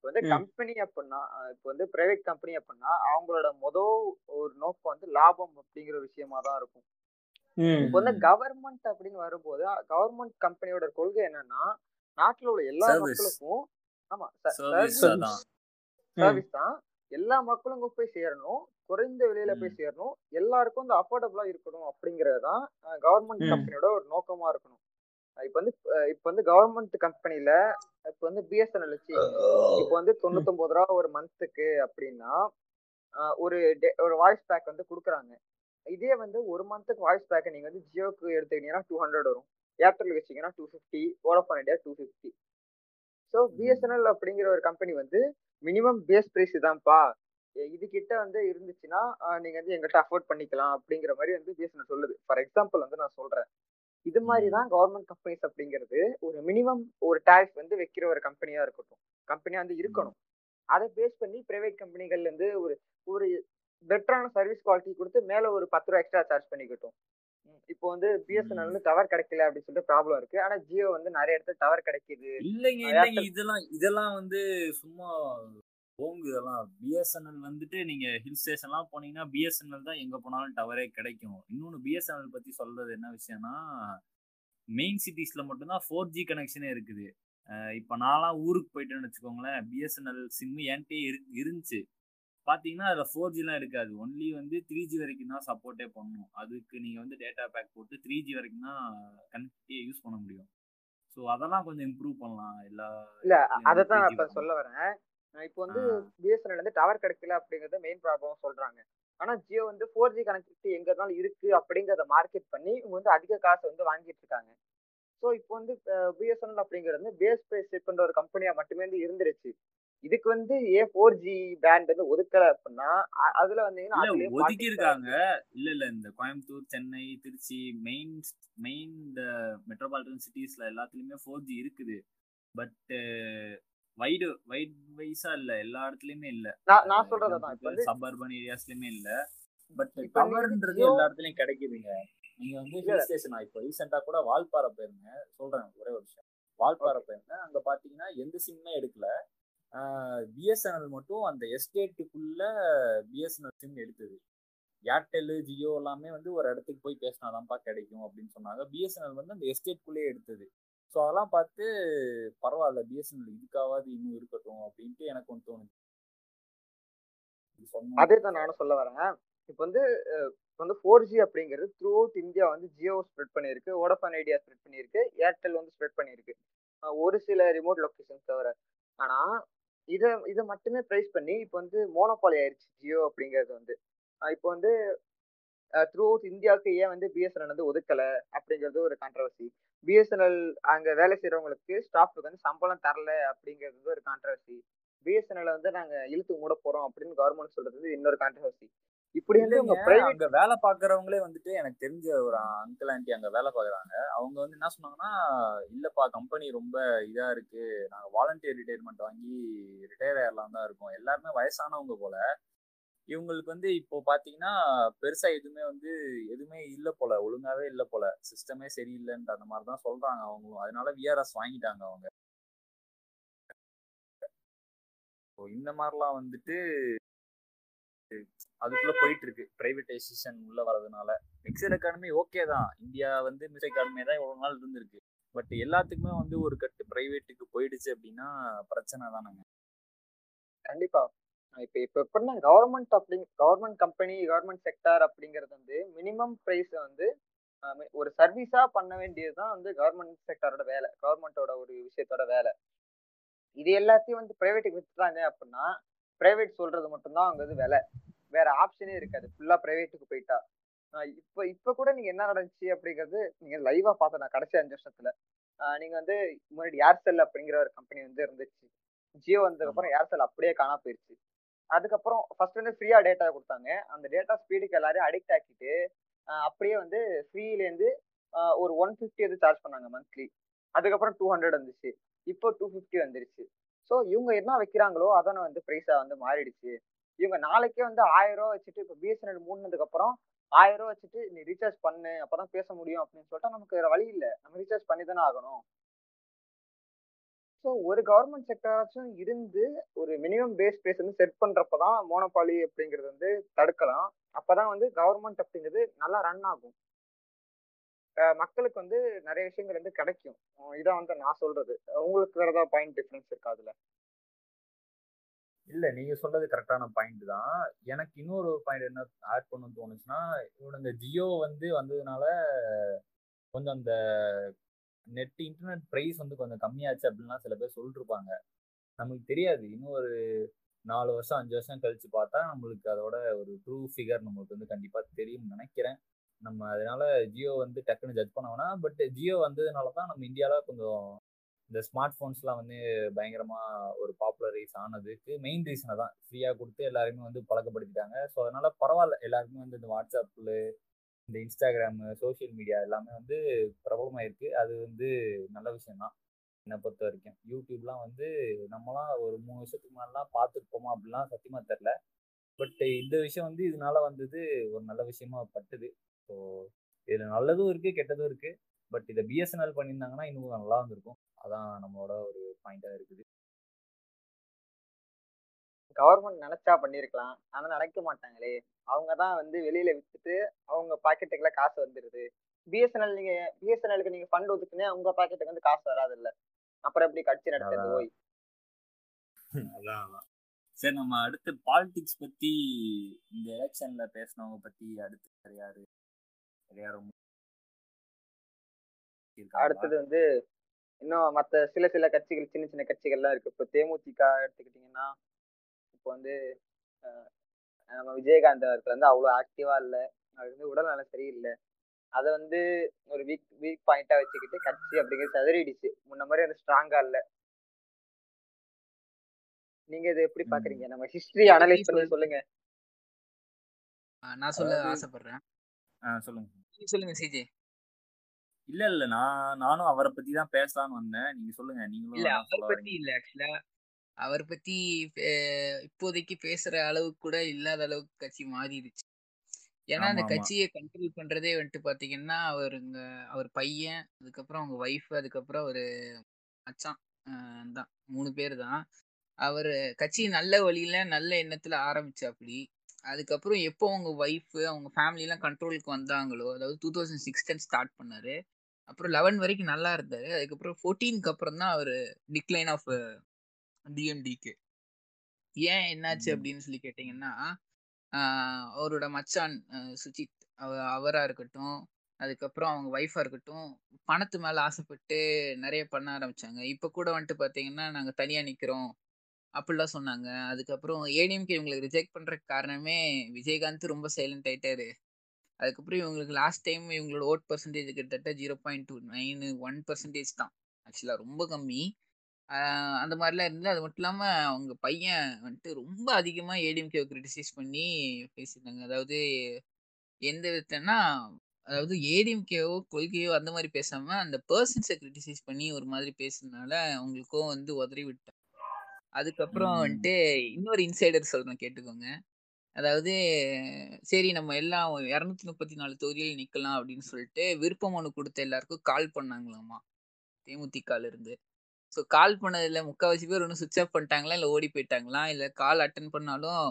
இப்போ வந்து கம்பெனி அப்படின்னா இப்போ வந்து பிரைவேட் கம்பெனி அப்படின்னா அவங்களோட மொதல் ஒரு நோக்கம் வந்து லாபம் அப்படிங்கிற விஷயமா தான் இருக்கும். இப்போ வந்து கவர்மெண்ட் அப்படின்னு வரும்போது கவர்மெண்ட் கம்பெனியோட கொள்கை என்னன்னா நாட்டில் உள்ள எல்லா மக்களுக்கும் ஆமா சர்வீஸ் தான், எல்லா மக்களுக்கும் போய் சேரணும், குறைந்த விலையில போய் சேரணும், எல்லாருக்கும் வந்து அஃபோர்டபுளா இருக்கணும் அப்படிங்கறதுதான் கவர்மெண்ட் கம்பெனியோட ஒரு நோக்கமா இருக்கணும். இப்ப வந்து இப்ப வந்து கவர்மெண்ட் கம்பெனில இப்ப வந்து பிஎஸ்என்எல் வச்சு இப்ப வந்து தொண்ணூத்தி ஒன்பது ரூபா ஒரு மந்த்துக்கு அப்படின்னா ஒரு ஒரு வாய்ஸ் பேக் வந்து கொடுக்குறாங்க. இதே வந்து ஒரு மந்த்துக்கு வாய்ஸ் பேக்கை நீங்க வந்து ஜியோக்கு எடுத்துக்கிட்டீங்கன்னா டூ ஹண்ட்ரட் வரும், ஏர்டெல் வச்சிங்கன்னா two fifty, Vodafone Idea two fifty. So BSNL அப்படிங்கிற ஒரு கம்பெனி வந்து மினிமம் பேஸ் ப்ரைஸ் தான்ப்பா, இது கிட்ட வந்து இருந்துச்சுன்னா நீங்க வந்து எங்கிட்ட அஃபோர்ட் பண்ணிக்கலாம் அப்படிங்கிற மாதிரி வந்து பிஎஸ்என்எல் சொல்லுது. ஃபார் எக்ஸாம்பிள் வந்து நான் சொல்றேன், இது மாதிரிதான் கவர்மெண்ட் கம்பெனிஸ் அப்படிங்கிறது ஒரு மினிமம் ஒரு டாரிஃப் வந்து வைக்கிற ஒரு கம்பெனியா இருக்கட்டும், கம்பெனியா வந்து இருக்கணும். அதை பேஸ் பண்ணி பிரைவேட் கம்பெனிகள்ல இருந்து ஒரு ஒரு பெட்டரான சர்வீஸ் குவாலிட்டி கொடுத்து மேல ஒரு பத்து ரூபா எக்ஸ்ட்ரா சார்ஜ் பண்ணிக்கிட்டோம். இப்போ வந்து பிஎஸ்என்எல் வந்து டவர் கிடைக்கல அப்படின்னு சொல்லிட்டு ப்ராப்ளம் இருக்கு, ஆனா ஜியோ வந்து நிறைய இடத்துல டவர் கிடைக்குது. இல்லைங்க இதெல்லாம் இதெல்லாம் வந்து சும்மா போங்கு. இதெல்லாம் பிஎஸ்என்எல் வந்துட்டு நீங்க ஹில் ஸ்டேஷன்லாம் போனீங்கன்னா பிஎஸ்என்எல் தான் எங்க போனாலும் டவரே கிடைக்கும். இன்னொன்று பிஎஸ்என்எல் பத்தி சொல்றது என்ன விஷயம்னா மெயின் சிட்டிஸ்ல மட்டும்தான் ஃபோர் ஜி கனெக்ஷனே இருக்குது. இப்போ நான்லாம் ஊருக்கு போயிட்டேன்னு வச்சுக்கோங்களேன், பிஎஸ்என்எல் சிம்மு என்கிட்டே இரு இருந்துச்சு பார்த்தீங்கன்னா அதில் ஃபோர் ஜிலாம் இருக்காது, ஒன்லி வந்து த்ரீ ஜி வரைக்கும் தான் சப்போர்ட்டே பண்ணணும். அதுக்கு நீங்கள் வந்து டேட்டா பேக் போட்டு த்ரீ ஜி வரைக்கும் தான் கனெக்டே யூஸ் பண்ண முடியும். ஸோ அதெல்லாம் கொஞ்சம் இம்ப்ரூவ் பண்ணலாம். இல்லை இல்லை அதை தான் நான் இப்போ சொல்ல வரேன். இப்போ வந்து பிஎஸ்என்எல் வந்து டவர் கிடைக்கல அப்படிங்கிறது மெயின் ப்ராப்ளம் சொல்கிறாங்க. ஆனால் ஜியோ வந்து ஃபோர் ஜி கனெக்டிவிட்டி எங்கேனாலும் இருக்குது அப்படிங்கிறத மார்க்கெட் பண்ணி இவங்க வந்து அதிக காசு வந்து வாங்கிட்டு இருக்காங்க. ஸோ இப்போ வந்து பிஎஸ்என்எல் அப்படிங்கிறது வந்து பேஸ் ப்ரைஸ் செட் பண்ணுற ஒரு கம்பெனியாக மட்டுமே வந்து இருந்துருச்சு. இதுக்கு வந்து ஏ ஃபோர் ஜி பேண்ட் வந்து ஒதுக்கல அப்படின்னா அதுல வந்து ஒதுக்கி இருக்காங்க. இல்ல இல்ல இந்த கோயம்புத்தூர், சென்னை, திருச்சி மெயின் மெயின் இந்த மெட்ரோபாலிட்டன் சிட்டிஸ்ல எல்லாத்துலயுமே ஃபோர் ஜி இருக்குது. பட் வைடு வைட் வைஸா இல்ல, எல்லா இடத்துலயுமே இல்ல. நான் சொல்றதுதான் சபர்பன் ஏரியாஸ்லயுமே இல்ல, பட் டவர்ன்றது எல்லா இடத்துலயும் கிடைக்குதுங்க. நீங்க வந்து ஹில் ஸ்டேஷன் இப்போ ரீசெண்டா கூட வால்பாறை போயிருங்க, சொல்றேன் ஒரே ஒரு விஷயம், வால்பாறை போயிருங்க, அங்க பாத்தீங்கன்னா எந்த சிம்மே எடுக்கல, பிஎஸ்என்எல் மட்டும் அந்த எஸ்டேட்டுக்குள்ள பிஎஸ்என்எல் சிம் எடுத்தது. ஏர்டெல்லு ஜியோ எல்லாமே வந்து ஒரு இடத்துக்கு போய் பேசினாதான்ப்பா கிடைக்கும் அப்படின்னு சொன்னாங்க. பிஎஸ்என்எல் வந்து அந்த எஸ்டேட்குள்ளேயே எடுத்தது. ஸோ அதெல்லாம் பார்த்து பரவாயில்ல, பிஎஸ்என்எல் இதுக்காவது இன்னும் இருக்கட்டும் அப்படின்ட்டு எனக்கு ஒன்று தோணுது. அதே தான் நானும் சொல்ல வரேன். இப்போ வந்து வந்து ஃபோர் ஜி அப்படிங்கிறது த்ரூ அவுட் இந்தியா வந்து ஜியோ ஸ்ப்ரெட் பண்ணியிருக்கு, வோடஃபோன் ஐடியா ஸ்ப்ரெட் பண்ணியிருக்கு, ஏர்டெல் வந்து ஸ்ப்ரெட் பண்ணியிருக்கு, ஒரு சில ரிமோட் லொக்கேஷன்ஸ் தவிர. ஆனால் இதை இதை மட்டுமே ப்ரைஸ் பண்ணி இப்போ வந்து மோனோபாலி ஆயிடுச்சு ஜியோ அப்படிங்கிறது. வந்து இப்போ வந்து த்ரூ அவுட் இந்தியாவுக்கு ஏன் வந்து பிஎஸ்என்எல் வந்து ஒதுக்கலை அப்படிங்கிறது ஒரு கான்ட்ரவர்சி. பிஎஸ்என்எல் அங்கே வேலை செய்கிறவங்களுக்கு ஸ்டாஃபுக்கு வந்து சம்பளம் தரல அப்படிங்கிறது ஒரு கான்ட்ரவர்சி. பிஎஸ்என்எல் வந்து நாங்கள் இழுத்து மூட போகிறோம் அப்படின்னு கவர்மெண்ட் சொல்கிறது இன்னொரு கான்ட்ரவர்சி. இப்படி வந்து அங்க வேலை பாக்குறவங்களே வந்துட்டு, எனக்கு தெரிஞ்ச ஒரு அங்கிள் ஆண்டி அங்க வேலை பாக்குறாங்க, அவங்க வந்து என்ன சொன்னாங்கன்னா, இல்லப்பா கம்பெனி ரொம்ப இதா இருக்கு, நாங்க வாலண்டியர் ரிட்டையர்மெண்ட் வாங்கி ரிட்டையர் ஆயிரலாம் தான் இருக்கும், எல்லாருமே வயசானவங்க போல, இவங்களுக்கு வந்து இப்போ பாத்தீங்கன்னா பெருசா எதுவுமே வந்து எதுவுமே இல்லை போல, ஒழுங்காவே இல்லை போல, சிஸ்டமே சரியில்லைன்ற அந்த மாதிரிதான் சொல்றாங்க அவங்களும். அதனால விஆர்எஸ் வாங்கிட்டாங்க அவங்க. இந்த மாதிரிலாம் வந்துட்டு அதுக்குள்ள போயிட்டு இருக்கு பிரைவேட்டைசேஷன் உள்ள வரதுனால. மிக்சட் எக்கானமி ஓகே தான், இந்தியா வந்து மிக்சட் எக்கானமி தான் இவ்வளவு நாள் இருந்திருக்கு. பட் எல்லாத்துக்குமே வந்து ஒரு கட்டு பிரைவேட்டுக்கு போயிடுச்சு அப்படின்னா பிரச்சனை தானுங்க. கண்டிப்பா இப்போ இப்போ எப்படின்னா கவர்மெண்ட் அப்படி கவர்மெண்ட் கம்பெனி கவர்மெண்ட் செக்டார் அப்படிங்கிறது வந்து மினிமம் ப்ரைஸ் வந்து ஒரு சர்வீஸா பண்ண வேண்டியதுதான் வந்து கவர்மெண்ட் செக்டாரோட வேலை, கவர்மெண்டோட ஒரு விஷயத்தோட வேலை. இது எல்லாத்தையும் வந்து பிரைவேட்டுக்கு வித்துட்டாங்க அப்படின்னா பிரைவேட் சொல்றது மட்டும்தான் அவங்க வந்து வேலை, வேற ஆப்ஷனே இருக்காது. ஃபுல்லா பிரைவேட்டுக்கு போயிட்டா இப்போ இப்போ கூட நீங்க என்ன நடந்துச்சு அப்படிங்கிறது நீங்க லைவா பார்த்தோம் நான் கடைசி அஞ்சு வருஷத்துல. நீங்க வந்து முன்னாடி ஏர்செல் அப்படிங்கிற ஒரு கம்பெனி வந்து இருந்துச்சு, ஜியோ வந்ததுக்கப்புறம் ஏர்செல் அப்படியே காணா போயிடுச்சு. அதுக்கப்புறம் ஃபர்ஸ்ட் வந்து ஃப்ரீயா டேட்டா கொடுத்தாங்க, அந்த டேட்டா ஸ்பீடுக்கு எல்லாரும் அடிக்ட் ஆக்கிட்டு அப்படியே வந்து ஃப்ரீலேருந்து ஒரு ஒன் ஃபிஃப்டி வந்து சார்ஜ் பண்ணாங்க மந்த்லி, அதுக்கப்புறம் டூ ஹண்ட்ரட் வந்துச்சு, இப்போ டூ ஃபிஃப்டி வந்துருச்சு. ஸோ இவங்க என்ன வைக்கிறாங்களோ அதான வந்து ப்ரைஸா வந்து மாறிடுச்சு. இவங்க நாளைக்கே வந்து ஆயிரம் ரூபா வச்சுட்டு இப்போ பிஎஸ்என்எல் மூணுனதுக்கு அப்புறம் ஆயிரம் ரூபா வச்சுட்டு நீ ரீசார்ஜ் பண்ணு அப்பதான் பேச முடியும் அப்படின்னு சொல்லிட்டா நமக்கு வேற வழி இல்லை, நம்ம ரீசார்ஜ் பண்ணி தானே ஆகணும். ஸோ ஒரு கவர்மெண்ட் செக்டராச்சும் இருந்து ஒரு மினிமம் பேஸ் ப்ரைஸ் வந்து செட் பண்றப்பதான் மோனோபாலி அப்படிங்கிறது வந்து தடுக்கலாம். அப்பதான் வந்து கவர்மெண்ட் அப்படிங்கிறது நல்லா ரன் ஆகும், மக்களுக்கு வந்து நிறைய விஷயங்கள் வந்து கிடைக்கும். இதான் வந்து நான் சொல்றது. உங்களுக்கு வேற ஏதாவது பாயிண்ட் டிஃபரன்ஸ் இருக்கா அதுல? இல்லை, நீங்கள் சொல்கிறது கரெக்டான பாயிண்ட் தான். எனக்கு இன்னொரு ஒரு பாயிண்ட் என்ன ஆட் பண்ணணும்னு தோணுச்சுன்னா, இவனோட இந்த ஜியோ வந்து வந்ததுனால கொஞ்சம் அந்த நெட் இன்டர்நெட் ப்ரைஸ் வந்து கொஞ்சம் கம்மியாச்சு அப்படின்லாம் சில பேர் சொல்லிட்டுருப்பாங்க. நமக்கு தெரியாது, இன்னும் ஒரு நாலு வருஷம் அஞ்சு வருஷம் கழித்து பார்த்தா நம்மளுக்கு அதோட ஒரு ட்ரூ ஃபிகர் நம்மளுக்கு வந்து கண்டிப்பாக தெரியும்னு நினைக்கிறேன். நம்ம அதனால ஜியோ வந்து டக்குன்னு ஜட்ஜ் பண்ண வேணாம். பட் ஜியோ வந்ததுனால தான் நம்ம இந்தியாவில் கொஞ்சம் இந்த ஸ்மார்ட் ஃபோன்ஸ்லாம் வந்து பயங்கரமாக ஒரு பாப்புலரைஸ் ஆனதுக்கு மெயின் ரீசனை தான் ஃப்ரீயாக கொடுத்து எல்லாருமே வந்து பழக்கப்படுத்திட்டாங்க. ஸோ அதனால் பரவாயில்ல, எல்லாருக்குமே வந்து இந்த வாட்ஸ்அப்பில் இந்த இன்ஸ்டாகிராமு சோஷியல் மீடியா எல்லாமே வந்து பிரபலமாயிருக்கு. அது வந்து நல்ல விஷயம்தான் என்னை பொறுத்த வரைக்கும். யூடியூப்லாம் வந்து நம்மளாம் ஒரு மூணு வருஷத்துக்கு முன்னாடிலாம் பார்த்துருப்போமா அப்படிலாம் சத்தியமாக தெரில. பட் இந்த விஷயம் வந்து இதனால வந்தது ஒரு நல்ல விஷயமா பட்டுது. ஸோ இதில் நல்லதும் இருக்குது, கெட்டதும் இருக்குது. பட் இதை பிஎஸ்என்எல் பண்ணியிருந்தாங்கன்னா இன்னும் நல்லா இருந்திருக்கும். அதான் நம்மளோட ஒரு பாயிண்டா இருக்குது. கவர்மெண்ட் நினைச்சா பண்ணிருக்கலாம், ஆனா நினைக்க மாட்டாங்களே, அவங்கதான் வந்து வெளியில வித்துட்டு அவங்க பாக்கெட்டுக்குள்ள காசு வந்துருது. பிஎஸ்என்எல் நீங்க பிஎஸ்என்எலுக்கு நீங்க ஃபண்ட் ஒதுக்குனே உங்க பாக்கெட்டுக்கு வந்து காசு வராது இல்ல, அப்புறம் எப்படி கட்சி நடத்துறது? போய் அதான் சரி, நம்ம அடுத்து பாலிடிக்ஸ் பத்தி இந்த எலெக்ஷன்ல பேசினவங்க பத்தி அடுத்து தெரியாது தெரியாது அடுத்தது வந்து இன்னும் மற்ற சில சில கட்சிகள், சின்ன சின்ன கட்சிகள்லாம் இருக்கு. இப்போ தேமுதிக எடுத்துக்கிட்டிங்கன்னா இப்போ வந்து நம்ம விஜயகாந்த் அவர்கள் வந்து அவ்வளோ ஆக்டிவாக இல்லை, அது வந்து உடல்நல சரியில்லை, அதை வந்து ஒரு வீக் வீக் பாயிண்டாக வச்சுக்கிட்டு கட்சி அப்படிங்கிறது சதறிடுச்சு, முன்ன மாதிரி அது ஸ்ட்ராங்காக இல்லை. நீங்கள் இதை எப்படி பார்க்குறீங்க? நம்ம ஹிஸ்ட்ரி அனலைஸ் பண்ணி சொல்லுங்க. நான் சொல்ல ஆசைப்படுறேன். சொல்லுங்க சொல்லுங்க சிஜே. இல்ல இல்ல நான் நானும் அவரை பத்தி தான் பேசலான்னு வந்தேன். நீங்க சொல்லுங்க. நீங்களும் இல்ல அவரை பத்தி இல்ல, ஆக்சுவலா அவரை பத்தி இப்போதைக்கு பேசுற அளவுக்கு கூட இல்லாத அளவுக்கு கட்சி மாறிடுச்சு. ஏன்னா அந்த கட்சியை கண்ட்ரோல் பண்றதே வந்துட்டு பாத்தீங்கன்னா அவருங்க அவர் பையன், அதுக்கப்புறம் அவங்க ஒய்ஃப், அதுக்கப்புறம் ஒரு மச்சான் தான், மூணு பேர் தான். அவர் கட்சி நல்ல வழியில நல்ல எண்ணத்துல ஆரம்பிச்சாப்படி அதுக்கப்புறம் எப்போ அவங்க ஒய்ஃபு அவங்க ஃபேமிலிலாம் கண்ட்ரோலுக்கு வந்தாங்களோ, அதாவது டூ தௌசண்ட் சிக்ஸ்டீன் ஸ்டார்ட் பண்ணார். அப்புறம் லெவன் வரைக்கும் நல்லா இருந்தார். அதுக்கப்புறம் ஃபோர்டீனுக்கு அப்புறம் தான் அவர் டிக்ளைன் ஆஃப் டிஎம்டிக்கு. ஏன் என்னாச்சு அப்படின்னு சொல்லி கேட்டிங்கன்னா, அவரோட மச்சான் சுஜித் அவ அவராக இருக்கட்டும், அதுக்கப்புறம் அவங்க ஒய்ஃபாக இருக்கட்டும், பணத்து மேலே ஆசைப்பட்டு நிறைய பண்ண ஆரம்பித்தாங்க. இப்போ கூட வந்துட்டு பார்த்திங்கன்னா நாங்கள் தனியாக நிற்கிறோம் அப்படிலாம் சொன்னாங்க. அதுக்கப்புறம் ஏடிஎம்கே இவங்களுக்கு ரிஜெக்ட் பண்ணுறதுக்கு காரணமே விஜயகாந்த் ரொம்ப சைலண்ட் ஆகிட்டாரு. அதுக்கப்புறம் இவங்களுக்கு லாஸ்ட் டைம் இவங்களோட ஓட் பர்சன்டேஜ் கிட்டத்தட்ட zero point two nine one percentage தான், ஆக்சுவலாக ரொம்ப கம்மி. அந்த மாதிரிலாம் இருந்து, அது மட்டும் இல்லாமல் அவங்க பையன் வந்துட்டு ரொம்ப அதிகமாக ஏடிஎம்கேவை கிரிட்டிசைஸ் பண்ணி பேசியிருந்தாங்க. அதாவது எந்த விதத்தைன்னா, அதாவது ஏடிஎம்கேவோ கொள்கையோ அந்த மாதிரி பேசாமல் அந்த பர்சன்ஸை கிரிட்டிசைஸ் பண்ணி ஒரு மாதிரி பேசுறதுனால அவங்களுக்கும் வந்து உதறி விட்டாங்க. அதுக்கப்புறம் வந்துட்டு இன்னொரு இன்சைடர் சொல்கிறேன், கேட்டுக்கோங்க. அதாவது சரி நம்ம எல்லாம் இரநூத்தி முப்பத்தி நாலு தொகுதியில் நிற்கலாம் அப்படின்னு சொல்லிட்டு விருப்ப மனு கொடுத்த எல்லாருக்கும் கால் பண்ணாங்களாமா தேமுதிகாலிருந்து. ஸோ கால் பண்ணதில் முக்கால்வாசி பேர் ஒன்று சுவிட்ச் ஆஃப் பண்ணிட்டாங்களா, இல்லை ஓடி போயிட்டாங்களா, இல்லை கால் அட்டன் பண்ணாலும்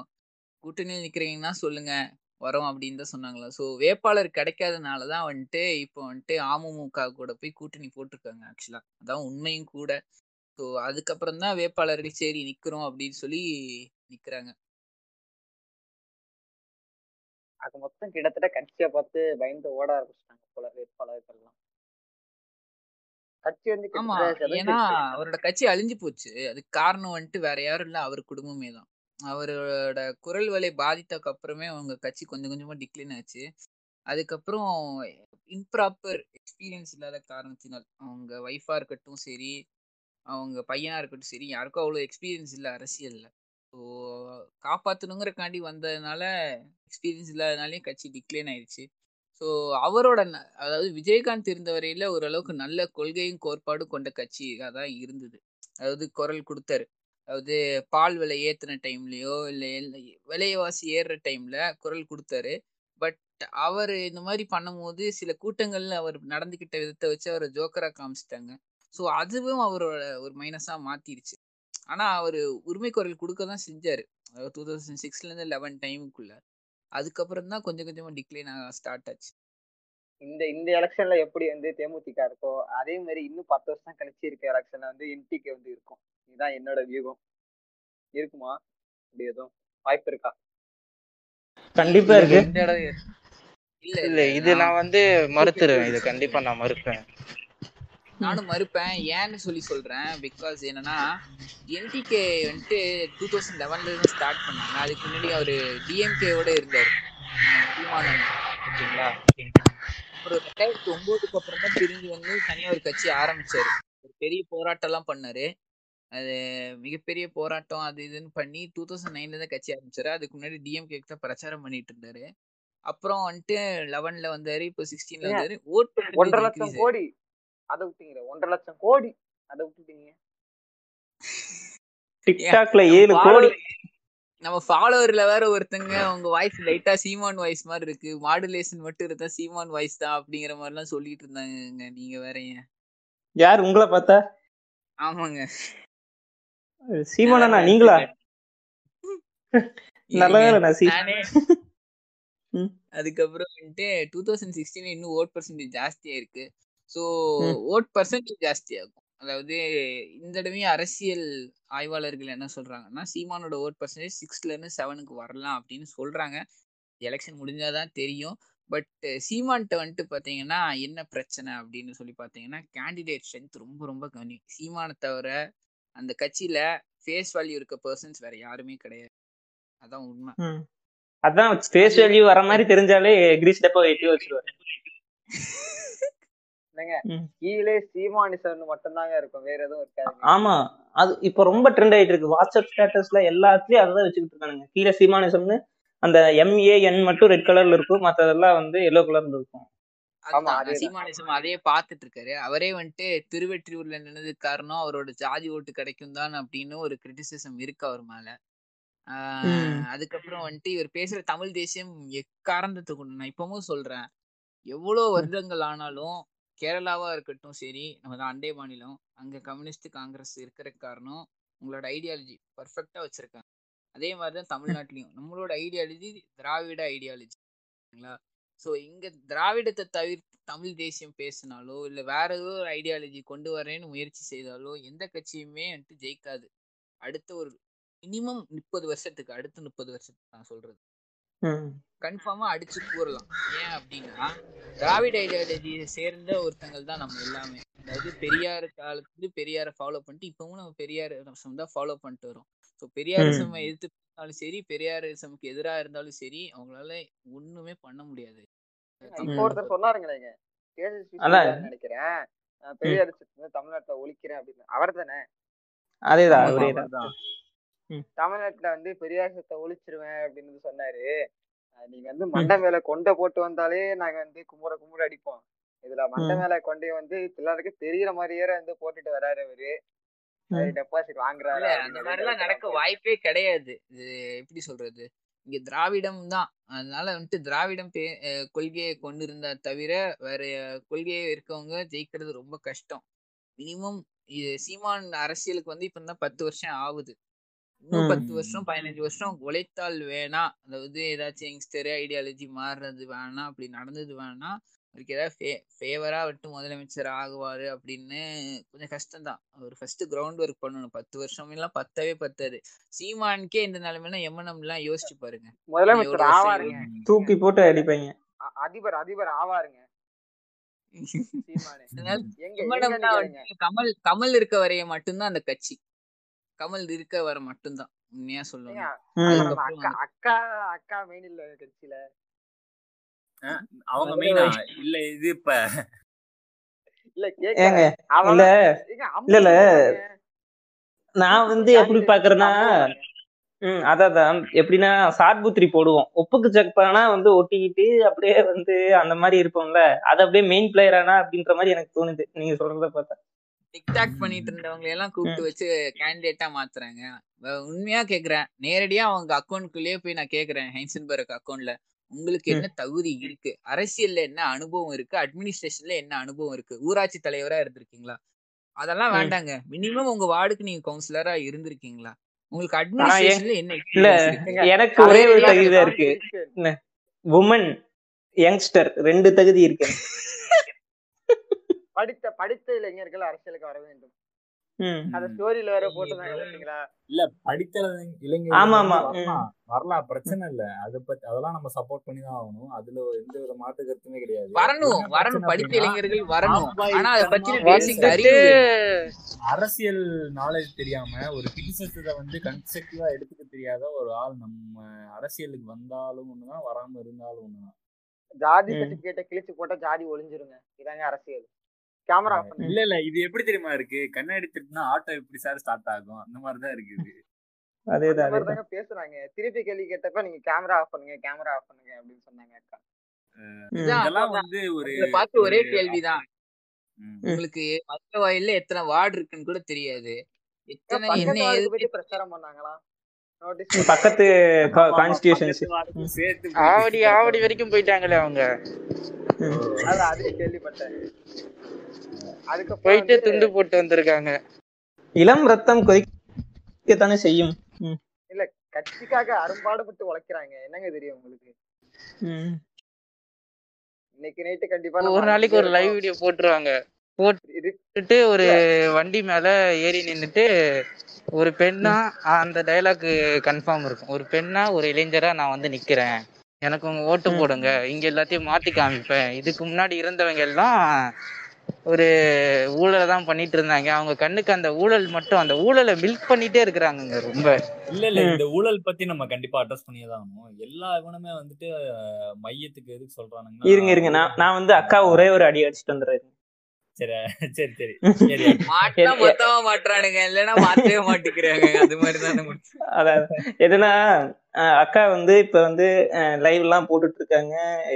கூட்டணியில் நிற்கிறீங்கன்னா சொல்லுங்கள் வரோம் அப்படின்னு தான் சொன்னாங்களா. ஸோ வேட்பாளர் கிடைக்காதனால தான் வந்துட்டு இப்போ வந்துட்டு அமமுக கூட போய் கூட்டணி போட்டிருக்காங்க. ஆக்சுவலாக அதான் உண்மையும் கூட. ஸோ அதுக்கப்புறம் தான் வேட்பாளருக்கு சரி நிற்கிறோம் அப்படின்னு சொல்லி நிற்கிறாங்க. அது மொத்தம் கிட்டத்தட்ட கட்சியை பார்த்து பயந்து ஓட ஆரம்பிச்சிட்டாங்க போல வேட்பாளர்கள். ஆமா, ஏன்னா அவரோட கட்சி அழிஞ்சு போச்சு. அதுக்கு காரணம் வந்துட்டு வேற யாரும் இல்லை, அவர் குடும்பமே தான். அவரோட குரல் வலை பாதித்ததுக்கு அப்புறமே அவங்க கட்சி கொஞ்சம் கொஞ்சமா டிக்ளைன் ஆச்சு. அதுக்கப்புறம் இன்ப்ராப்பர் எக்ஸ்பீரியன்ஸ் இல்லாத காரணத்தினால் அவங்க ஒய்ஃபா இருக்கட்டும் சரி, அவங்க பையனா இருக்கட்டும் சரி, யாருக்கும் அவ்வளோ எக்ஸ்பீரியன்ஸ் இல்லை அரசியல்ல. ஸோ காப்பாற்றணுங்கிறக்காண்டி வந்ததுனால, எக்ஸ்பீரியன்ஸ் இல்லாதனாலேயும் கட்சி டிக்ளைன் ஆயிடுச்சு. ஸோ அவரோட அதாவது விஜயகாந்த் இருந்த வரையில் ஓரளவுக்கு நல்ல கொள்கையும் கோட்பாடும் கொண்ட கட்சியாக தான் இருந்தது. அதாவது குரல் கொடுத்தாரு. அதாவது பால் விலை ஏற்றின டைம்லையோ இல்லை விலைவாசி ஏறுற டைமில் குரல் கொடுத்தாரு. பட் அவர் இந்த மாதிரி பண்ணும்போது சில கூட்டங்களில் அவர் நடந்துக்கிட்ட விதத்தை வச்சு அவரை ஜோக்கராக காமிச்சிட்டாங்க. ஸோ அதுவும் அவரோட ஒரு மைனஸாக மாற்றிடுச்சு. ஆனால் அவர் உரிமை குரல் கொடுக்க தான் செஞ்சார், அதாவது டூ தௌசண்ட் சிக்ஸ்லேருந்து லெவன் டைமுக்குள்ளே. அதுக்கப்புறம் தான் கொஞ்சம் கொஞ்சமாக டிக்ளைன் ஆக ஸ்டார்ட் ஆச்சு. இந்த இந்த எலெக்ஷன்ல எப்படி வந்து தேமுதிக இருக்கோ அதே மாதிரி இன்னும் பத்து வருஷம் கழிச்சு இருக்க எலெக்ஷன்ல வந்து என்டிகே வந்து இருக்கும். இதுதான் என்னோட வியூகம். இருக்குமா அப்படி எதுவும் வாய்ப்பு இருக்கா? கண்டிப்பா இருக்கு. இல்ல இல்ல இது நான் வந்து மறுத்துருவேன். இது கண்டிப்பா நான் மறுப்பேன். நானும் மறுப்பேன். ஏன்னு சொல்லி சொல்கிறேன், பிகாஸ் என்னென்னா என்டிகே வந்துட்டு டூ தௌசண்ட் லெவன்லேருந்து ஸ்டார்ட் பண்ணாங்க. அதுக்கு முன்னாடி அவர் டிஎம்கேவோடு இருந்தார் ஓகேங்களா. அப்புறம் ரெண்டாயிரத்தி ஒம்போதுக்கு அப்புறம் தான் பிரிஞ்சு வந்து தனியாக ஒரு கட்சி ஆரம்பித்தார். ஒரு பெரிய போராட்டம்லாம் பண்ணார். அது மிகப்பெரிய போராட்டம் அது இதுன்னு பண்ணி டூ தௌசண்ட் நைனில் தான் கட்சி ஆரம்பித்தார். அதுக்கு முன்னாடி டிஎம்கேக்கு தான் பிரச்சாரம் பண்ணிகிட்டு இருந்தார். அப்புறம் வந்துட்டு லெவனில் வந்தார், இப்போ சிக்ஸ்டீனில் வந்தார். ஓட்டு ஒன்றரை லட்சம் கோடி அதை விட்டுங்க, ஒன்றரை லட்சம் கோடி அதை விட்டுட்டீங்க. டிக்டாக்ல ஏழு கோடி நம்ம ஃபாலோவர்ல வேற ஒருத்தங்க உங்க வாய்ஸ் லைட்டா சீமான் வாய்ஸ் மாதிரி இருக்கு, மாடுலேஷன் மட்டும் இருந்தா சீமான் வாய்ஸ் தான் அப்படிங்கிற மாதிரி எல்லாம் சொல்லிட்டு இருந்தாங்க. நீங்க வேற யார் உங்களை பார்த்தா? ஆமாங்க சீமானா நீங்களா? நல்ல அதுக்கப்புறம் வந்துட்டு டூ தௌசண்ட் சிக்ஸ்டீன் இன்னும் ஓட் பர்சன்டேஜ் ஜாஸ்தியா இருக்கு. ஸோ ஓட் பர்சன்டேஜ் ஜாஸ்தியாகும். அதாவது இந்த தடவை அரசியல் ஆய்வாளர்கள் என்ன சொல்கிறாங்கன்னா, சீமானோட ஓட் பர்சன்டேஜ் சிக்ஸ்லேருந்து செவனுக்கு வரலாம் அப்படின்னு சொல்கிறாங்க. எலெக்ஷன் முடிஞ்சாதான் தெரியும். பட் சீமான்கிட்ட வந்துட்டு பார்த்தீங்கன்னா என்ன பிரச்சனை அப்படின்னு சொல்லி பார்த்தீங்கன்னா, கேண்டிடேட் ஸ்ட்ரென்த் ரொம்ப ரொம்ப கம்மி. சீமானை தவிர அந்த கட்சியில் ஃபேஸ் வேல்யூ இருக்க பர்சன்ஸ் வேறு யாருமே கிடையாது. அதான் உண்மை. அதான் ஃபேஸ் வேல்யூ வர மாதிரி தெரிஞ்சாலே கிரீஸ் டப்பா ஏற்றி வச்சுருவாரு. கீழே சீமானிசன் மட்டும்தாங்க இருக்கும், வேற எதுவும் இருக்காது. ஆமா, அது இப்ப ரொம்ப ட்ரெண்ட் ஆயிட்டு இருக்கு. வாட்ஸ்அப் ஸ்டேட்டஸ்ல எல்லாத்துலயும் அதான் வச்சுக்கிட்டு இருக்கானுங்க, கீழே சீமானிசம்னு. அந்த எம்ஏஎன் மட்டும் ரெட் கலர்ல இருக்கும், மத்ததெல்லாம் வந்து எல்லோ கலர்ல இருக்கும். ஆமா, சீமானிசம் அதையே பாத்துட்டு இருக்காரு. அவரே வந்துட்டு திருவெற்றியூர்ல நின்னது காரணம் அவரோட ஜாதி ஓட்டு கிடைக்கும் தான் அப்படின்னு ஒரு கிரிட்டிசிசம் இருக்கு அவர் மேல. ஆஹ் அதுக்கப்புறம் வந்துட்டு இவர் பேசுற தமிழ் தேசியம் எக்காரணத்துக்கு கொண்டு நான் இப்பவும் சொல்றேன், எவ்வளவு வருடங்கள் ஆனாலும் கேரளாவாக இருக்கட்டும் சரி, நம்ம தான் அண்டை மாநிலம், அங்கே கம்யூனிஸ்ட் காங்கிரஸ் இருக்கிற காரணம் உங்களோட ஐடியாலஜி பர்ஃபெக்டாக வச்சுருக்காங்க. அதே மாதிரிதான் தமிழ்நாட்டிலையும் நம்மளோட ஐடியாலஜி திராவிட ஐடியாலஜிங்களா. ஸோ இங்கே திராவிடத்தை தவிர்த்து தமிழ் தேசியம் பேசினாலோ இல்லை வேற ஏதோ ஒரு ஐடியாலஜி கொண்டு வரேன்னு முயற்சி செய்தாலோ எந்த கட்சியுமே வந்துட்டு ஜெயிக்காது. அடுத்த ஒரு மினிமம் முப்பது வருஷத்துக்கு அடுத்த முப்பது வருஷத்துக்கு நான் சொல்றது கன்ஃபார்மா அடிச்சு கூறலாம். ஏன் அப்படின்னா திராவிட ஐடியாலஜியை சேர்ந்த ஒருத்தங்கள் தான் நம்ம எல்லாமே. அதாவது பெரியார் காலத்துலேருந்து பெரியாரை ஃபாலோ பண்ணிட்டு இப்பவும் நம்ம பெரியாரிசம் தான் ஃபாலோ பண்ணிட்டு வரோம். ஸோ பெரியாரிசம் எதிர்த்து இருந்தாலும் சரி பெரியாரிசமுக்கு எதிராக இருந்தாலும் சரி அவங்களால ஒண்ணுமே பண்ண முடியாது. ஒருத்தர் சொன்னாருங்களேங்க நினைக்கிறேன் பெரியாரிசத்தை தமிழ்நாட்டில் ஒழிக்கிறேன் அப்படின்னு. அவர் தானே அதேதான் தமிழ்நாட்டுல வந்து பெரியாரிசத்தை ஒழிச்சிருவேன் அப்படின்னு சொன்னாரு. நீங்க வந்து மண்டை மேல கொண்டை போட்டு வந்தாலே நாங்க வந்து கும்புற கும்புற அடிப்போம். இதுல மண்டை மேல கொண்டே வந்து எல்லாருக்கும் தெரியுற மாதிரியே வந்து போட்டுட்டு வராரு அவரு. டெபாசிட் வாங்குறாரு. அந்த மாதிரி எல்லாம் நடக்க வாய்ப்பே கிடையாது. இது எப்படி சொல்றது, இங்க திராவிடம் தான். அதனால வந்துட்டு திராவிடம் பே கொள்கையை கொண்டு இருந்தா தவிர வேற கொள்கையை இருக்கவங்க ஜெயிக்கிறது ரொம்ப கஷ்டம். மினிமம் இது சீமான் அரசியலுக்கு வந்து இப்ப தான் பத்து வருஷம் ஆகுது. இன்னும் பத்து வருஷம் பதினஞ்சு வருஷம் உழைத்தால் வேணா, அதாவது ஏதாச்சும் யங்ஸ்டரு ஐடியாலஜி மாறுறது வேணா, அப்படி நடந்தது வேணா, அவருக்கு ஏதாவது ஃபேவரா விட்டு முதலமைச்சர் ஆகுவாரு அப்படின்னு கொஞ்சம் கஷ்டம்தான். அவர் ஃபர்ஸ்ட் கிரவுண்ட் ஒர்க் பண்ணணும். பத்து வருஷம் எல்லாம் பத்தவே பத்தாது. சீமானுக்கே இந்த நிலைமையில எம்என்எம் எல்லாம் யோசிச்சு பாருங்க. முதலமைச்சர் ஆவாருங்க, தூக்கி போட்டு அடிப்பீங்க. அதிபர் அதிபர் ஆவாருங்க. கமல் கமல் இருக்க வரைய மட்டும்தான் அந்த கட்சி, கமல் இருக்க வர மட்டும்தான் உண்மையா சொல்லுவாங்க. அக்கா அக்கா மெயின் இல்ல கட்சியில அவங்க மெயினா இல்ல. இது இப்ப இல்ல கேக்குங்க அவள இல்ல இல்ல நான் வந்து எப்படி பாக்குறேன்னா ம் அதான் எப்படின்னா சாட்புத்திரி போடுவோம் ஒப்புக்கு செக்பானா வந்து ஒட்டிக்கிட்டு அப்படியே வந்து அந்த மாதிரி இருப்போம்ல, அது அப்படியே மெயின் பிளேயர் ஆனா அப்படின்ற மாதிரி எனக்கு தோணுது நீங்க சொல்றத பார்த்தா. டிக்டாக் பண்ணிட்டு இருந்தவங்களை எல்லாம் கூப்பிட்டு வச்சு கேண்டிடேட்டா மாத்துறாங்க. உண்மையா கேக்குறேன், நேரடியா அவங்க அக்கௌண்ட்குள்ளேயே போய் நான் கேக்குறேன், ஹைசன்பர்க் அக்கௌண்ட்ல உங்களுக்கு என்ன தகுதி இருக்கு, அரசியல்ல என்ன அனுபவம் இருக்கு, அட்மினிஸ்ட்ரேஷன்ல என்ன அனுபவம் இருக்கு, ஊராட்சி தலைவரா இருந்திருக்கீங்களா, அதெல்லாம் வேண்டாங்க. மினிமம் உங்க வார்டுக்கு நீங்க கவுன்சிலரா இருந்திருக்கீங்களா, உங்களுக்கு அட்மினிஸ்ட்ரேஷன்ல என்ன இல்ல. எனக்கு ஒரே ஒரு தகுதியா இருக்கு, வுமன் யங்ஸ்டர் ரெண்டு தகுதி இருக்கு. படித்த படித்த இளைஞர்கள் அரசியலுக்கு வர வேண்டும். அத ஸ்டோரியில வர போட்டுதாங்க இல்ல படித்த இளைஞர்கள் வரலாம், பிரச்சனை இல்ல. அத பத்தி அதெல்லாம் நம்ம சப்போர்ட் பண்ணி தான் ஆகணும். அதுல எந்த வித மாற்று கருத்துமே கிடையாது. வரணும் வரணும் படித்த இளைஞர்கள் வரணும். ஆனா அத பத்தி பேசிக் அறிவு அரசியல் நாலேஜ் தெரியாம ஒரு கிரிட்டிசிசத்தை வந்து கன்ஸ்ட்ரக்டிவா எடுத்துக்க தெரியாத ஒரு ஆள் நம்ம அரசியலுக்கு வந்தாலும் ஒண்ணுதான், வராம இருந்தாலும் ஒண்ணுதான். ஜாதி சர்டிபிகேட்டை கிழிச்சு போட்டா ஜாதி ஒளிஞ்சிருங்க. இதாங்க அரசியல். கேமரா இல்ல இல்ல இது எப்படி தெரியுமா இருக்கு, கண்ணாடி திருட்டுனா ஆட்டோ எப்படி சார் ஸ்டார்ட் ஆகும், அந்த மாதிரிதான் இருக்குது. அதேதான் பேசுறாங்க. திருப்பி கேள்வி கேட்டப்ப நீங்க கேமரா ஆஃப் பண்ணுங்க கேமரா ஆஃப் பண்ணுங்க அப்படின்னு சொன்னாங்க அக்கா. இதெல்லாம் வந்து ஒரு பார்த்து ஒரே கேள்விதான். உங்களுக்கு மத்த வயல்ல எத்தனை வார்டு இருக்குன்னு கூட தெரியாது. எத்தனை என்ன எது பத்தி பிரச்சாரம் பண்ணாங்களா, பக்கத்து கான்ஸ்டிடியூஷன் சேர்த்து ஆவடி ஆவடி வரைக்கும் போயிட்டாங்களே அவங்க. அது அதுக்கு கேள்விப்பட்டேன். அதுக்கு போயிட்டு துண்டு போட்டு வந்திருக்காங்க. இளம் ரத்தம் கொதிக்கத்தானே செய்யும். இல்ல கட்சிக்காக அரும்பாடுபட்டு உழைக்கிறாங்க. என்னங்க தெரியும் உங்களுக்கு. இன்னைக்கு நைட்டு கண்டிப்பா ஒரு நாளைக்கு ஒரு லைவ் வீடியோ போட்டுருவாங்க. போட்டுட்டு ஒரு வண்டி மேல ஏறி நின்னுட்டு ஒரு பெண்ணா அந்த டயலாக் கன்ஃபார்ம் இருக்கும். ஒரு பெண்ணா ஒரு இளைஞரா நான் வந்து நிக்கிறேன், எனக்கு உங்க ஓட்டு போடுங்க, இங்க எல்லாத்தையும் மாத்தி காமிப்பேன். இதுக்கு முன்னாடி இருந்தவங்க எல்லாம் ஒரு ஊழலை தான் பண்ணிட்டு இருந்தாங்க. அவங்க கண்ணுக்கு அந்த ஊழல் மட்டும், அந்த ஊழலை மில்க் பண்ணிட்டே இருக்கிறாங்க ரொம்ப. இல்ல இல்ல இந்த ஊழல் பத்தி நம்ம கண்டிப்பா அட்ரஸ் பண்ணியதான் ஆகணும். எல்லா இவனுமே வந்துட்டு மையத்துக்கு எதுக்கு சொல்றானுங்க. இருங்க இருங்க நான் நான் வந்து அக்கா ஒரே ஒரு அடி அடிச்சுட்டு வந்துடுறேன். அக்கா வந்து இப்ப வந்து லைவ் எல்லாம் போட்டுட்டு இருக்காங்க,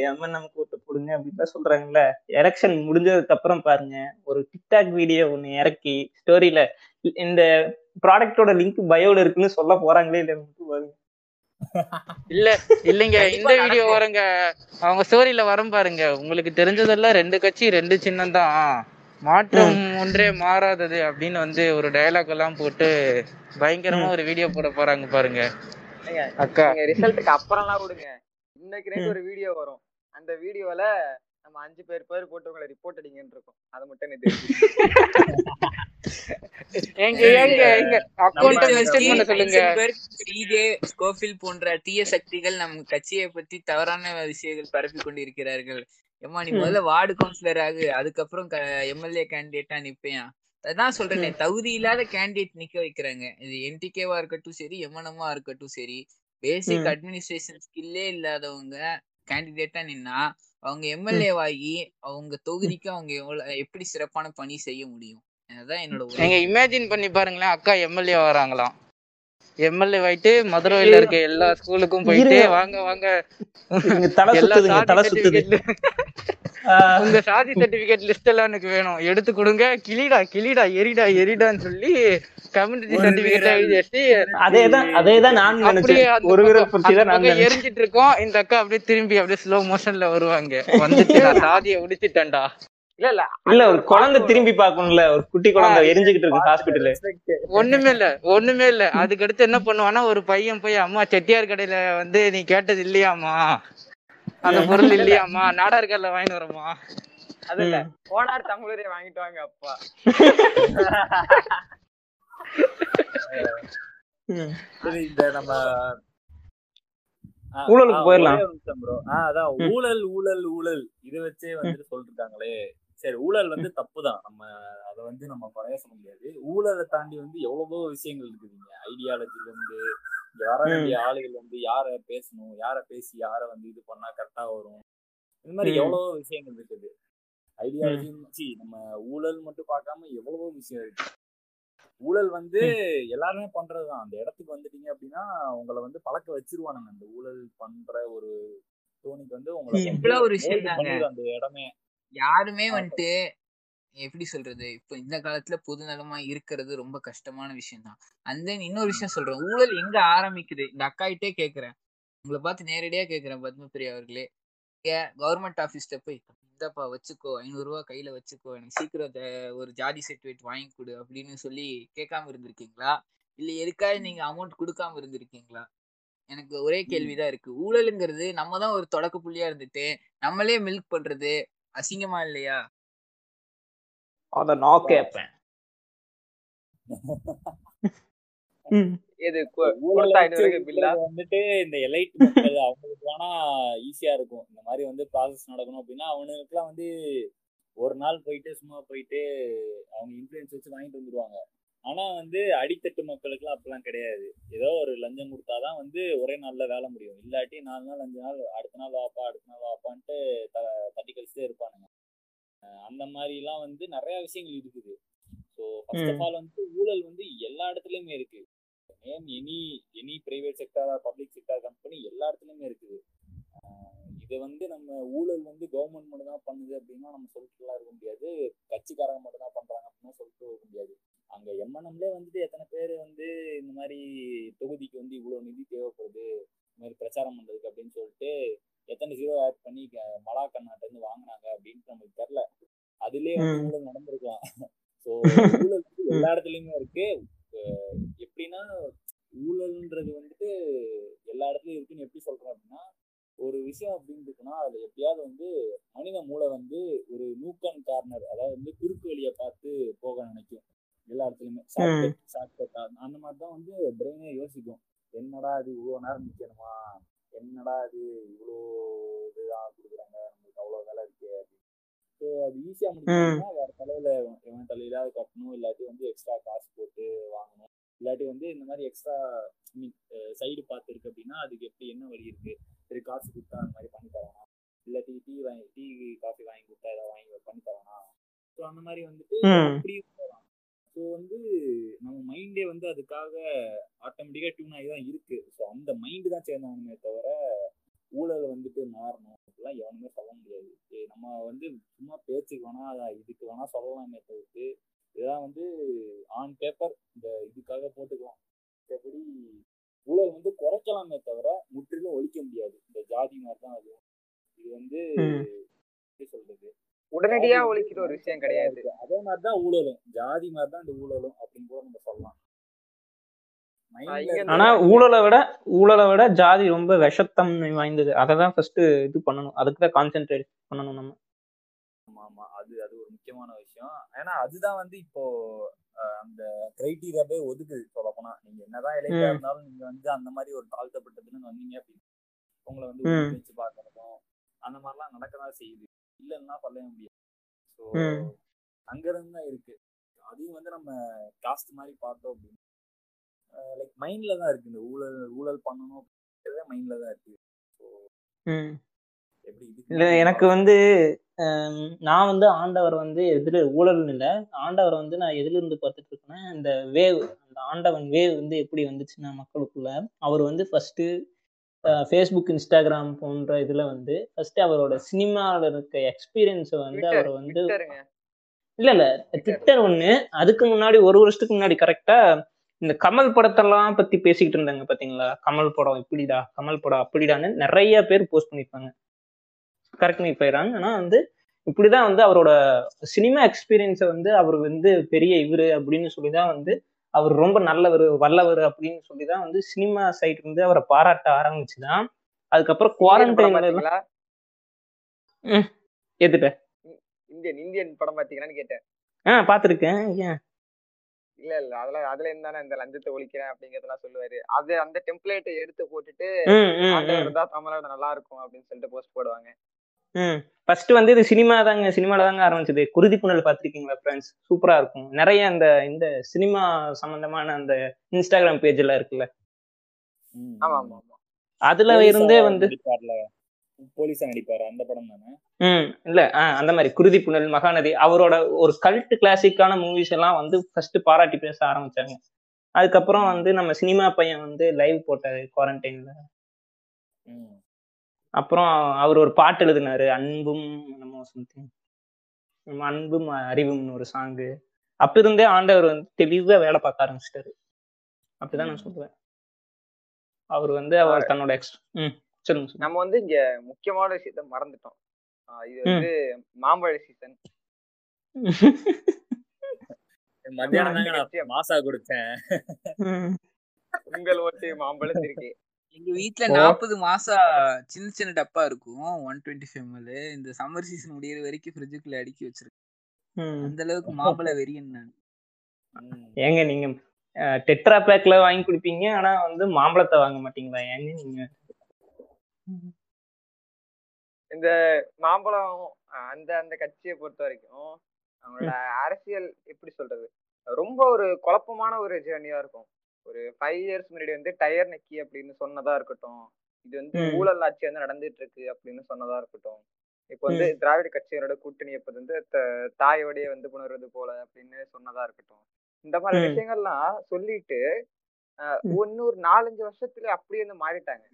எம்என்எம் கூட்டு போடுங்க அப்படின்னு சொல்றாங்கல்ல. எலெக்ஷன் முடிஞ்சதுக்கு அப்புறம் பாருங்க, ஒரு டிக்டாக் வீடியோ ஒண்ணு இறக்கி ஸ்டோரியில இந்த ப்ராடக்டோட லிங்க் பயோல இருக்குன்னு சொல்ல போறாங்களே இல்ல பாருங்க. இல்ல இல்லைங்க இந்த வீடியோ வரங்க அவங்க ஸ்டோரியில வரும் பாருங்க. உங்களுக்கு தெரிஞ்சதெல்லாம் ரெண்டு கட்சி ரெண்டு சின்னம் தான், மாற்றம் ஒன்றே மாறாதது அப்படின்னு வந்து ஒரு டயலாக் எல்லாம் போட்டு பயங்கரமா ஒரு வீடியோ போட போறாங்க பாருங்க. அக்கா ரிசல்ட்டுக்கு அப்புறம்லாம் விடுங்க, இன்னைக்கு நைட் ஒரு வீடியோ வரும், அந்த வீடியோல நம்ம அஞ்சு பேர் பேர் போட்டு உங்களை ரிப்போர்ட் அடிங்கன்னு இருக்கும். அதை மட்டும் எனக்கு போன்ற தீய சக்திகள் நம் கட்சியை பத்தி தவறான விஷயங்கள் பரப்பி கொண்டு இருக்கிறார்கள். ஏமா நீ முதல்ல வார்டு கவுன்சிலர் ஆகு, அதுக்கப்புறம் எம்எல்ஏ கேண்டிடேட்டா நிப்பேன். அதான் சொல்றேன், தகுதி இல்லாத கேண்டிடேட் நிக்க வைக்கிறாங்க. இது என்டிகேவா இருக்கட்டும் சரி, எம்என்எம்மா இருக்கட்டும் சரி, பேசிக் அட்மினிஸ்ட்ரேஷன் ஸ்கில்லே இல்லாதவங்க கேண்டிடேட்டா நின்னா அவங்க எம்எல்ஏ ஆகி அவங்க தொகுதிக்கு அவங்க எவ்வளவு எப்படி சிறப்பான பணி செய்ய முடியும்? அதான் என்னோட. நீங்க இமேஜின் பண்ணி பாருங்களேன், அக்கா எம்எல்ஏ வராங்களாம், எம்எல்ஏ ஆயிட்டு மதுரையில இருக்க எல்லா ஸ்கூலுக்கும் போயிட்டு வாங்க வாங்க உங்க சாதி சர்டிபிகேட் லிஸ்ட் எல்லாம் எனக்கு வேணும், எடுத்து கொடுங்க, கிளிடா கிளிடா எரிடா எரிடான்னு சொல்லி கம்யூனிட்டி சர்டிபிகேட் எழுதி வச்சு அதேதான் அதேதான் நான் அப்படியே ஒரு எரிஞ்சிட்டு இருக்கோம். இந்த அக்கா அப்படியே திரும்பி அப்படியே ஸ்லோ மோஷன்ல வருவாங்க, வந்துட்டு நான் சாதியை உடிச்சிட்டேன்டா. இல்ல இல்ல ஒரு குழந்தை திரும்பி பாக்கணும்ல, ஒரு குட்டி குழந்தை எரிஞ்சுக்கிட்டு இருக்கு ஹாஸ்பிட்டல், ஒண்ணுமே இல்ல ஒண்ணுமே இல்ல. அதுக்கடுத்து என்ன பண்ணுவானா, ஒரு பையன் போய் அம்மா செட்டியார் கடையில வந்து நீ கேட்டது இல்லையாமா, அந்த பொருள் இல்லையாமா, நாடார் கடையில வாங்கிட்டு வரமா, அது இல்ல போனார் தமிழரே வாங்கிட்டு வாங்க அப்பா. இந்த நம்ம ஊழலுக்கு போயிடலாம். ஆஹ் அதான் ஊழல் ஊழல் ஊழல் இதை வச்சே வந்து சொல்லிருக்காங்களே. சரி, ஊழல் வந்து தப்பு தான், நம்ம அதை வந்து நம்ம குறைய சொல்ல முடியாது. ஊழலை தாண்டி வந்து எவ்வளவோ விஷயங்கள் இருக்குதுங்க. ஐடியாலஜில இருந்து வர வேண்டிய ஆளுகள் வந்து யாரை பேசணும், யாரை பேசி யாரை வந்து இது பண்ணா கரெக்டா வரும், இந்த மாதிரி எவ்வளவோ விஷயங்கள் இருக்குது. ஐடியாலஜி நம்ம ஊழல் மட்டும் பார்க்காம எவ்வளவோ விஷயம் இருக்கு. ஊழல் வந்து எல்லாருமே பண்றதுதான். அந்த இடத்துக்கு வந்துட்டீங்க அப்படின்னா உங்களை வந்து பழக்க வச்சிருவானுங்க. அந்த ஊழல் பண்ற ஒரு தோணிக்கு வந்து உங்களுக்கு ஒரு விஷயம் அந்த இடமே யாருமே வந்துட்டு எப்படி சொல்றது, இப்ப இந்த காலத்துல பொது நலமா இருக்கிறது ரொம்ப கஷ்டமான விஷயம் தான். அண்ட் தென் இன்னொரு விஷயம் சொல்றேன், ஊழல் எங்க ஆரம்பிக்குது? இந்த அக்காயிட்டே கேக்குறேன், உங்களை பார்த்து நேரடியா கேக்குறேன் பத்மபிரியா அவர்களே, கவர்மெண்ட் ஆபீஸ்ல போய் இந்தப்பா வச்சுக்கோ ஐநூறு ரூபா கையில வச்சுக்கோ, எனக்கு சீக்கிரம் ஒரு ஜாதி சர்டிபிகேட் வாங்கி கொடு அப்படின்னு சொல்லி கேட்காம இருந்திருக்கீங்களா? இல்ல எதுக்காக நீங்க அமௌண்ட் கொடுக்காம இருந்திருக்கீங்களா? எனக்கு ஒரே கேள்விதான் இருக்கு. ஊழலுங்கிறது நம்ம தான் ஒரு தொடக்க புள்ளியா இருந்துட்டு நம்மளே மில்க் பண்றது அசிங்கமா இல்லையா? அத நான் கேப்பேன். வந்துட்டு இந்த எலைட் மக்கள் அவங்களுக்கு வேணா ஈஸியா இருக்கும். இந்த மாதிரி வந்து ப்ராசஸ் நடக்கணும் அப்படின்னா அவனுக்குலாம் வந்து ஒரு நாள் போயிட்டு சும்மா போயிட்டு அவங்க இன்ஃப்ளூயன்ஸ் வச்சு வாங்கிட்டு வந்துடுவாங்க. ஆனா வந்து அடித்தட்டு மக்களுக்குலாம் அப்படிலாம் கிடையாது. ஏதோ ஒரு லஞ்சம் கொடுத்தாதான் வந்து ஒரே நாள்ல வேலை முடியும். இல்லாட்டி நாலு நாள் அஞ்சு நாள் அடுத்த நாள் வாப்பா அடுத்த நாள் வாப்பான்ட்டு த தட்டி கழிச்சுட்டே இருப்பானுங்க. அந்த மாதிரிலாம் வந்து நிறைய விஷயங்கள் இருக்குது. ஸோ ஃபர்ஸ்ட் ஆஃப் ஆல் வந்து ஊழல் வந்து எல்லா இடத்துலயுமே இருக்கு. Any any private sector public sector company எல்லா இடத்துலயுமே இருக்குது. இதை வந்து நம்ம ஊழல் வந்து கவர்மெண்ட் மட்டும் தான் பண்ணுது அப்படின்னா நம்ம சொல்லிட்டுலாம் இருக்க முடியாது. கட்சிக்காரங்க மட்டும் தான் பண்றாங்க அப்படின்னா சொல்லிட்டு இருக்க முடியாது. அங்க எம்என்எம்லே வந்துட்டு எத்தனை பேர் வந்து இந்த மாதிரி தொகுதிக்கு வந்து இவ்வளவு நிதி தேவைப்படுது இந்த மாதிரி பிரச்சாரம் பண்றதுக்கு அப்படின்னு சொல்லிட்டு எத்தனை ஜீரோ ஆட் பண்ணி மலா கர்நாட்டை இருந்து வாங்கினாங்க அப்படின்ட்டு நமக்கு தெரியல. அதுலயே வந்து ஊழல் நடந்திருக்கலாம். ஸோ ஊழல் எல்லா இடத்துலயுமே இருக்கு. எப்படின்னா ஊழல்ன்றது வந்துட்டு எல்லா இடத்துலயும் இருக்குன்னு எப்படி சொல்றோம் அப்படின்னா, ஒரு விஷயம் அப்படின்னு இருக்குன்னா அதுல எப்படியாவது வந்து மனித மூளை வந்து ஒரு நூக்கன் கார்னர், அதாவது வந்து குறுக்கு வழியை பார்த்து போக நினைக்கும். எல்லா இடத்துலயுமே ஷார்ட்கட் ஷார்ட்கட் அந்த மாதிரிதான் வந்து பிரெயினே யோசிக்கும். என்னடா அது இவ்வளவு நேரம் நிக்கணுமா, என்னடா அது இவ்வளோ இதுதான் கொடுக்குறாங்க நம்மளுக்கு, அவ்வளோ வேலை இருக்கு அப்படின்னு. ஸோ அது ஈஸியா முடிக்கணும்னா வேற தலையில எவன் தலையில கட்டணும், இல்லாட்டி வந்து எக்ஸ்ட்ரா காசு போட்டு வாங்கணும், இல்லாட்டி வந்து இந்த மாதிரி எக்ஸ்ட்ரா மீன் சைடு பார்த்து இருக்கு அப்படின்னா அதுக்கு எப்படி என்ன வழி இருக்கு, சரி காசு கொடுத்தா அந்த மாதிரி பண்ணி தரணும், இல்லாட்டி டீ வாங்கி டீ காஃபி வாங்கி கொடுத்தா ஏதாவது வாங்கி பண்ணி தரணும். ஸோ அந்த மாதிரி வந்துட்டு அப்படியே போகலாம். ஸோ வந்து நம்ம மைண்டே வந்து அதுக்காக ஆட்டோமேட்டிக்கா டியூன் ஆகி தான் இருக்கு. ஸோ அந்த மைண்டு தான் சேர்ந்தாங்கன்னே தவிர ஊழல் வந்துட்டு மாறணும் அப்படிலாம் எவனுமே சொல்ல முடியாது. நம்ம வந்து சும்மா பேச்சுக்கு வேணா அதான் இதுக்கு வேணா சொல்லலாமே தவிர்த்து இதெல்லாம் வந்து ஆன் பேப்பர் இந்த இதுக்காக போட்டுக்கலாம். மற்றபடி ஊழல் வந்து குறைக்கலாமே தவிர முற்றிலும் ஒழிக்க முடியாது. இந்த ஜாதி மாதிரி தான் அது இது வந்து சொல்றது உடனடியா ஒழிக்கிற ஒரு விஷயம் கிடையாது. அதே மாதிரிதான் ஊழலும், ஜாதி மாதிரிதான் இந்த ஊழலும் அப்படின்னு கூட நம்ம சொல்லலாம். ஆனா ஊழலை விட ஊழலை விட ஜாதி ரொம்ப விஷத்தன்மை வாய்ந்தது. அதான் ஃபர்ஸ்ட் இது பண்ணணும், அதுக்கு தான் கான்சென்ட்ரேட் பண்ணணும் நம்ம. ஆமா ஆமா, அது அது ஒரு முக்கியமான விஷயம். ஏன்னா அதுதான் வந்து இப்போ அந்த கிரைட்டீரியாவே ஒதுக்குது. சொல்ல போனா நீங்க என்னதான் இலையா இருந்தாலும் நீங்க வந்து அந்த மாதிரி ஒரு தாழ்த்தப்பட்டதுன்னு வந்தீங்க அப்படின்னு உங்களை வந்து வச்சு பாக்கிறதும் அந்த மாதிரிலாம் நடக்கதான் செய்யுது. இல்லைன்னா சொல்லவே முடியாது. ஸோ அங்கிருந்து தான் இருக்கு. அதையும் வந்து நம்ம காஸ்ட் மாதிரி பார்த்தோம் அப்படின்னு லைக் மைண்ட்ல தான் இருக்கு. இந்த ஊழல் ஊழல் பண்ணணும் அப்படிங்கிறதே மைண்ட்ல தான் இருக்கு. ஸோ எப்படி இல்லை எனக்கு வந்து நான் வந்து ஆண்டவர் வந்து எதிர ஊழல் இல்லை, ஆண்டவர் வந்து நான் எதிலிருந்து பார்த்துட்டு இருக்கேன்னா இந்த வேவ், அந்த ஆண்டவன் வேவ் வந்து எப்படி வந்துச்சுன்னா மக்களுக்குள்ள அவர் வந்து ஃபர்ஸ்ட்டு ஃபேஸ்புக் இன்ஸ்டாகிராம் போன்ற இதில் வந்து ஃபர்ஸ்ட்டு அவரோட சினிமாவில் இருக்க எக்ஸ்பீரியன்ஸை வந்து அவர் வந்து இல்லை இல்லை ட்விட்டர் ஒன்று, அதுக்கு முன்னாடி ஒரு வருஷத்துக்கு முன்னாடி கரெக்டாக இந்த கமல் படத்தெல்லாம் பற்றி பேசிக்கிட்டு இருந்தாங்க பார்த்தீங்களா. கமல் படம் இப்படிடா, கமல் படம் அப்படிடான்னு நிறைய பேர் போஸ்ட் பண்ணியிருப்பாங்க. கரெக்ட் மீ போயிடறாங்க. ஆனால் வந்து இப்படிதான் வந்து அவரோட சினிமா எக்ஸ்பீரியன்ஸை வந்து அவர் வந்து பெரிய இவர் அப்படின்னு சொல்லி தான் வந்து அவர் ரொம்ப நல்லவர் வல்லவர் அப்படின்னு சொல்லி தான் வந்து சினிமா சைட் வந்து அவரை பாராட்ட ஆரம்பிச்சுதான். அதுக்கப்புறம் குவாரண்டைன்ல ம் எதுட்ட இந்தியன் இந்தியன் படம் பார்த்தீங்களான்னு கேட்டேன். ஆ பார்த்துருக்கேன். ஏன் இல்ல இல்ல அதுல அதுல இருந்தானே இந்த லஞ்சத்தை ஒழிக்கிறேன் அப்படிங்கறதெல்லாம் சொல்லுவாரு. அது அந்த டெம்ப்ளேட்டை எடுத்து போட்டுட்டு ஆண்டவர்தா தமிழ்நாடு நல்லா இருக்கும் அப்படின்னு சொல்லிட்டு போஸ்ட் போடுவாங்க. ம் ஃபர்ஸ்ட் வந்து இது சினிமா தாங்க, சினிமால தாங்க ஆரம்பிச்சது. குருதி புனல் பார்த்துருக்கீங்களா ஃப்ரெண்ட்ஸ்? சூப்பரா இருக்கும். நிறைய அந்த இந்த சினிமா சம்பந்தமான அந்த இன்ஸ்டாகிராம் பேஜ் எல்லாம் இருக்குல்ல. ஆமா ஆமா ஆமா, அதுல இருந்தே வந்து போலீஸா நடிப்பாரு அந்த படம் தானே. ம் இல்ல அந்த மாதிரி குருதி புனல், மகாநதி, அவரோட ஒரு கல்ட் கிளாசிக்கான மூவிஸ் எல்லாம் வந்து ஃபர்ஸ்ட் பாராட்டி பேச ஆரம்பிச்சாங்க. அதுக்கப்புறம் வந்து நம்ம சினிமா பையன் வந்து லைவ் போட்டாரு குவாரண்டைன்ல. அப்புறம் அவர் ஒரு பாட்டு எழுதினாரு, அன்பும் நம்ம சம்திங் அன்பும் அறிவும்னு ஒரு சாங்கு. அப்ப இருந்தே ஆண்டவர் வந்து தெளிவா வேலை பார்க்க ஆரம்பிச்சிட்டாரு. அப்படிதான் நான் சொல்லுவேன். அவர் வந்து அவர் தன்னோட எக்ஸ் ம் நம்ம வந்து இங்க முக்கியமான விஷயத்த மறந்துட்டோம். இது வந்து மாம்பழ சீசன். மத்தியானம் மாசா குடிச்சேன். உங்கள் ஓட்டு மாம்பழத்திற்கு. எங்க வீட்டுல நாற்பது மாசா சின்ன சின்ன டப்பா இருக்கும், ஒன் டுவெண்ட்டி ஃபைவ். இந்த சம்மர் சீசன் முடியற வரைக்கும் ஃப்ரிட்ஜுக்குள்ள அடுக்கி வச்சிருக்கேன். அந்த அளவுக்கு மாம்பழ வெறியன் நான். ஏங்க நீங்க டெட்ரா பேக்ல வாங்கி குடிப்பீங்க, ஆனா வந்து மாம்பழத்தை வாங்க மாட்டீங்களா? ஏங்க நீங்க இந்த மாம்பழம் அந்த அந்த கட்சியை பொறுத்த வரைக்கும் அவங்களோட அரசியல் எப்படி சொல்றது ரொம்ப ஒரு குழப்பமான ஒரு ஜேர்னியா இருக்கும். ஒரு ஃபைவ் இயர்ஸ் முன்னாடி வந்து டயர் நக்கி அப்படின்னு சொன்னதா இருக்கட்டும், இது வந்து ஊழல் ஆட்சி வந்து நடந்துட்டு இருக்கு அப்படின்னு சொன்னதா இருக்கட்டும், இப்ப வந்து திராவிட கட்சியினோட கூட்டணி இப்ப வந்து தாயோடைய வந்து புணர்வது போல அப்படின்னு சொன்னதா இருக்கட்டும், இந்த மாதிரி விஷயங்கள்லாம் சொல்லிட்டு இன்னொரு நாலஞ்சு வருஷத்துல அப்படியே வந்து மாறிட்டாங்க.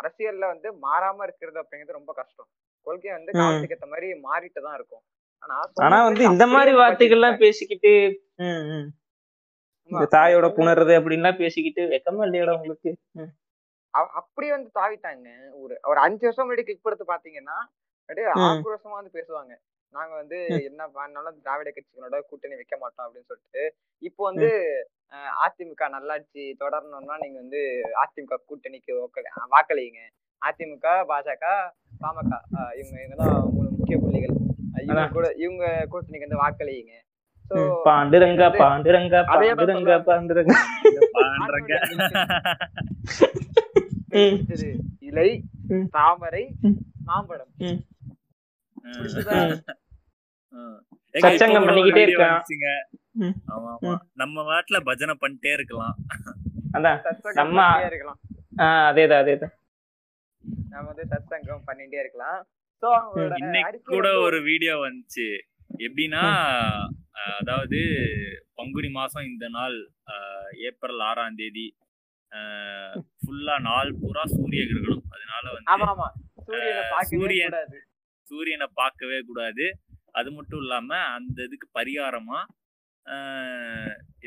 அரசியல்ல வந்து மாறாம இருக்கிறது அப்படிங்கிறது ரொம்ப கஷ்டம். கொள்கை வந்து காலத்துக்கு ஏற்ற மாதிரி மாறிட்டு தான் இருக்கும். ஆனா ஆனா வந்து இந்த மாதிரி வார்த்தைகள்லாம் பேசிக்கிட்டு தாயோட புணர்றது அப்படின்லாம் பேசிக்கிட்டு வெக்கமா இல்லையா உங்களுக்கு? அப்படி வந்து தாவிட்டாங்க. ஒரு ஒரு அஞ்சு வருஷம் முன்னாடி கிளிக் எடுத்து பாத்தீங்கன்னா அப்படியே ஆக்ரோஷமா வந்து பேசுவாங்க, நாங்க வந்து என்ன பண்ணாலும் திராவிட கட்சிகளோட கூட்டணி வைக்க மாட்டோம் அப்படின்னு சொல்லிட்டு. இப்போ வந்து அதிமுக நல்லாட்சி தொடரணும்னா நீங்க வந்து அதிமுக கூட்டணிக்கு வாக்களிங்க, அதிமுக, பாஜக, பாமக இவங்க இதெல்லாம் மூணு முக்கிய புள்ளிகள், இவங்க கூட இவங்க கூட்டணிக்கு வந்து வாக்களிங்க. இலை, தாமரை, மாம்பழம் நம்ம நாட்டுல பஜனை பண்ணிட்டே இருக்கலாம். அதேதான் அதேதான் நம்ம வந்து சத்சங்கம் பண்ணிட்டே இருக்கலாம். இன்னைக்கு கூட ஒரு வீடியோ வந்துச்சு எப்படின்னா, அதாவது பங்குனி மாசம் இந்த நாள் ஏப்ரல் ஆறாம் தேதி ஃபுல்லா நாள் பூரா சூரிய கிரகணம். அதனால வந்து சூரியனை பார்க்கவே கூடாது. அது மட்டும் இல்லாம அந்த இதுக்கு பரிகாரமா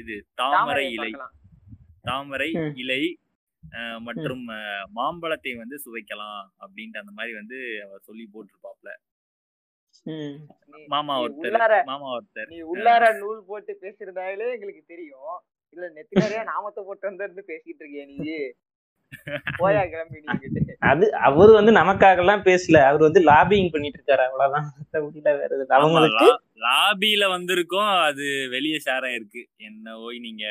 இது தாமரை இலை, தாமரை இலை மற்றும் மாம்பழத்தை வந்து சுவைக்கலாம் அப்படின்ட்டு அந்த மாதிரி வந்து அவர் சொல்லி போட்டிருப்பாப்ல. மாமா ஒருத்தர் மாமா ஒருத்தர் உள்ளார நூல் போட்டு பேசுறதாலே எங்களுக்கு தெரியும். இல்ல நெத்தினாரியா நாமத்தை போட்டு வந்து இருந்து பேசிட்டு இருக்கேன் நீ போயா கிளம்பி நீங்க. அது அவரு வந்து நமக்காக எல்லாம் பேசல, அவர் வந்து லாபிங் பண்ணிட்டு இருக்காரு அவ்வளவுதான். அவங்களுக்கு லாபியில வந்திருக்கோம், அது வெளியே ஷேர் ஆயிருக்கு. என்ன ஓய் நீங்க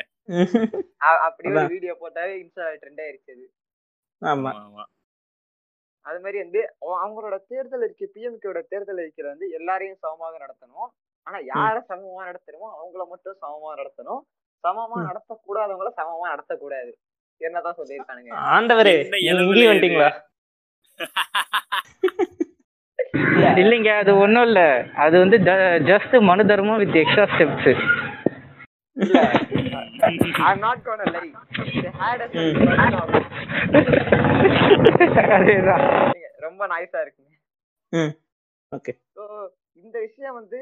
அப்படி ஒரு வீடியோ போட்டாவே இன்ஸ்டா ட்ரெண்ட் ஆயிருச்சு. ஆமா ஆமா, அது மாதிரி வந்து அவங்களோட தேர்தல் அறிக்கை, பிஎம்கேட தேர்தல் அறிக்கையில வந்து எல்லாரையும் சமமாக நடத்தணும், ஆனா யார சமமா நடத்தணுமோ அவங்கள மட்டும் சமமா நடத்தணும், சமமா நடத்தக்கூடாதவங்கள சமமா நடத்தக்கூடாது. என்னதான் சொல்லியிருக்கானுங்க ஆண்டவரே, இங்கேயும் வந்துட்டீங்களா? இல்லைங்க, அது ஒன்றும் இல்லை, அது வந்து ஜஸ்ட் மனு தர்மம் with extra steps. I'm not gonna lie. They had a ரொம்ப நாய்ஸா இருக்குங்க. இந்த விஷயம் வந்து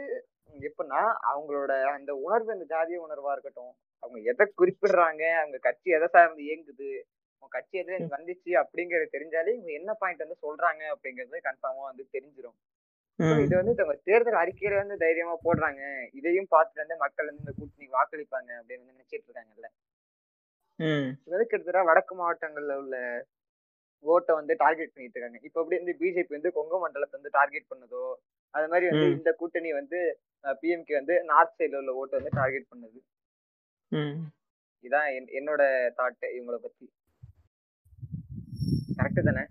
எப்படின்னா அவங்களோட அந்த உணர்வு, இந்த ஜாதிய உணர்வா இருக்கட்டும், அவங்க எதை குறிப்பிடுறாங்க, அவங்க கட்சி எதை சார்ந்து இயங்குது, அவங்க கட்சி எதை வந்துச்சு அப்படிங்கறது தெரிஞ்சாலே இவங்க என்ன பாயிண்ட் வந்து சொல்றாங்க அப்படிங்கறது கன்ஃபார்மா வந்து தெரிஞ்சிடும். இது வந்து தங்க தேர்தல் அறிக்கையில வந்து தைரியமா போடுறாங்க, இதையும் பார்த்துட்டு வந்து மக்கள் வந்து இந்த கூட்டணிக்கு வாக்களிப்பாங்க அப்படின்னு வந்து நினைச்சிட்டு இருக்காங்கல்ல. கிட்டத்தட்ட வடக்கு மாவட்டங்கள்ல உள்ள ஓட்டை வந்து டார்கெட் பண்ணிட்டு இருக்காங்க. இப்ப அப்படி வந்து பிஜேபி வந்து கொங்கு மண்டலத்தை வந்து டார்கெட் பண்ணதோ, அது மாதிரி வந்து இந்த கூட்டணி வந்து பிஎம்கே வந்து நார்த் சைட்ல உள்ள ஓட்டை வந்து டார்கெட் பண்ணுது. இதான் என்னோட தாட் இவங்களை பத்தி. கரெக்ட் தானே?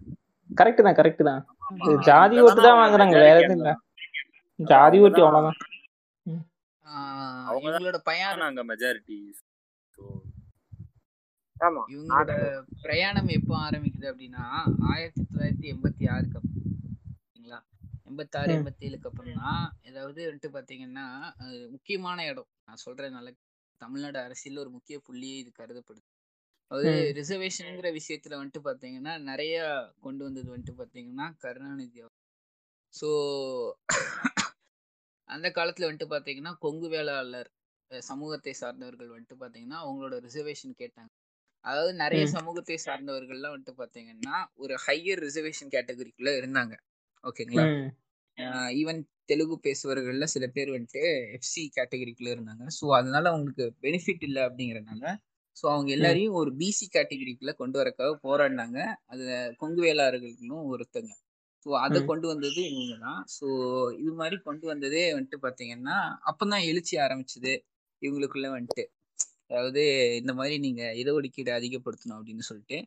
கரெக்ட் தான், கரெக்ட் தான். ஜாதி ஓட்டு தான் வாங்குறாங்க, வேற எதுவும் இல்ல. ஜாதி ஓட்டு அவ்வளவுதான். அவங்களோட பயணம் மெஜாரிட்டி. இவங்களோட பிரயாணம் எப்போ ஆரம்பிக்குது அப்படின்னா ஆயிரத்தி தொள்ளாயிரத்தி எண்பத்தி ஆறுக்கு அப்புறம் சரிங்களா, எண்பத்தி ஆறு எண்பத்தி ஏழுக்கு அப்புறம் தான். ஏதாவது வந்துட்டு பாத்தீங்கன்னா முக்கியமான இடம் நான் சொல்றேன், நல்ல தமிழ்நாடு அரசியல் ஒரு முக்கிய புள்ளியே இது கருதப்படுது. அதாவது ரிசர்வேஷனுங்கிற விஷயத்துல வந்துட்டு பார்த்தீங்கன்னா நிறைய கொண்டு வந்தது வந்துட்டு பார்த்தீங்கன்னா கருணாநிதி அவர். ஸோ அந்த காலத்தில் வந்துட்டு பார்த்தீங்கன்னா கொங்கு வேளாளர் சமூகத்தை சார்ந்தவர்கள் வந்துட்டு பார்த்தீங்கன்னா அவங்களோட ரிசர்வேஷன் கேட்டாங்க. அதாவது நிறைய சமூகத்தை சார்ந்தவர்கள்லாம் வந்துட்டு பார்த்தீங்கன்னா ஒரு ஹையர் ரிசர்வேஷன் கேட்டகரிக்குள்ளே இருந்தாங்க. ஓகேங்களா, ஈவன் தெலுங்கு பேசுவர்கள்ல சில பேர் வந்துட்டு எஃப்சி கேட்டகரிக்குள்ளே இருந்தாங்க. ஸோ அதனால அவங்களுக்கு பெனிஃபிட் இல்லை அப்படிங்கிறதுனால ஸோ அவங்க எல்லாரையும் ஒரு பிசி கேட்டகரிக்குள்ள கொண்டு வரக்காக போராடினாங்க. அது கொங்கு வேளாளர்களும் ஒருத்தங்க. ஸோ அதை கொண்டு வந்தது இவங்க தான். ஸோ இது மாதிரி கொண்டு வந்ததே வந்துட்டு பார்த்தீங்கன்னா அப்போதான் எழுச்சி ஆரம்பிச்சது இவங்களுக்குள்ள வந்துட்டு. அதாவது இந்த மாதிரி நீங்க இட ஒதுக்கீடு அதிகப்படுத்தணும் அப்படின்னு சொல்லிட்டு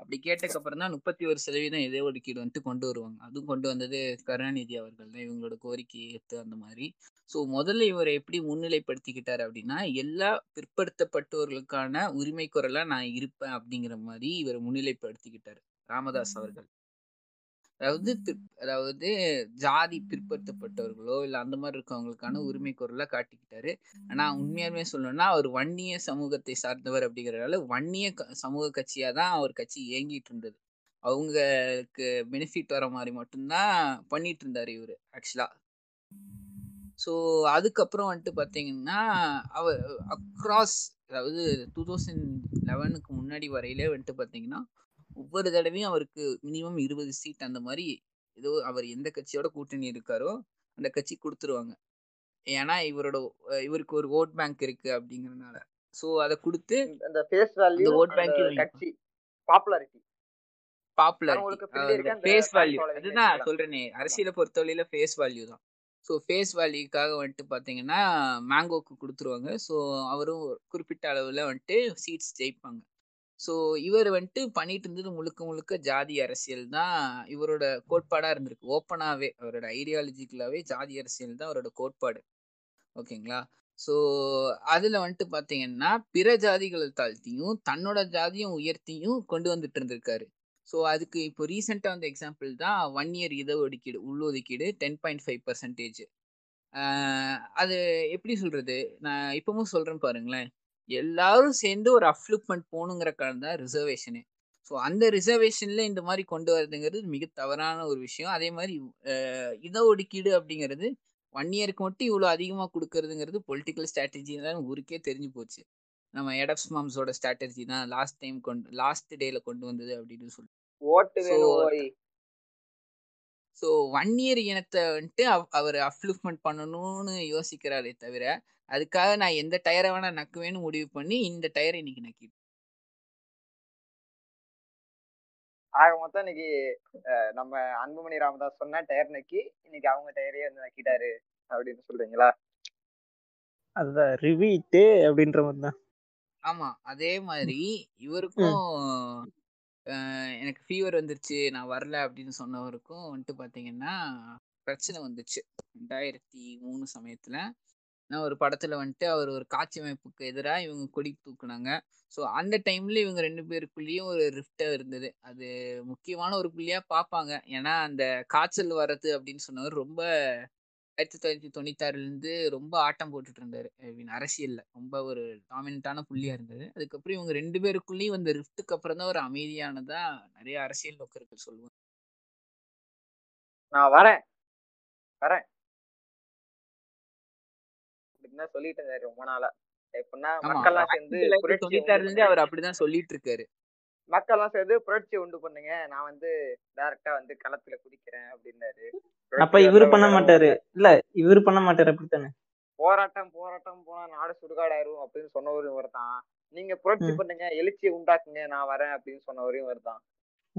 அப்படி கேட்டக்கப்புறம் தான் முப்பத்தி ஒரு சதவீதம் இட ஒதுக்கீடு வந்துட்டு கொண்டு வருவாங்க. அதுவும் கொண்டு வந்தது கருணாநிதி அவர்கள் தான், இவங்களோட கோரிக்கையை ஏற்று அந்த மாதிரி. ஸோ முதல்ல இவரை எப்படி முன்னிலைப்படுத்திக்கிட்டார் அப்படின்னா எல்லா பிற்படுத்தப்பட்டவர்களுக்கான உரிமை குரலாக நான் இருப்பேன் அப்படிங்கிற மாதிரி இவரை முன்னிலைப்படுத்திக்கிட்டார் ராமதாஸ் அவர்கள். அதாவது அதாவது ஜாதி பிற்படுத்தப்பட்டவர்களோ இல்லை அந்த மாதிரி இருக்கவங்களுக்கான உரிமை குரலாக காட்டிக்கிட்டாரு. ஆனால் உண்மையாலுமே சொல்லணும்னா அவர் வன்னிய சமூகத்தை சார்ந்தவர் அப்படிங்கிறதால வன்னிய சமூக கட்சியாக தான் அவர் கட்சி இயங்கிட்டு இருந்தது. அவங்களுக்கு பெனிஃபிட் வர மாதிரி மட்டும்தான் பண்ணிட்டு இருந்தார் இவர் ஆக்சுவலாக. ஸோ அதுக்கப்புறம் வந்துட்டு பார்த்தீங்கன்னா அவர் அக்ராஸ் அதாவது டூ தௌசண்ட் லெவனுக்கு முன்னாடி வரையிலே வந்துட்டு பார்த்தீங்கன்னா ஒவ்வொரு தடவையும் அவருக்கு மினிமம் இருபது சீட் அந்த மாதிரி ஏதோ அவர் எந்த கட்சியோட கூட்டணி இருக்காரோ அந்த கட்சி கொடுத்துருவாங்க. ஏன்னா இவரோட இவருக்கு ஒரு ஓட் பேங்க் இருக்கு அப்படிங்கிறதுனால. ஸோ அதை கொடுத்து அந்த ஃபேஸ் வேல்யூ ஓட் பேங்க் கட்சி பாப்புலாரிட்டி பாப்புலாரிட்டி ஃபேஸ் வேல்யூ அதுதான் சொல்றேனே அரசியலை பொறுத்தவரையில ஃபேஸ் வேல்யூ தான். ஸோ ஃபேஸ் வேல்யூக்காக வந்துட்டு பார்த்தீங்கன்னா மேங்கோக்கு கொடுத்துருவாங்க. ஸோ அவரும் குறிப்பிட்ட அளவில் வந்துட்டு சீட்ஸ் ஜெயிப்பாங்க. ஸோ இவர் வந்துட்டு பண்ணிட்டு இருந்தது முழுக்க முழுக்க ஜாதி அரசியல் தான் இவரோட கோட்பாடாக இருந்திருக்கு. ஓப்பனாகவே அவரோட ஐடியாலஜிக்கலாகவே ஜாதி அரசியல் தான் அவரோட கோட்பாடு. ஓகேங்களா, ஸோ அதில் வந்துட்டு பார்த்தீங்கன்னா பிற ஜாதிகளை தாழ்த்தியும் தன்னோட ஜாதியும் உயர்த்தியும் கொண்டு வந்துட்டு இருந்திருக்காரு. ஸோ அதுக்கு இப்போ ரீசெண்டாக வந்த எக்ஸாம்பிள் தான் ஒன் இயர் இட ஒதுக்கீடு உள்ளொதுக்கீடு டென் பாயிண்ட் ஃபைவ் பர்சன்டேஜ். அது எப்படி சொல்கிறது, நான் இப்பவும் சொல்கிறேன்னு பாருங்களேன். எல்லாரும் சேர்ந்து ஒரு அப்லிப்மெண்ட் போகணுங்கிற காரணம் தான் ரிசர்வேஷனு. ஸோ அந்த ரிசர்வேஷனில் இந்த மாதிரி கொண்டு வரதுங்கிறது மிக தவறான ஒரு விஷயம். அதே மாதிரி இட ஒதுக்கீடு அப்படிங்கிறது ஒன் இயருக்கு மட்டும் இவ்வளோ அதிகமாக கொடுக்கறதுங்கிறது பொலிட்டிக்கல் ஸ்ட்ராட்டஜி தான் ஊருக்கே தெரிஞ்சு போச்சு. நம்ம எடப்ஸ் மாம்ஸோட ஸ்ட்ராட்டஜி தான் லாஸ்ட் டைம் கொண்டு லாஸ்ட் டேல கொண்டு வந்தது அப்படின்னு சொல்லி. ஸோ ஒன் இயர் இனத்தை வந்துட்டு அவர் அப்லிப்மெண்ட் பண்ணணும்னு யோசிக்கிறாரே தவிர அதுக்காக நான் எந்த டயரை வேணா நக்குவேன்னு முடிவு பண்ணி இந்த டயரை இன்னைக்கு நக்கிட்டேன். ஆக மொத்தம் இன்னைக்கு நம்ம அன்புமணி ராமதாஸ் சொன்னா டயர் நக்கி இன்னைக்கு அவங்க டயரே வந்து நக்கிட்டாரு அப்படின்னு சொல்றீங்களா? அதுதான் ரிவீட் அப்படின்ற மாதிரி தான். ஆமா, அதே மாதிரி இவருக்கும் எனக்கு ஃபீவர் வந்துருச்சு நான் வரல அப்படின்னு சொன்னவருக்கும் வந்துட்டு பாத்தீங்கன்னா பிரச்சனை வந்துச்சு. ரெண்டாயிரத்தி மூணு சமயத்துல நான் ஒரு படத்துல வந்துட்டு அவர் ஒரு காட்சி அமைப்புக்கு எதிராக இவங்க கொடி தூக்குனாங்க. ஸோ அந்த டைம்ல இவங்க ரெண்டு பேருக்குள்ளேயும் ஒரு ரிஃப்டா இருந்தது. அது முக்கியமான ஒரு புள்ளியா பார்ப்பாங்க. ஏன்னா அந்த காய்ச்சல் வர்றது அப்படின்னு சொன்னவர் ரொம்ப ஆயிரத்தி தொள்ளாயிரத்தி தொண்ணூத்தி ஆறுலேருந்து ரொம்ப ஆட்டம் போட்டுட்டு இருந்தாரு அரசியல்ல, ரொம்ப ஒரு டாமினன்டான புள்ளியா இருந்தது. அதுக்கப்புறம் இவங்க ரெண்டு பேருக்குள்ளேயும் அந்த ரிஃப்ட்டுக்கு அப்புறம் தான் ஒரு அமைதியானதா நிறைய அரசியல் நோக்கர்கள் சொல்லுவாங்க. நான் வரேன் வரேன் சொல்லிட்டு இருந்தாரு ரொம்ப நாளா. எப்படின்னா மக்கள் எல்லாம் சேர்ந்து அவர் அப்படிதான் சொல்லிட்டு இருக்காரு. மக்கள் எல்லாம் சேர்ந்து புரட்சி உண்டு பண்ணுங்க, நான் வந்து டைரக்டா வந்து களத்துல குடிக்கிறேன் அப்படின்னாரு. அப்ப இவரு பண்ண மாட்டாரு இல்ல இவரு பண்ண மாட்டாரு அப்படித்தானே? போராட்டம் போராட்டம் போனா நாடு சுடுகாடாயிரும் அப்படின்னு சொன்னவரும் இவர் தான். நீங்க புரட்சி பண்ணுங்க, எழுச்சி உண்டாக்குங்க, நான் வரேன் அப்படின்னு சொன்னவரையும் இவர் தான்.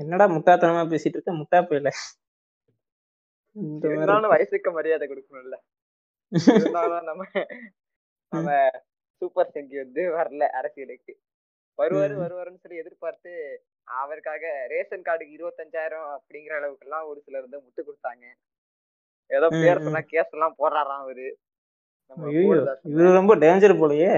என்னடா முட்டாத்தனமா பேசிட்டு இருக்க முட்டா போயில. வயசுக்கு மரியாதை கொடுக்கணும்ல. நம்ம நம்ம சூப்பர் சிங்கி வந்து வரல அரசியலுக்கு, வருவாரு வருவாருன்னு சொல்லி எதிர்பார்த்து அவருக்காக ரேஷன் கார்டுக்கு இருபத்தஞ்சாயிரம் அப்படிங்கிற அளவுக்கு எல்லாம் ஒரு சிலர் வந்து முட்டு கொடுத்தாங்க. ஏதோ பேர் சொன்னா கேஸ் எல்லாம் போடுறாராம் அவரு. இவரு ரொம்ப டேஞ்சர் போலயே.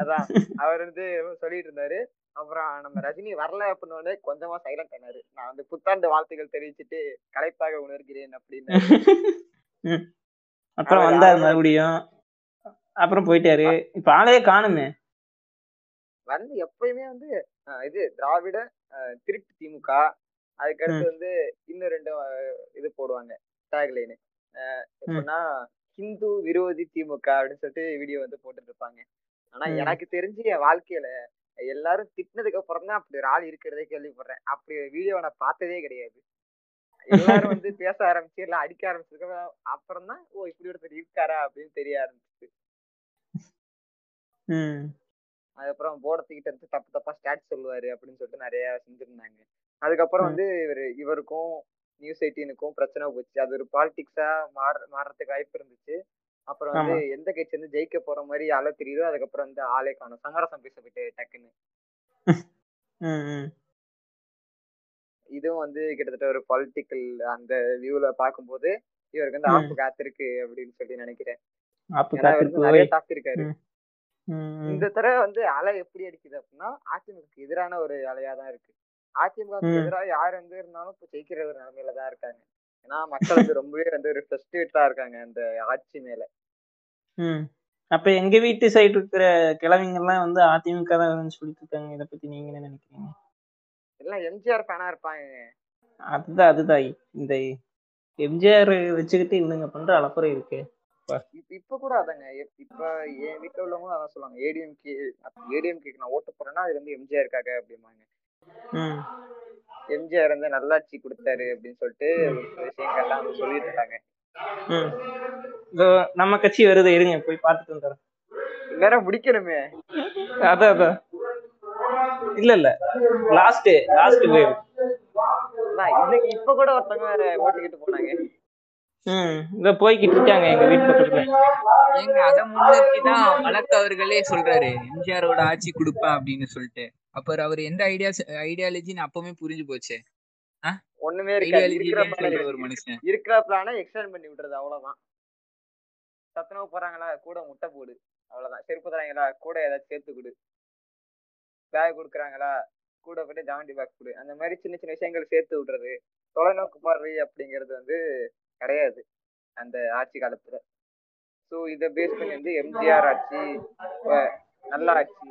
அதான் அவர் வந்து சொல்லிட்டு இருந்தாரு. அப்புறம் நம்ம ரஜினி வரல அப்படின்னு கொஞ்சமா சைலண்ட் ஆனாரு. நான் வந்து புத்தாண்டு வாழ்த்துக்கள் தெரிவிச்சுட்டு கலைப்பாக உணர்கிறேன் அப்படின்னு. அப்புறம் வந்தாரு மறுபடியும், அப்புறம் போயிட்டாரு. இப்ப ஆளையே காணுமே. வந்து எப்பயுமே வந்து இது திராவிட திருட்டு திமுக, அதுக்கடுத்து வந்து இன்னும் ரெண்டு இது போடுவாங்க டேக்லைனு. எப்படின்னா ஹிந்து விரோதி திமுக அப்படின்னு சொல்லிட்டு வீடியோ வந்து போட்டுட்டு இருப்பாங்க. ஆனா எனக்கு தெரிஞ்சு என் வாழ்க்கையில எல்லாரும் திட்டினதுக்கு அப்புறம் தான் அப்படி ஒரு ஆள் இருக்கிறதே கேள்விப்படுறேன். அப்படி வீடியோ நான் பார்த்ததே கிடையாது. எல்லாரும் வந்து பேச ஆரம்பிச்சு எல்லாம் அடிக்க ஆரம்பிச்சதுக்கு அப்புறம் தான் ஓ இப்படி ஒருத்தர் இருக்காரா அப்படின்னு தெரிய ஆரம்பிச்சு. அதுக்கப்புறம் போடத்துக்கிட்ட இருந்து தப்பு தப்பா ஸ்டாட் சொல்லுவாரு அப்படின்னு சொல்லிட்டு நிறைய செஞ்சிருந்தாங்க. அதுக்கப்புறம் வந்து இவரு இவருக்கும் நியூஸ் எயிட்டீனுக்கும் பிரச்சனை போச்சு. அது ஒரு பாலிடிக்ஸா மாற மாறதுக்கு வாய்ப்பு இருந்துச்சு. அப்புறம் வந்து எந்த கட்சி வந்து ஜெயிக்க போற மாதிரி ஆள தெரியுதோ அதுக்கப்புறம் வந்து ஆளே காணும் சமரசம் பேச போயிட்டு டக்குன்னு. இதுவும் வந்து கிட்டத்தட்ட ஒரு பொலிட்டிக்கல் அந்த வியூல பாக்கும்போது இவருக்கு வந்து ஆப்பு காத்திருக்கு அப்படின்னு சொல்லி நினைக்கிறேன். நிறைய தாக்கிருக்காரு. இந்த தடவை வந்து அலை எப்படி அடிக்குது அப்படின்னா அதிமுகக்கு எதிரான ஒரு அலையாதான் இருக்கு. அதிமுகக்கு எதிராக யார் வந்து இருந்தாலும் இப்ப ஜெயிக்கிற ஒரு நிலைமையில தான் இருக்காங்க. ஏன்னா மக்கள் வந்து ரொம்பவே வந்து ஒரு ஃப்ரஸ்ட்ரேட்டடா இருக்காங்க அந்த ஆட்சி மேல. அப்ப எங்க வீட்டு சைடு இருக்கிற கிழவிங்கெல்லாம் வந்து அதிமுக தான் சொல்லிட்டு இருக்காங்க. இதை பத்தி நீங்க என்ன நினைக்கிறீங்க? எல்லாம் எம்ஜிஆர் ஃபேனா இருப்பாங்க. அதுதான் அதுதான் இந்த எம்ஜிஆர் வச்சுக்கிட்டு இன்னுங்க பண்ற அளப்புற இருக்கு. இப்ப கூட அதாங்க இப்ப என் வீட்டுல உள்ளவங்களும் அதான் சொல்லுவாங்க. ஏடிஎம்கே ஏடிஎம்கேக்கு நான் ஓட்டு போறேன்னா அது வந்து எம்ஜிஆருக்காக அப்படிம்பாங்க. எம்ஜிஆர் வந்து நல்லாட்சி கொடுத்தாரு அப்படின்னு சொல்லிட்டு விஷயங்கள்லாம் சொல்லிட்டு இருக்காங்க. நம்ம கட்சி வருது இருங்க போய் பார்த்துட்டு வந்துடுறேன். நேரம் முடிக்கணுமே. அதான் அதான் இல்ல இல்ல லாஸ்ட் லாஸ்ட் வேவ் நான் இன்னைக்கு இப்ப கூட ஒருத்தங்க ஓட்டிக்கிட்டு போனாங்க. ம் இத போய்கிட்டு இருக்காங்க எங்க வீட்டு பக்கத்துல. எங்க அத முன்னேத்தி தான் வழக்கு அவர்களே சொல்றாரு எம்ஜிஆரோட ஆட்சி கொடுப்பேன் அப்படின்னு சொல்லிட்டு. அப்புறம் அவர் எந்த ஐடியா ஐடியாலஜின்னு அப்பவுமே புரிஞ்சு போச்சு. ஒண்ணுமே இருக்காது. ஒரு மனுஷன் இருக்கிற பிளான எக்ஸ்டெண்ட் பண்ணி விடுறது அவ்வளவுதான். சத்துணவு போறாங்களா கூட முட்டை போடு அவ்வளவுதான். செருப்பு தராங்களா கூட ஏதாச்சும் சேர்த்து கொடு. பேக் கொடுக்குறாங்களா கூட போட்டு ஜாமண்டி பேக் கொடு. அந்த மாதிரி சின்ன சின்ன விஷயங்கள் சேர்த்து விடுறது. தொலைநோக்கு பார்வை அப்படிங்கிறது வந்து கிடையாது அந்த ஆட்சி காலத்துல. ஸோ இதை பேஸ் பண்ணி வந்து எம்ஜிஆர் ஆட்சி நல்ல ஆட்சி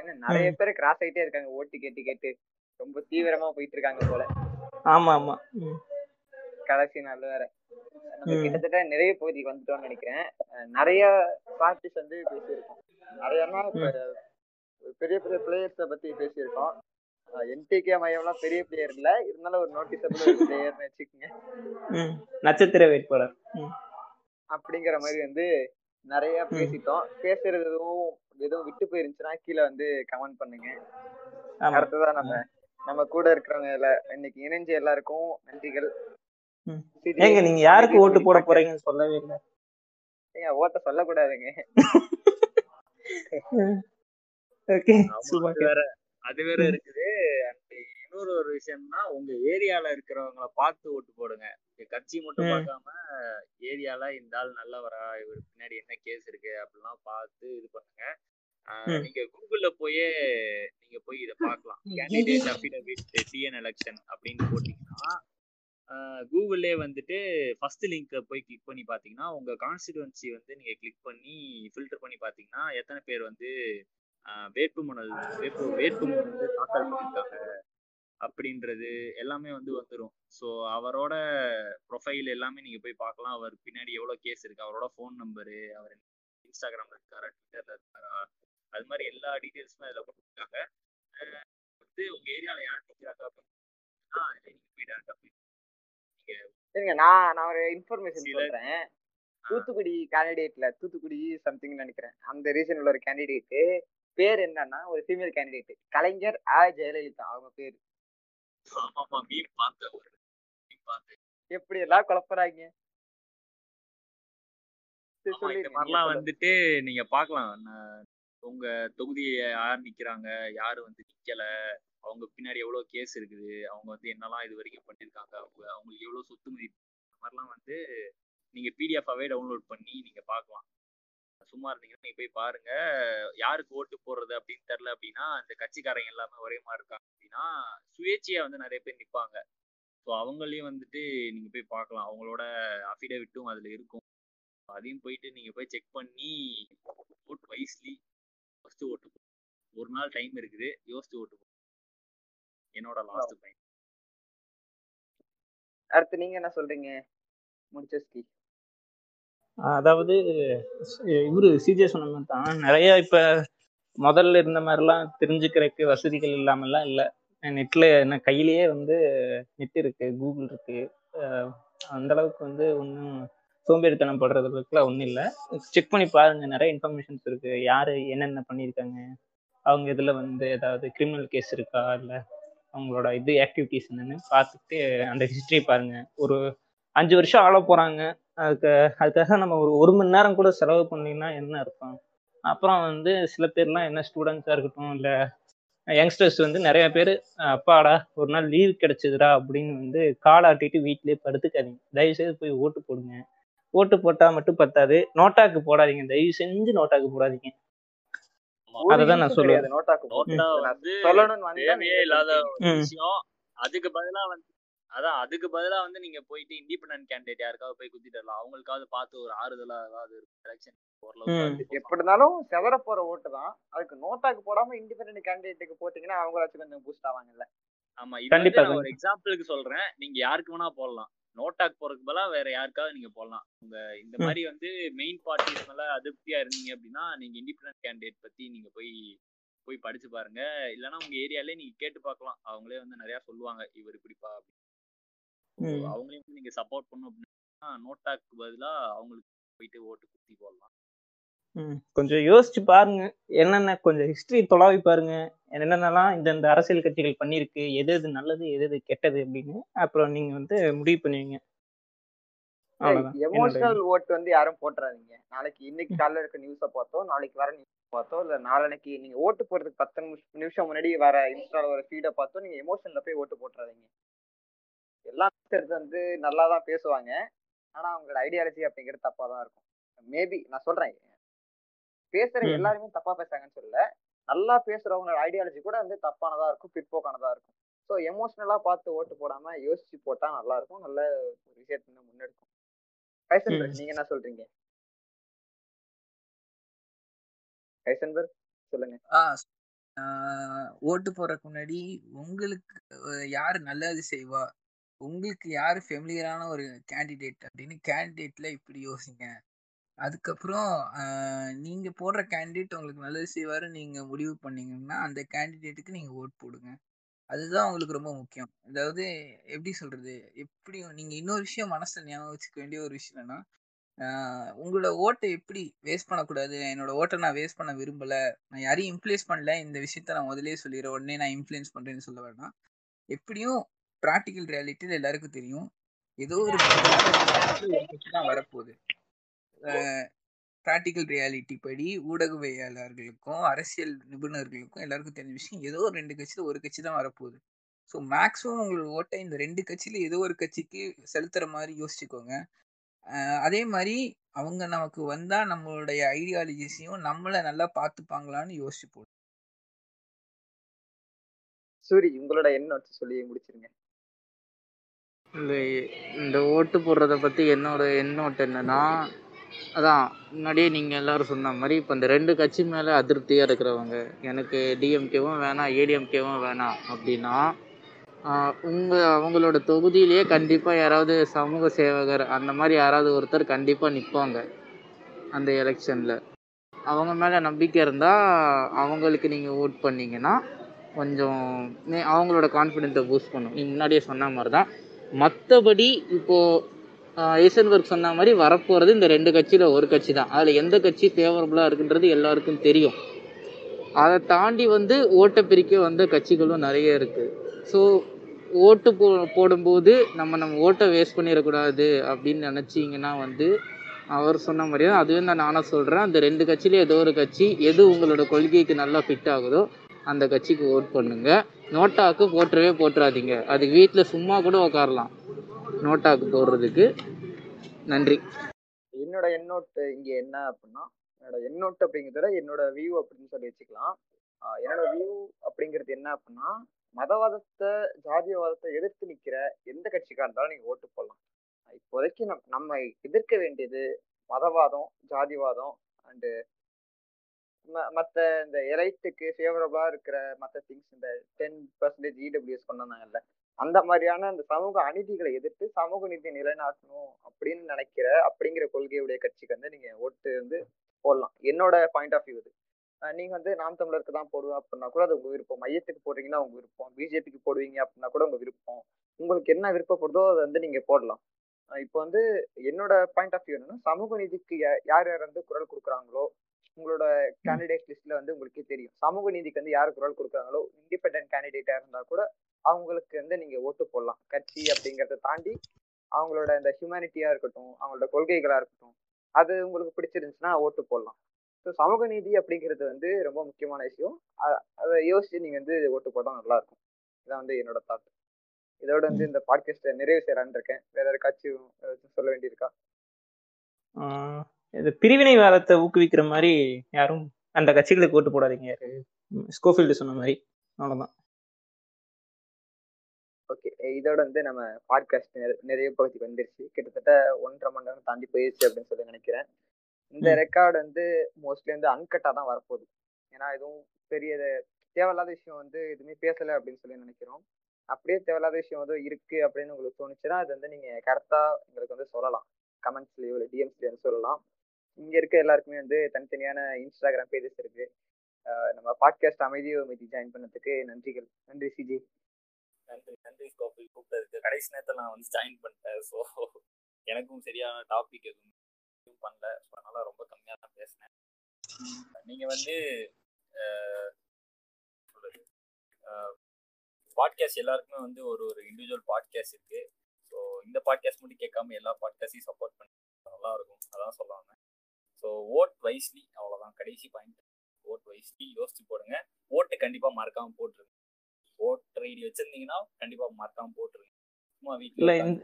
என்ன நிறைய பேர் கிராஸ் ஆகிட்டே இருக்காங்க ஓட்டு கேட்டு கேட்டு. ரொம்ப தீவிரமா போயிட்டு இருக்காங்க போல. ஆமா ஆமா கடைசி நாள் வேற நம்ம கிட்டத்தட்ட நிறைய பகுதிக்கு வந்துட்டோம்னு நினைக்கிறேன். நிறைய பார்ட்டிஸ் வந்து பேசியிருக்கோம். நிறைய பெரிய பெரிய பிளேயர்ஸை பத்தி பேசியிருக்கோம். என்டிகே மையம்லாம் பெரிய பிளேயர் இல்ல, இருந்தாலும் ஒரு நோட்டீஸபிள் பிளேயர்னு வச்சுக்கோங்க. நட்சத்திர வேட்பாளர் அப்படிங்கிற மாதிரி வந்து நிறைய பேசிட்டோம். பேசுறது எதுவும் எதுவும் விட்டு போயிருந்துச்சுன்னா கீழே வந்து கமெண்ட் பண்ணுங்க. அடுத்ததான் நம்ம நம்ம கூட இருக்கிறவங்க இன்னைக்கு இணைஞ்ச எல்லாருக்கும் நன்றிகள். ஏங்க நீங்க யாருக்கு ஓட்டு போட போறீங்கன்னு சொல்லவே இல்லை. ஏங்க ஓட்ட சொல்லக்கூடாதுங்க. ஓகே வேற அது வேற இருக்குது. இன்னொரு ஒரு விஷயம்னா உங்க ஏரியால இருக்கிறவங்களை பார்த்து ஓட்டு போடுங்க. கட்சி மட்டும் பார்க்காம ஏரியால இந்த ஆள் நல்லவரா, இவரு பின்னாடி என்ன கேஸ் இருக்கு அப்படிலாம் பார்த்து இது பண்ணுங்க. நீங்க கூகுள்ல போயே நீங்க போய் இதை பார்க்கலாம். கேண்டிடேட் அஃபிடவிட் டிஎன் எலெக்ஷன் அப்படின்னு போட்டீங்கன்னா கூகுளே வந்துட்டு ஃபர்ஸ்ட் லிங்க்கை போய் கிளிக் பண்ணி பார்த்தீங்கன்னா உங்கள் கான்ஸ்டிடுவன்சி வந்து நீங்கள் கிளிக் பண்ணி ஃபில்டர் பண்ணி பார்த்தீங்கன்னா எத்தனை பேர் வந்து வேட்புமனு வேட்பு வேட்புமனு வந்து தாக்கல் பண்ணியிருக்காங்க அப்படின்றது எல்லாமே வந்து வந்துடும். ஸோ அவரோட ப்ரொஃபைல் எல்லாமே நீங்கள் போய் பார்க்கலாம். அவர் பின்னாடி எவ்வளோ கேஸ் இருக்குது, அவரோட ஃபோன் நம்பரு, அவர் இன்ஸ்டாகிராமில் இருக்காரா, ட்விட்டரில் இருக்காரா, அது மாதிரி எல்லா டீட்டெயில்ஸுமே அதில் கொடுத்துருக்காங்க. வந்து உங்கள் ஏரியாவில் யார் நிற்கிறாங்க அப்படின்னா நீங்கள் போயிட்டாங்க அப்படின்னு. சரிங்க, நான் நான் ஒரு இன்ஃபர்மேஷன் சொல்றேன். தூத்துக்குடி கேண்டிடேட்ல தூத்துக்குடி சம்திங் நினைக்கிறேன் அந்த ரீசன் உள்ள ஒரு கேண்டிடேட்டு பேர் என்னன்னா ஒரு ஃபீமேல் கேண்டிடேட் கலைஞர் ஆ ஜெயலலிதா அவங்க பேரு. எப்படி எல்லாம் குழப்பறாங்க. வந்துட்டு நீங்க பாக்கலாம் உங்க தொகுதியை யார் நிக்கிறாங்க, யாரு வந்து நிக்கல, அவங்க பின்னாடி எவ்வளோ கேஸ் இருக்குது, அவங்க வந்து என்னெல்லாம் இது வரைக்கும் பண்ணியிருக்காங்க, அவங்க அவங்களுக்கு எவ்வளோ சொத்து மதிப்பு, அந்த மாதிரிலாம் வந்து நீங்கள் பிடிஎஃபாகவே டவுன்லோட் பண்ணி நீங்கள் பார்க்கலாம். சும்மா இருந்தீங்கன்னா நீங்கள் போய் பாருங்கள். யாருக்கு ஓட்டு போடுறது அப்படின்னு தெரில அப்படின்னா அந்த கட்சிக்காரங்க எல்லாமே ஒரே மாதிரி இருக்காங்க அப்படின்னா சுயேட்சையாக வந்து நிறைய பேர் நிற்பாங்க. ஸோ அவங்களையும் வந்துட்டு நீங்கள் போய் பார்க்கலாம். அவங்களோட அஃபிடேவிட்டும் அதில் இருக்கும். அதையும் போயிட்டு நீங்கள் போய் செக் பண்ணி ஓட்டு வைஸ்லி ஃபஸ்ட்டு ஓட்டு போடுங்க. ஒரு நாள் டைம் இருக்குது, யோசித்து ஓட்டு போடுங்க. என்னோட லாஸ்ட் பாயிண்ட். அடுத்து நீங்க என்ன சொல்றீங்க முடிச்சஸ்கி? அதாவது இவரு சிஜே சொன்ன மாதிரி தான் நிறைய இப்ப முதல்ல இருந்த மாதிரிலாம் தெரிஞ்சுக்கிறதுக்கு வசதிகள் இல்லாமல்லாம் இல்லை. நெட்ல என்ன கையிலேயே வந்து நெட் இருக்கு, கூகுள் இருக்கு. அந்த அளவுக்கு வந்து ஒன்றும் சோம்பேறித்தனம் படுறதுக்குலாம் ஒன்றும் இல்லை. செக் பண்ணி பாருங்க, நிறைய இன்ஃபர்மேஷன்ஸ் இருக்கு. யாரு என்னென்ன பண்ணியிருக்காங்க, அவங்க இதில் வந்து ஏதாவது கிரிமினல் கேஸ் இருக்கா, இல்லை அவங்களோட இது ஆக்டிவிட்டிஸ் என்னென்னு பார்த்துட்டு அந்த ஹிஸ்ட்ரி பாருங்கள். ஒரு அஞ்சு வருஷம் ஆள போகிறாங்க, அதுக்கு அதுக்காக நம்ம ஒரு ஒரு மணி நேரம் கூட செலவு பண்ணிங்கன்னா என்ன இருக்கும்? அப்புறம் வந்து சில பேர்லாம் என்ன ஸ்டூடெண்ட்ஸாக இருக்கட்டும், இல்லை யங்ஸ்டர்ஸ் வந்து நிறைய பேர் அப்பாடா ஒரு நாள் லீவ் கிடைச்சிதுடா அப்படின்னு வந்து காலாட்டிட்டு வீட்டிலே படுத்துக்காதீங்க. தயவுசெய்து போய் ஓட்டு போடுங்க. ஓட்டு போட்டால் மட்டும் பத்தாது, நோட்டாக்கு போடாதீங்க. தயவு செஞ்சு நோட்டாக்கு போடாதீங்க. அதுக்கு பதிலா வந்து அதான் அதுக்கு பதிலா வந்து நீங்க போயிட்டு இண்டிபெண்டன்ட் கேண்டிடேட் யாருக்காவது போய் குத்திட்டு வரலாம். அவங்களுக்காவது பார்த்து ஒரு ஆறுதலா ஏதாவது எலெக்ஷன் போறலாம். எப்படி இருந்தாலும் செவர போற ஓட்டு தான். அதுக்கு நோட்டாக்கு போடாம இண்டிபெண்டன்ட் கேண்டிடேட்டுக்கு போட்டீங்கன்னா அவங்களாச்சும் கொஞ்சம் பூஸ்ட் ஆவாங்கல்ல. ஆமா, கண்டிப்பா. ஒரு எக்ஸாம்பிளுக்கு சொல்றேன், நீங்க யாருக்கு வேணா போடலாம். நோட்டாக்கு போறதுக்கு பதிலா வேற யாருக்காவது நீங்க போடலாம். உங்க இந்த மாதிரி வந்து மெயின் பார்ட்டிஸ் மேல அதிருப்தியா இருந்தீங்க அப்படின்னா நீங்க இண்டிபெண்டன்ட் கேண்டிடேட் பத்தி நீங்க போய் போய் படிச்சு பாருங்க. இல்லைன்னா உங்க ஏரியாலே நீங்க கேட்டு பார்க்கலாம். அவங்களே வந்து நிறைய சொல்லுவாங்க இவர் இப்படிப்பா அப்படின்னு. அவங்களையும் நீங்க சப்போர்ட் பண்ணும் அப்படின்னா நோட்டாக்கு பதிலா அவங்களுக்கு போயிட்டு ஓட்டு குத்தி போடலாம். கொஞ்சம் யோசிச்சு பாருங்க, என்னென்ன கொஞ்சம் ஹிஸ்டரி தொலாவி பாருங்க, என்னென்னலாம் இந்த அரசியல் கட்சிகள் பண்ணியிருக்கு, எது எது நல்லது எது எது கெட்டது அப்படின்னு. அப்புறம் நீங்க வந்து முடிவு பண்ணுவீங்க. எமோஷனல் ஓட்டு வந்து யாரும் போட்டுறாதீங்க. நாளைக்கு இன்னைக்கு காலையில் இருக்க நியூஸை பார்த்தோம், நாளைக்கு வர நியூஸ் பார்த்தோம், இல்லை நாளைக்கு நீங்க ஓட்டு போடுறதுக்கு பத்து நிமிஷம் முன்னாடி வர இன்ஸ்டால வர ஃபீடை பார்த்தோம், நீங்க எமோஷனல போய் ஓட்டு போட்டுறாதீங்க. எல்லா வந்து நல்லா தான் பேசுவாங்க, ஆனா அவங்களோட ஐடியாலஜி அப்படிங்கிறது தப்பா தான் இருக்கும். மேபி நான் சொல்றேன், பேசுற எல்லாருமே தப்பா பேசுறாங்கன்னு சொல்லல, நல்லா பேசுறவங்களோட ஐடியாலஜி கூட வந்து தப்பானதா இருக்கும், பிற்போக்கானதா இருக்கும். ஸோ எமோஷனலா பார்த்து ஓட்டு போடாம யோசிச்சு போட்டா நல்லா இருக்கும், நல்ல ஒரு விஷயத்துல முன்னெடுக்கும். ஹைசன்பர்க், நீங்க என்ன சொல்றீங்க? ஹைசன்பர்க் சொல்லுங்க. ஓட்டு போறதுக்கு முன்னாடி உங்களுக்கு யாரு நல்லது செய்வா, உங்களுக்கு யாரு ஃபேமிலியரான ஒரு கேண்டிடேட் அப்படின்னு கேண்டிடேட்ல இப்படி யோசிங்க. அதுக்கப்புறம் நீங்க போடுற கேண்டிடேட் உங்களுக்கு நல்லது செய்வாரு நீங்க முடிவு பண்ணீங்கன்னா அந்த கேண்டிடேட்டுக்கு நீங்க ஓட் போடுங்க. அதுதான் உங்களுக்கு ரொம்ப முக்கியம். அதாவது எப்படி சொல்றது, எப்படி நீங்க இன்னொரு விஷயம் மனசுல ஞாபகம் வச்சுக்க வேண்டிய ஒரு விஷயம் என்னன்னா, ஆஹ் உங்களோட ஓட்டை எப்படி வேஸ்ட் பண்ணக்கூடாது. என்னோட ஓட்டை நான் வேஸ்ட் பண்ண விரும்பல, நான் யாரையும் இன்ஃப்ளூயன்ஸ் பண்ணல, இந்த விஷயத்த நான் முதலே சொல்லிடுறேன், உடனே நான் இன்ஃப்ளூயன்ஸ் பண்றேன்னு சொல்ல வேண்டாம். எப்படியும் ப்ராக்டிக்கல் ரியாலிட்டியில் எல்லாருக்கும் தெரியும் ஏதோ ஒரு தான் வரப்போகுது. ப்ராக்டிக்கல் ரியாலிட்டி படி ஊடகவியலாளர்களுக்கும் அரசியல் நிபுணர்களுக்கும் எல்லாருக்கும் தெரிஞ்ச விஷயம், ஏதோ ஒரு ரெண்டு கட்சியில் ஒரு கட்சி தான் வரப்போகுது. ஸோ மேக்ஸிமம் உங்களோட ஓட்டை இந்த ரெண்டு கட்சியில ஏதோ ஒரு கட்சிக்கு செலுத்துற மாதிரி யோசிச்சுக்கோங்க. அதே மாதிரி அவங்க நமக்கு வந்தால் நம்மளுடைய ஐடியாலஜிஸையும் நம்மளை நல்லா பார்த்துப்பாங்களான்னு யோசிச்சு போடும். சூரி, உங்களோட என்ன சொல்லி முடிச்சிருங்க. இல்லை, இந்த ஓட்டு போடுறத பற்றி என்னோட எண்ணோட்டு என்னன்னா, அதான் முன்னாடியே நீங்கள் எல்லாரும் சொன்ன மாதிரி இப்போ இந்த ரெண்டு கட்சி மேலே அதிருப்தியாக இருக்கிறவங்க, எனக்கு டிஎம்கேவும் வேணாம் ஏடிஎம்கேவும் வேணாம் அப்படின்னா, உங்கள் அவங்களோட தொகுதியிலேயே கண்டிப்பாக யாராவது சமூக சேவகர் அந்த மாதிரி யாராவது ஒருத்தர் கண்டிப்பாக நிற்பாங்க அந்த எலெக்ஷனில். அவங்க மேலே நம்பிக்கை இருந்தால் அவங்களுக்கு நீங்கள் ஓட் பண்ணிங்கன்னா கொஞ்சம் அவங்களோட கான்ஃபிடென்ஸை பூஸ்ட் பண்ணும். நீங்கள் முன்னாடியே சொன்ன மாதிரி தான். மற்றபடி இப்போது ஏசன்வர்க் சொன்ன மாதிரி வரப்போகிறது இந்த ரெண்டு கட்சியில் ஒரு கட்சி தான். அதில் எந்த கட்சி ஃபேவரபுளாக இருக்குன்றது எல்லாருக்கும் தெரியும். அதை தாண்டி வந்து ஓட்டை பிரிக்க வந்த கட்சிகளும் நிறைய இருக்குது. ஸோ ஓட்டு போ போடும்போது நம்ம நம்ம ஓட்டை வேஸ்ட் பண்ணிடக்கூடாது அப்படின்னு நினச்சிங்கன்னா வந்து அவர் சொன்ன மாதிரியே அதுவே தான் நானும் சொல்கிறேன். அந்த ரெண்டு கட்சியிலே ஏதோ ஒரு கட்சி எது உங்களோட கொள்கைக்கு நல்லா ஃபிட் ஆகுதோ அந்த கட்சிக்கு ஓட் பண்ணுங்கள். நோட்டாவுக்கு போட்டுறவே போட்டுறாதீங்க. அது வீட்டில் சும்மா கூட உட்காரலாம் நோட்டாவுக்கு போடுறதுக்கு. நன்றி. என்னோட எண்ணோட்டு இங்கே என்ன அப்படின்னா, என்னோட எண்ணோட்டு அப்படிங்கிறத என்னோட வியூ அப்படின்னு சொல்லி வச்சுக்கலாம். என்னோட வியூ அப்படிங்கிறது என்ன அப்படின்னா, மதவாதத்தை ஜாதியவாதத்தை எதிர்த்து நிற்கிற எந்த கட்சிக்காக இருந்தாலும் நீங்கள் ஓட்டு போடலாம். இப்போதைக்கு நம் நம்ம எதிர்க்க வேண்டியது மதவாதம், ஜாதிவாதம் அண்டு மற்ற இந்த எலைட்டுக்கு ஃபேவரபுளாக இருக்கிற மற்ற திங்ஸ். இந்த டென் பர்சன்டேஜ் இடபிள்யூஎஸ் கொண்டு வந்தாங்கல்ல, அந்த மாதிரியான அந்த சமூக அநீதிகளை எதிர்த்து சமூக நீதி நிலைநாட்டணும் அப்படின்னு நினைக்கிற அப்படிங்கிற கொள்கையுடைய கட்சிக்கு வந்து நீங்கள் ஓட்டு வந்து போடலாம். என்னோட பாயிண்ட் ஆஃப் வியூ இது. நீங்கள் வந்து நாம் தமிழருக்கு தான் போடுவோம் அப்படின்னா கூட அது உங்கள் விருப்பம். மையத்துக்கு போடுறீங்கன்னா உங்கள் விருப்பம். பிஜேபிக்கு போடுவீங்க அப்படின்னா கூட உங்கள் விருப்பம். உங்களுக்கு என்ன விருப்பப்படுதோ அதை வந்து நீங்கள் போடலாம். இப்போ வந்து என்னோட பாயிண்ட் ஆஃப் வியூ என்னன்னா, சமூக நீதிக்கு யார் யார் வந்து குரல் கொடுக்குறாங்களோ உங்களோட கேண்டிடேட் லிஸ்ட்டில் வந்து உங்களுக்கே தெரியும். சமூக நீதிக்கு வந்து யார் குரல் கொடுக்குறாங்களோ இண்டிபெண்டன்ட் கேண்டிடேட்டாக இருந்தால் கூட அவங்களுக்கு வந்து நீங்கள் ஓட்டு போடலாம். கட்சி அப்படிங்கிறத தாண்டி அவங்களோட இந்த ஹியூமனிட்டியாக இருக்கட்டும், அவங்களோட கொள்கைகளாக இருக்கட்டும், அது உங்களுக்கு பிடிச்சிருந்துச்சுன்னா ஓட்டு போடலாம். ஸோ சமூக நீதி அப்படிங்கிறது வந்து ரொம்ப முக்கியமான விஷயம். அதை யோசிச்சு நீங்கள் வந்து ஓட்டு போட்டால் நல்லாயிருக்கும். இதான் வந்து என்னோட தாட். இதோட வந்து இந்த பாட்காஸ்ட்டை நிறைவு செய்யலான்னு இருக்கேன். வேற யாருக்காச்சும் சொல்ல வேண்டியிருக்கா? இந்த பிரிவினை வாதத்தை ஊக்குவிக்கிற மாதிரி யாரும் அந்த கட்சிகளுக்கு ஓட்டு போடாதீங்க. ஸ்கோஃபீல்டு சொன்ன மாதிரி அவ்வளோதான். ஓகே, இதோட வந்து நம்ம பாட்காஸ்ட் நிறைய பகுதிக்கு வந்துருச்சு. கிட்டத்தட்ட ஒன்றரை மணி நேரம் தாண்டி போயிடுச்சு அப்படின்னு சொல்லி நினைக்கிறேன். இந்த ரெக்கார்டு வந்து மோஸ்ட்லி வந்து அன்கட்டாக தான் வரப்போகுது. ஏன்னா எதுவும் பெரிய தேவையில்லாத விஷயம் வந்து எதுவுமே பேசலை அப்படின்னு சொல்லி நினைக்கிறோம். அப்படியே தேவையில்லாத விஷயம் வந்து இருக்குது அப்படின்னு உங்களுக்கு தோணுச்சுன்னா அது வந்து நீங்கள் கரெக்டாக எங்களுக்கு வந்து சொல்லலாம். கமெண்ட்ஸ்லேயோ இல்லை டிஎம்ஸ்லேயோ வந்து சொல்லலாம். இங்கே இருக்க எல்லாருக்குமே வந்து தனித்தனியான இன்ஸ்டாகிராம் பேஜஸ் இருக்குது. நம்ம பாட்காஸ்ட் அமைதியோ அமைதி ஜாயின் பண்ணதுக்கு நன்றிகள். நன்றி சிஜி. நன்றி நன்றி கோபி, கூப்பிட்டதுக்கு. கடைசி நேரத்தில் நான் வந்து ஜாயின் பண்ணிட்டேன். ஸோ எனக்கும் சரியான டாபிக் எதுவும் பண்ணல, அதனால ரொம்ப கம்மியாக தான் பேசினேன். நீங்கள் வந்து பாட்காஸ்ட் எல்லாருக்குமே வந்து ஒரு ஒரு இண்டிவிஜுவல் பாட்காஸ்ட் இருக்கு. ஸோ இந்த பாட்காஸ்ட் மட்டும் கேட்காம எல்லா பாட்காஸ்டையும் சப்போர்ட் பண்ணி நல்லா இருக்கும், அதான் சொல்லுவாங்க. ஸோ ஓட் வைஸ்லி, அவ்வளோதான் கடைசி பாயிண்ட். ஓட் வைஸ்லி யோசிச்சு போடுங்க. ஓட்டு கண்டிப்பாக மறக்காமல் போட்டுருங்க. ஓட்டர் ஐடி வச்சிருந்தீங்கன்னா கண்டிப்பாக மறக்காமல் போட்டுருங்க. சும்மா வீட்டில்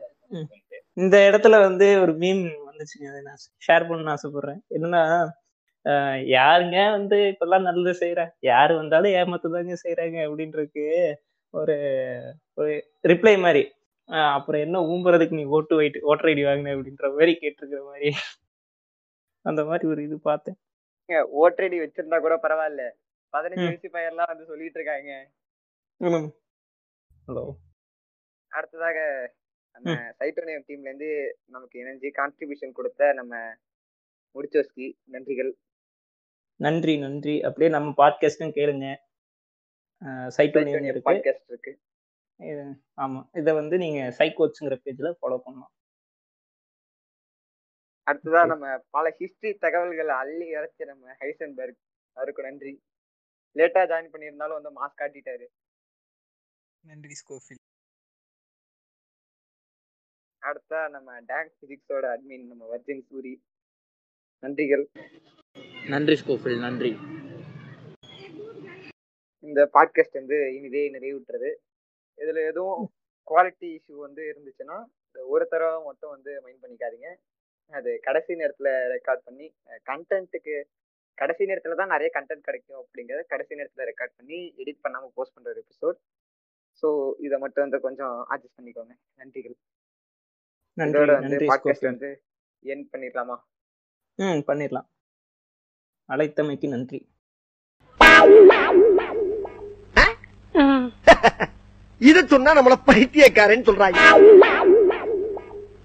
இந்த இடத்துல வந்து ஒரு மீம் வந்துச்சுங்க, அதை நான் ஷேர் பண்ணணும்னு ஆசைப்படுறேன். என்னன்னா, யாருங்க வந்து இப்பெல்லாம் நல்லது செய்யறேன், யாரு வந்தாலும் ஏமாத்துதாங்க செய்யறாங்க அப்படின்றதுக்கு ஒரு ஒரு ரிப்ளை மாதிரி, அப்புறம் என்ன ஊம்புறதுக்கு நீ ஓட்டு வைட்டு ஓட்டர் ஐடி வாங்கின அப்படின்ற மாதிரி கேட்டிருக்கிற மாதிரி அந்த மாதிரி ஒரு இது பார்த்தேன். ஓட்டர் ஐடி வச்சிருந்தா கூட பரவாயில்ல, பதினஞ்சு வயசு பையன்லாம் வந்து சொல்லிட்டு இருக்காங்க. ஹலோ, அடுத்ததாக நம்ம சைட்டோனியம் டீம்ல இருந்து நமக்கு இணைஞ்சு கான்ட்ரிபியூஷன் கொடுத்த நம்ம முடிச்சோஸ்கி, நன்றிகள். நன்றி நன்றி. அப்படியே நம்ம பாட்காஸ்டும் கேளுங்க. சைக்கிள் இருக்கு. ஆமாம், இதை வந்து நீங்கள் சைக்கோச்சுங்கிற பேஜில் ஃபாலோ பண்ணலாம். அடுத்ததாக நம்ம பல ஹிஸ்ட்ரி தகவல்களை அள்ளி இறச்சி நம்ம ஹைசன்பர்க் அவருக்கு நன்றி. லேட்டாக ஜாயின் பண்ணியிருந்தாலும் வந்து மாஸ்க் காட்டிட்டாரு. நன்றி ஸ்கோஃபில். அடுத்தா நம்ம டேங்க் ஃபிசிக்ஸோட அட்மின் நம்ம வர்ஜின் சூரி, நன்றிகள். நன்றி ஸ்கோஃபில், நன்றி. இந்த பாட்காஸ்ட் வந்து இனிதே நிறைவுற்றது. இதில் எதுவும் குவாலிட்டி இஷ்யூ வந்து இருந்துச்சுன்னா ஒரு தடவை மட்டும் வந்து மைண்ட் பண்ணிக்காதீங்க. அது கடைசி நேரத்தில் ரெக்கார்ட் பண்ணி கண்டென்ட்டுக்கு கடைசி நேரத்தில் தான் நிறைய கண்டென்ட் கிடைக்கும் அப்படிங்கிறத கடைசி நேரத்தில் ரெக்கார்ட் பண்ணி எடிட் பண்ணாமல் போஸ்ட் பண்ணுற ஒரு எபிசோட். ஸோ இதை மட்டும் வந்து கொஞ்சம் அட்ஜஸ்ட் பண்ணிக்கோங்க. நன்றிகள். இதோட வந்து பாட்காஸ்ட் வந்து என் பண்ணிடலாமா? ம், பண்ணிடலாம். அழைத்தமைக்கு நன்றி. இதை சொன்னா நம்மள பைத்தியக்காரன்னு சொல்றாங்க.